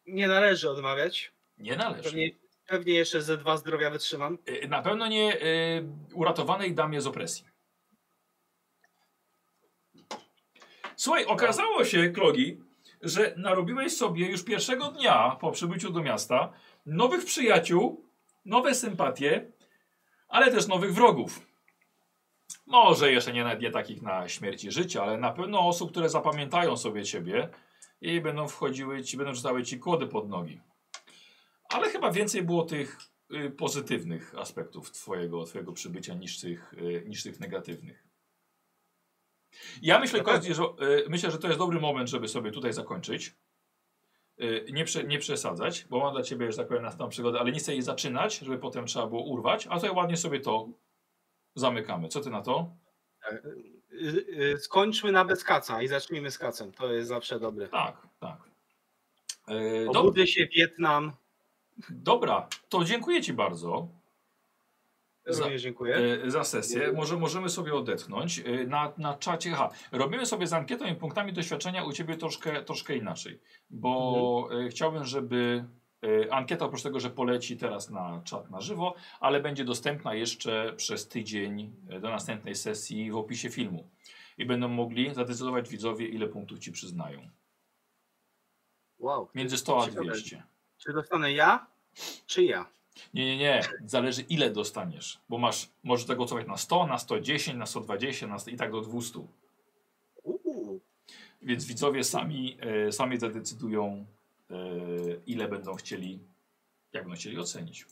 nie należy odmawiać. Nie należy. Pewnie, pewnie jeszcze ze dwa zdrowia wytrzymam. Na pewno nie y, uratowanej damie z opresji. Słuchaj, okazało się, Klogi, że narobiłeś sobie już pierwszego dnia po przybyciu do miasta nowych przyjaciół, nowe sympatie, ale też nowych wrogów. Może jeszcze nie, nie takich na śmierć i życie, ale na pewno osób, które zapamiętają sobie ciebie i będą wchodziły ci, będą czytały ci kłody pod nogi. Ale chyba więcej było tych y, pozytywnych aspektów twojego, twojego przybycia niż tych, y, niż tych negatywnych. Ja myślę, no tak. że, y, myślę, że to jest dobry moment, żeby sobie tutaj zakończyć. Y, nie, prze, nie przesadzać, bo mam dla ciebie, że tak powiem, następną przygodę, ale nie chcę jej zaczynać, żeby potem trzeba było urwać, a tutaj ładnie sobie to zamykamy. Co ty na to? Skończmy na bez kaca i zacznijmy z kacem. To jest zawsze dobre. Tak, tak. Yy, Obudzę się Wietnam. Dobra, to dziękuję ci bardzo. Za, dziękuję. Yy, za sesję. Może możemy sobie odetchnąć. Yy, na, na czacie. Ha, robimy sobie z ankietą i punktami doświadczenia u ciebie troszkę, troszkę inaczej, bo mhm. yy, chciałbym, żeby yy, ankieta, oprócz tego, że poleci teraz na czat na żywo, ale będzie dostępna jeszcze przez tydzień yy, do następnej sesji w opisie filmu. I będą mogli zadecydować widzowie, ile punktów ci przyznają. Wow. Między sto a dwieście. Czy dostanę ja, czy ja? Nie, nie, nie. Zależy, ile dostaniesz. Bo masz, możesz tego głosować na sto, na sto dziesięć, na sto dwadzieścia na sto, i tak do dwieście. Uuu. Więc widzowie sami, e, sami zadecydują, e, ile będą chcieli, jak będą chcieli ocenić.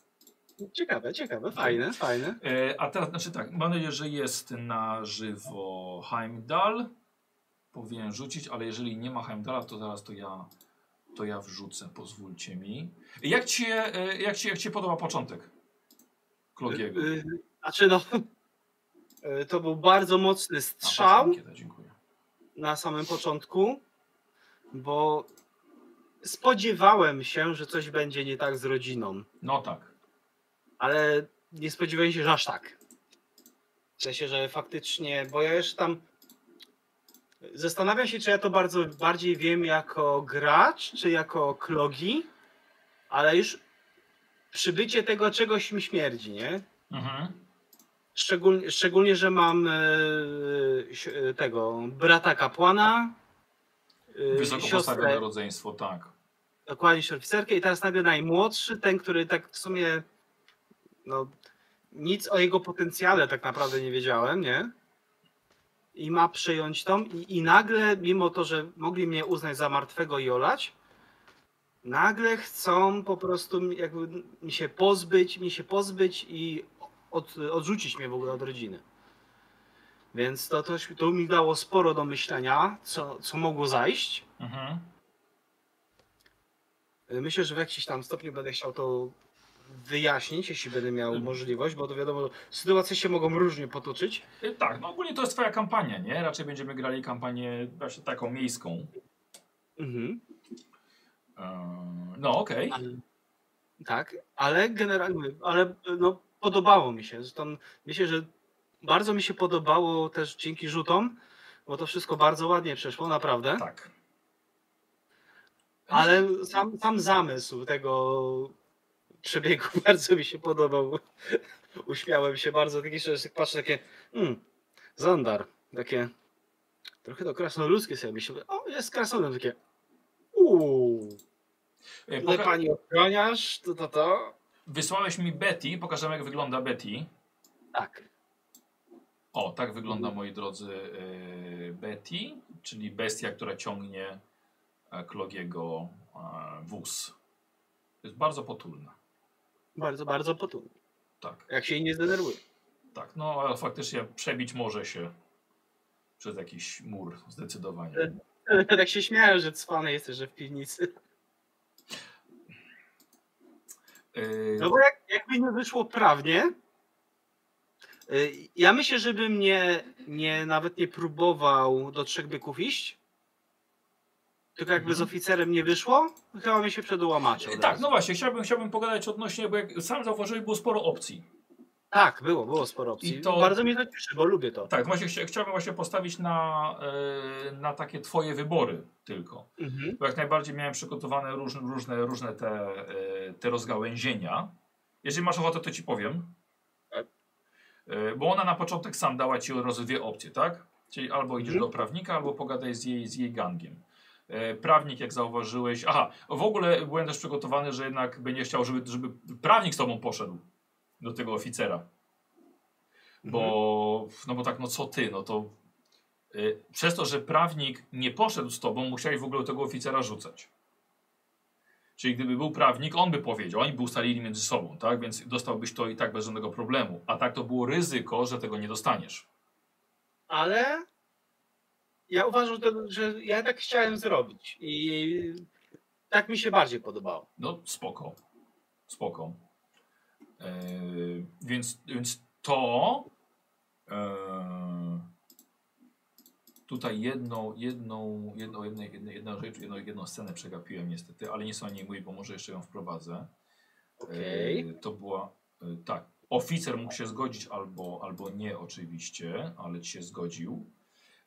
Ciekawe, ciekawe, fajne, tak. fajne. E, a teraz, znaczy tak, mam nadzieję, że jest na żywo Heimdall. Powinien rzucić, ale jeżeli nie ma Heimdalla, to zaraz to ja... To ja wrzucę, pozwólcie mi. Jak ci się jak jak cię podoba początek Klogiego? Znaczy no, to był bardzo mocny strzał A, ankieta, dziękuję. Na samym początku, bo spodziewałem się, że coś będzie nie tak z rodziną. No tak. Ale nie spodziewałem się, że aż tak. W sensie, że faktycznie, bo ja jeszcze tam... Zastanawiam się, czy ja to bardzo bardziej wiem jako gracz, czy jako Klogi, ale już przybycie tego czegoś mi śmierdzi, nie? Mhm. Szczególnie, szczególnie, że mam yy, tego brata kapłana, yy, wysoko postawione rodzeństwo, tak. Dokładnie, sierpicerkę i teraz nagle najmłodszy, ten, który tak w sumie no, nic o jego potencjale tak naprawdę nie wiedziałem, nie? i ma przyjąć tą i, i nagle, mimo to, że mogli mnie uznać za martwego i olać, nagle chcą po prostu jakby mi się pozbyć, mi się pozbyć i od, odrzucić mnie w ogóle od rodziny. Więc to, to, to mi dało sporo do myślenia, co, co mogło zajść. Mhm. Myślę, że w jakimś tam stopniu będę chciał to wyjaśnić, jeśli będę miał mhm. możliwość, bo to wiadomo, sytuacje się mogą różnie potoczyć. Tak, no ogólnie to jest twoja kampania, nie? Raczej będziemy grali kampanię właśnie taką miejską. Mhm. No okej. Okay. Tak, ale generalnie, ale no, podobało mi się. Tam, myślę, że bardzo mi się podobało też dzięki rzutom, bo to wszystko bardzo ładnie przeszło, naprawdę. Tak. Ale sam, sam zamysł tego przebiegu bardzo mi się podobał. Uśmiałem się bardzo, taki, że patrzę takie, hmm, Zandar, takie trochę to krasnoludzkie sobie myślę. O, jest krasnolem, takie uuu, ale pani ochroniarz, to, to, to. Wysłałeś mi Betty, pokażemy jak wygląda Betty. Tak. O, tak wygląda, moi drodzy, Betty, czyli bestia, która ciągnie Klogiego wóz. Jest bardzo potulna. Bardzo, bardzo potulna. Tak. Jak się jej nie zdenerwuje. Tak, no ale faktycznie przebić może się przez jakiś mur, zdecydowanie. Tak się śmiałem, że cwany jesteś, że w piwnicy. Yy... No bo jak, jakby nie wyszło prawnie, ja myślę, żebym nie, nie nawet nie próbował do trzech byków iść. Tylko jakby z oficerem nie wyszło, chyba mi się przedłamaczył. Tak, no właśnie, chciałbym, chciałbym pogadać odnośnie, bo jak sam zauważyłeś, było sporo opcji. Tak, było, było sporo opcji. I to... Bardzo mnie to cieszy, bo lubię to. Tak, właśnie chcia, chciałbym właśnie postawić na, yy, na takie twoje wybory tylko. Mhm. Bo jak najbardziej miałem przygotowane różne, różne, różne te, yy, te rozgałęzienia. Jeżeli masz ochotę, to ci powiem. Tak. Yy, bo ona na początek sam dała ci od razu dwie opcje, tak? Czyli albo idziesz mhm. do prawnika, albo pogadaj z jej, z jej gangiem. Prawnik, jak zauważyłeś... Aha, w ogóle byłem też przygotowany, że jednak będziesz chciał, żeby, żeby prawnik z tobą poszedł do tego oficera. Bo, mhm. no bo tak, no co ty, no to... Yy, przez to, że prawnik nie poszedł z tobą, musiałeś w ogóle tego oficera rzucać. Czyli gdyby był prawnik, on by powiedział, oni by ustalili między sobą, tak? Więc dostałbyś to i tak bez żadnego problemu. A tak to było ryzyko, że tego nie dostaniesz. Ale... Ja uważam, że, to, że ja tak chciałem zrobić i tak mi się bardziej podobało. No spoko, spoko. Yy, więc, więc to yy, tutaj jedną, jedną, jedną, jedną, jedną, rzecz, jedną, jedną scenę przegapiłem niestety, ale nie są o niej mój, bo może jeszcze ją wprowadzę. Okay. Yy, to była, yy, tak, oficer mógł się zgodzić albo, albo nie oczywiście, ale ci się zgodził.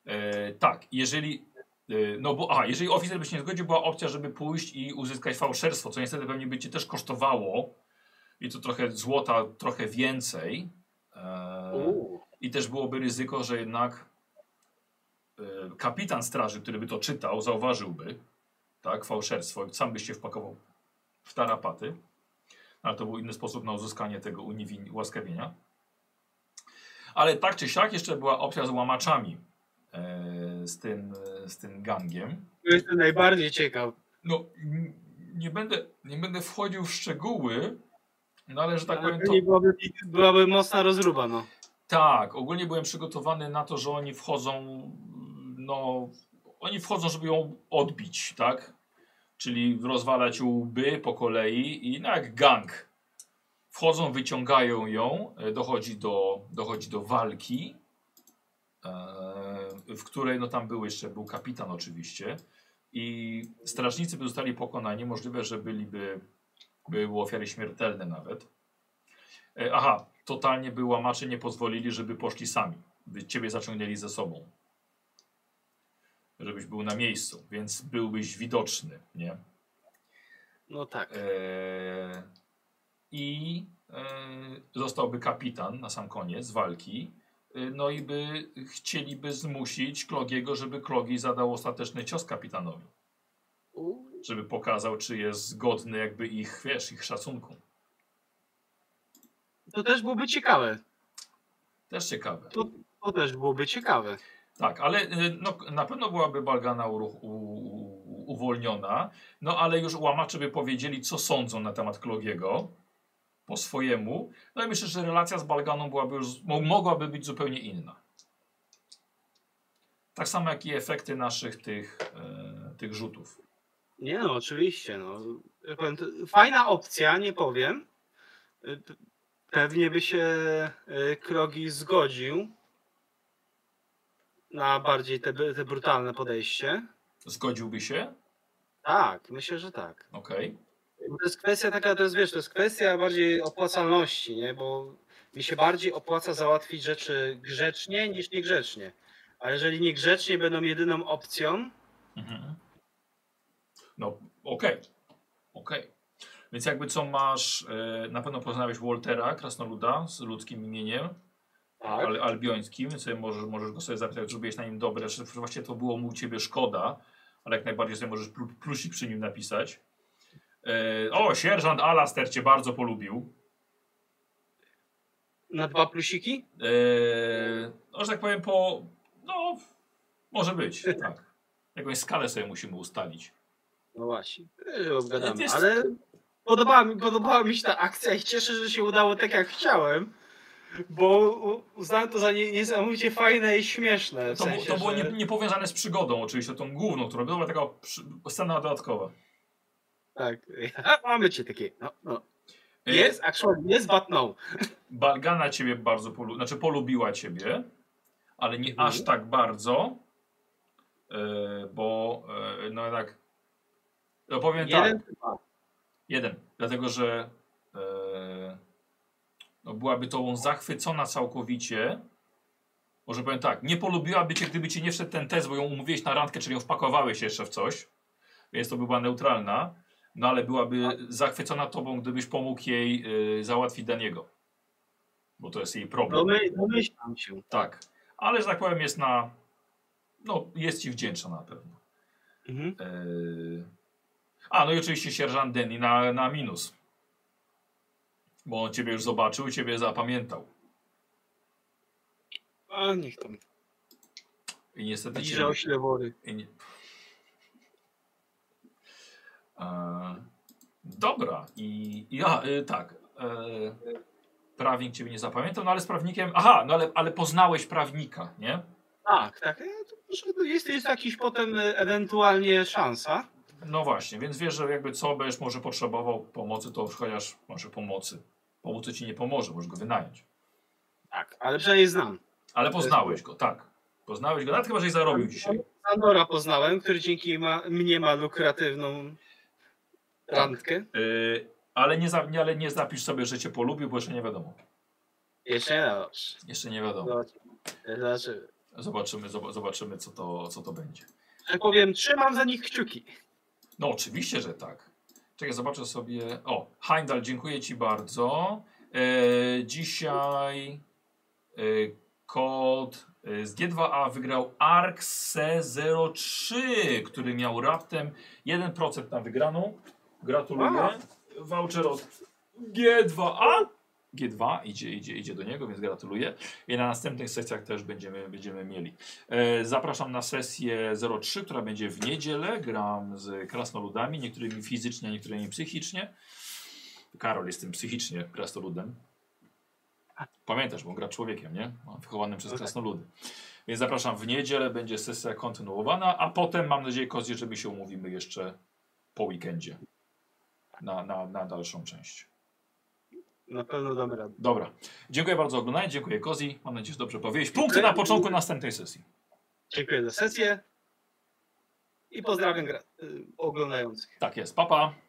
E, tak, jeżeli e, no bo, a, jeżeli oficer by się nie zgodził, była opcja, żeby pójść i uzyskać fałszerstwo, co niestety pewnie by cię też kosztowało i to trochę złota, trochę więcej e, i też byłoby ryzyko, że jednak e, kapitan straży, który by to czytał, zauważyłby tak, fałszerstwo i sam byś się wpakował w tarapaty, ale to był inny sposób na uzyskanie tego ułaskawienia, ale tak czy siak jeszcze była opcja z łamaczami. Z tym, z tym gangiem. To jest najbardziej ciekaw. No, nie będę, nie będę wchodził w szczegóły, no ale że tak ale powiem to... Byłaby, byłaby mocna rozruba, no. Tak, ogólnie byłem przygotowany na to, że oni wchodzą, no... Oni wchodzą, żeby ją odbić, tak? Czyli rozwalać łby po kolei i no jak gang. Wchodzą, wyciągają ją, dochodzi do, dochodzi do walki. W której no tam był jeszcze był kapitan oczywiście i strażnicy by zostali pokonani, możliwe, że byliby były ofiary śmiertelne nawet. E, aha, totalnie by łamacze nie pozwolili, żeby poszli sami, by ciebie zaciągnęli ze sobą, żebyś był na miejscu, więc byłbyś widoczny, nie? No tak. E, I e, zostałby kapitan na sam koniec walki. No i by chcieliby zmusić Klogiego, żeby Klogi zadał ostateczny cios kapitanowi. Żeby pokazał, czy jest godny jakby ich, wiesz, ich szacunku. To też byłoby ciekawe. Też ciekawe. To, to też byłoby ciekawe. Tak, ale no, na pewno byłaby Balgana u, u, uwolniona, no ale już łamacze by powiedzieli, co sądzą na temat Klogiego po swojemu. No i myślę, że relacja z Balganą byłaby już, mogłaby być zupełnie inna. Tak samo jak i efekty naszych tych, e, tych rzutów. Nie no, oczywiście. No. Fajna opcja, nie powiem. Pewnie by się Krogi zgodził na bardziej te, te brutalne podejście. Zgodziłby się? Tak, myślę, że tak. Okej. Okay. To jest kwestia taka, to jest, wiesz, to jest kwestia bardziej opłacalności, nie? Bo mi się bardziej opłaca załatwić rzeczy grzecznie niż niegrzecznie. A jeżeli niegrzecznie będą jedyną opcją... Mhm. No, okej. Okay. Okej. Okay. Więc jakby co masz, na pewno poznałeś Waltera, krasnoluda z ludzkim imieniem, tak. al albiońskim, więc sobie możesz, możesz go sobie zapytać, czy byłeś na nim dobry, że właściwie to było mu u ciebie szkoda, ale jak najbardziej sobie możesz plusik przy nim napisać. E, o, sierżant Alaster cię bardzo polubił. Na dwa plusiki? E, no, że tak powiem po... no, może być, tak. Jakąś skalę sobie musimy ustalić. No właśnie, obgadamy, jest... ale podobała mi, podobała mi się ta akcja i cieszę, że się udało tak jak chciałem, bo uznałem to za nie, niesamowicie fajne i śmieszne. W to, sensie, to było że... niepowiązane nie z przygodą oczywiście, tą główną, która była taka przy... scena dodatkowa. Tak, mamy cię takie, no, no. Jest, e... actually, jest, but no. Balgana ciebie bardzo, polu... znaczy polubiła ciebie, ale nie mm. aż tak bardzo, yy, bo yy, no jednak... No powiem jeden, tak. Dwa. Jeden. Dlatego, że yy, no byłaby tą zachwycona całkowicie. Może powiem tak. Nie polubiłaby cię, gdyby cię nie wszedł ten test, bo ją umówiłeś na randkę, czyli ją wpakowałeś jeszcze w coś. Więc to by była neutralna. No ale byłaby tak. zachwycona tobą, gdybyś pomógł jej yy, załatwić Daniego. Bo to jest jej problem. Domyślam się. Tak. Ale, że tak powiem, jest na... No, jest ci wdzięczna na pewno. Mhm. Yy, A, no i oczywiście sierżant Denis na, na minus. Bo on ciebie już zobaczył i ciebie zapamiętał. A niech tam. I niestety cię... się wory. I nie... e... Dobra. I, I a, y, tak. E... Prawnik ciebie nie zapamiętał, no ale z prawnikiem... Aha, no ale, ale poznałeś prawnika, nie? Tak, tak. Jest, jest jakiś potem ewentualnie szansa. No właśnie, więc wiesz, że jakby co będziesz może potrzebował pomocy, to chociaż może pomocy. Pomocy ci nie pomoże, możesz go wynająć. Tak, ale przynajmniej znam. Ale poznałeś go, tak. Poznałeś go, nawet chyba, żeś zarobił dzisiaj. Zandora poznałem, który dzięki ma, mnie ma lukratywną randkę. Tak. Yy, ale, nie za, nie, ale nie zapisz sobie, że cię polubił, bo jeszcze nie wiadomo. Jeszcze nie wiadomo. Jeszcze nie wiadomo. Zobaczymy, zobaczymy, zobaczymy co, to, co to będzie. Że powiem, trzymam za nich kciuki. No oczywiście, że tak. Czekaj, zobaczę sobie... O, Heimdall, dziękuję ci bardzo. E, dzisiaj e, kod z G dwa A wygrał Arx C zero trzy, który miał raptem jeden procent na wygraną. Gratuluję. A. Voucher od G dwa A. G dwa idzie, idzie, idzie do niego, więc gratuluję. I na następnych sesjach też będziemy, będziemy mieli. E, zapraszam na sesję zero trzy, która będzie w niedzielę. Gram z krasnoludami, niektórymi fizycznie, niektórymi psychicznie. Karol jest tym psychicznie krasnoludem. Pamiętasz, bo on gra człowiekiem, nie? Wychowanym przez krasnoludy. Więc zapraszam w niedzielę, będzie sesja kontynuowana, a potem mam nadzieję, Kozie, że my się umówimy jeszcze po weekendzie na, na, na dalszą część. Na pewno damy radę. Dobra. Dziękuję bardzo za oglądanie. Dziękuję Kozi. Mam nadzieję, że dobrze powiedzieć. Punkty na początku następnej sesji. Dziękuję za sesję. I pozdrawiam oglądających. Tak jest. Pa, pa.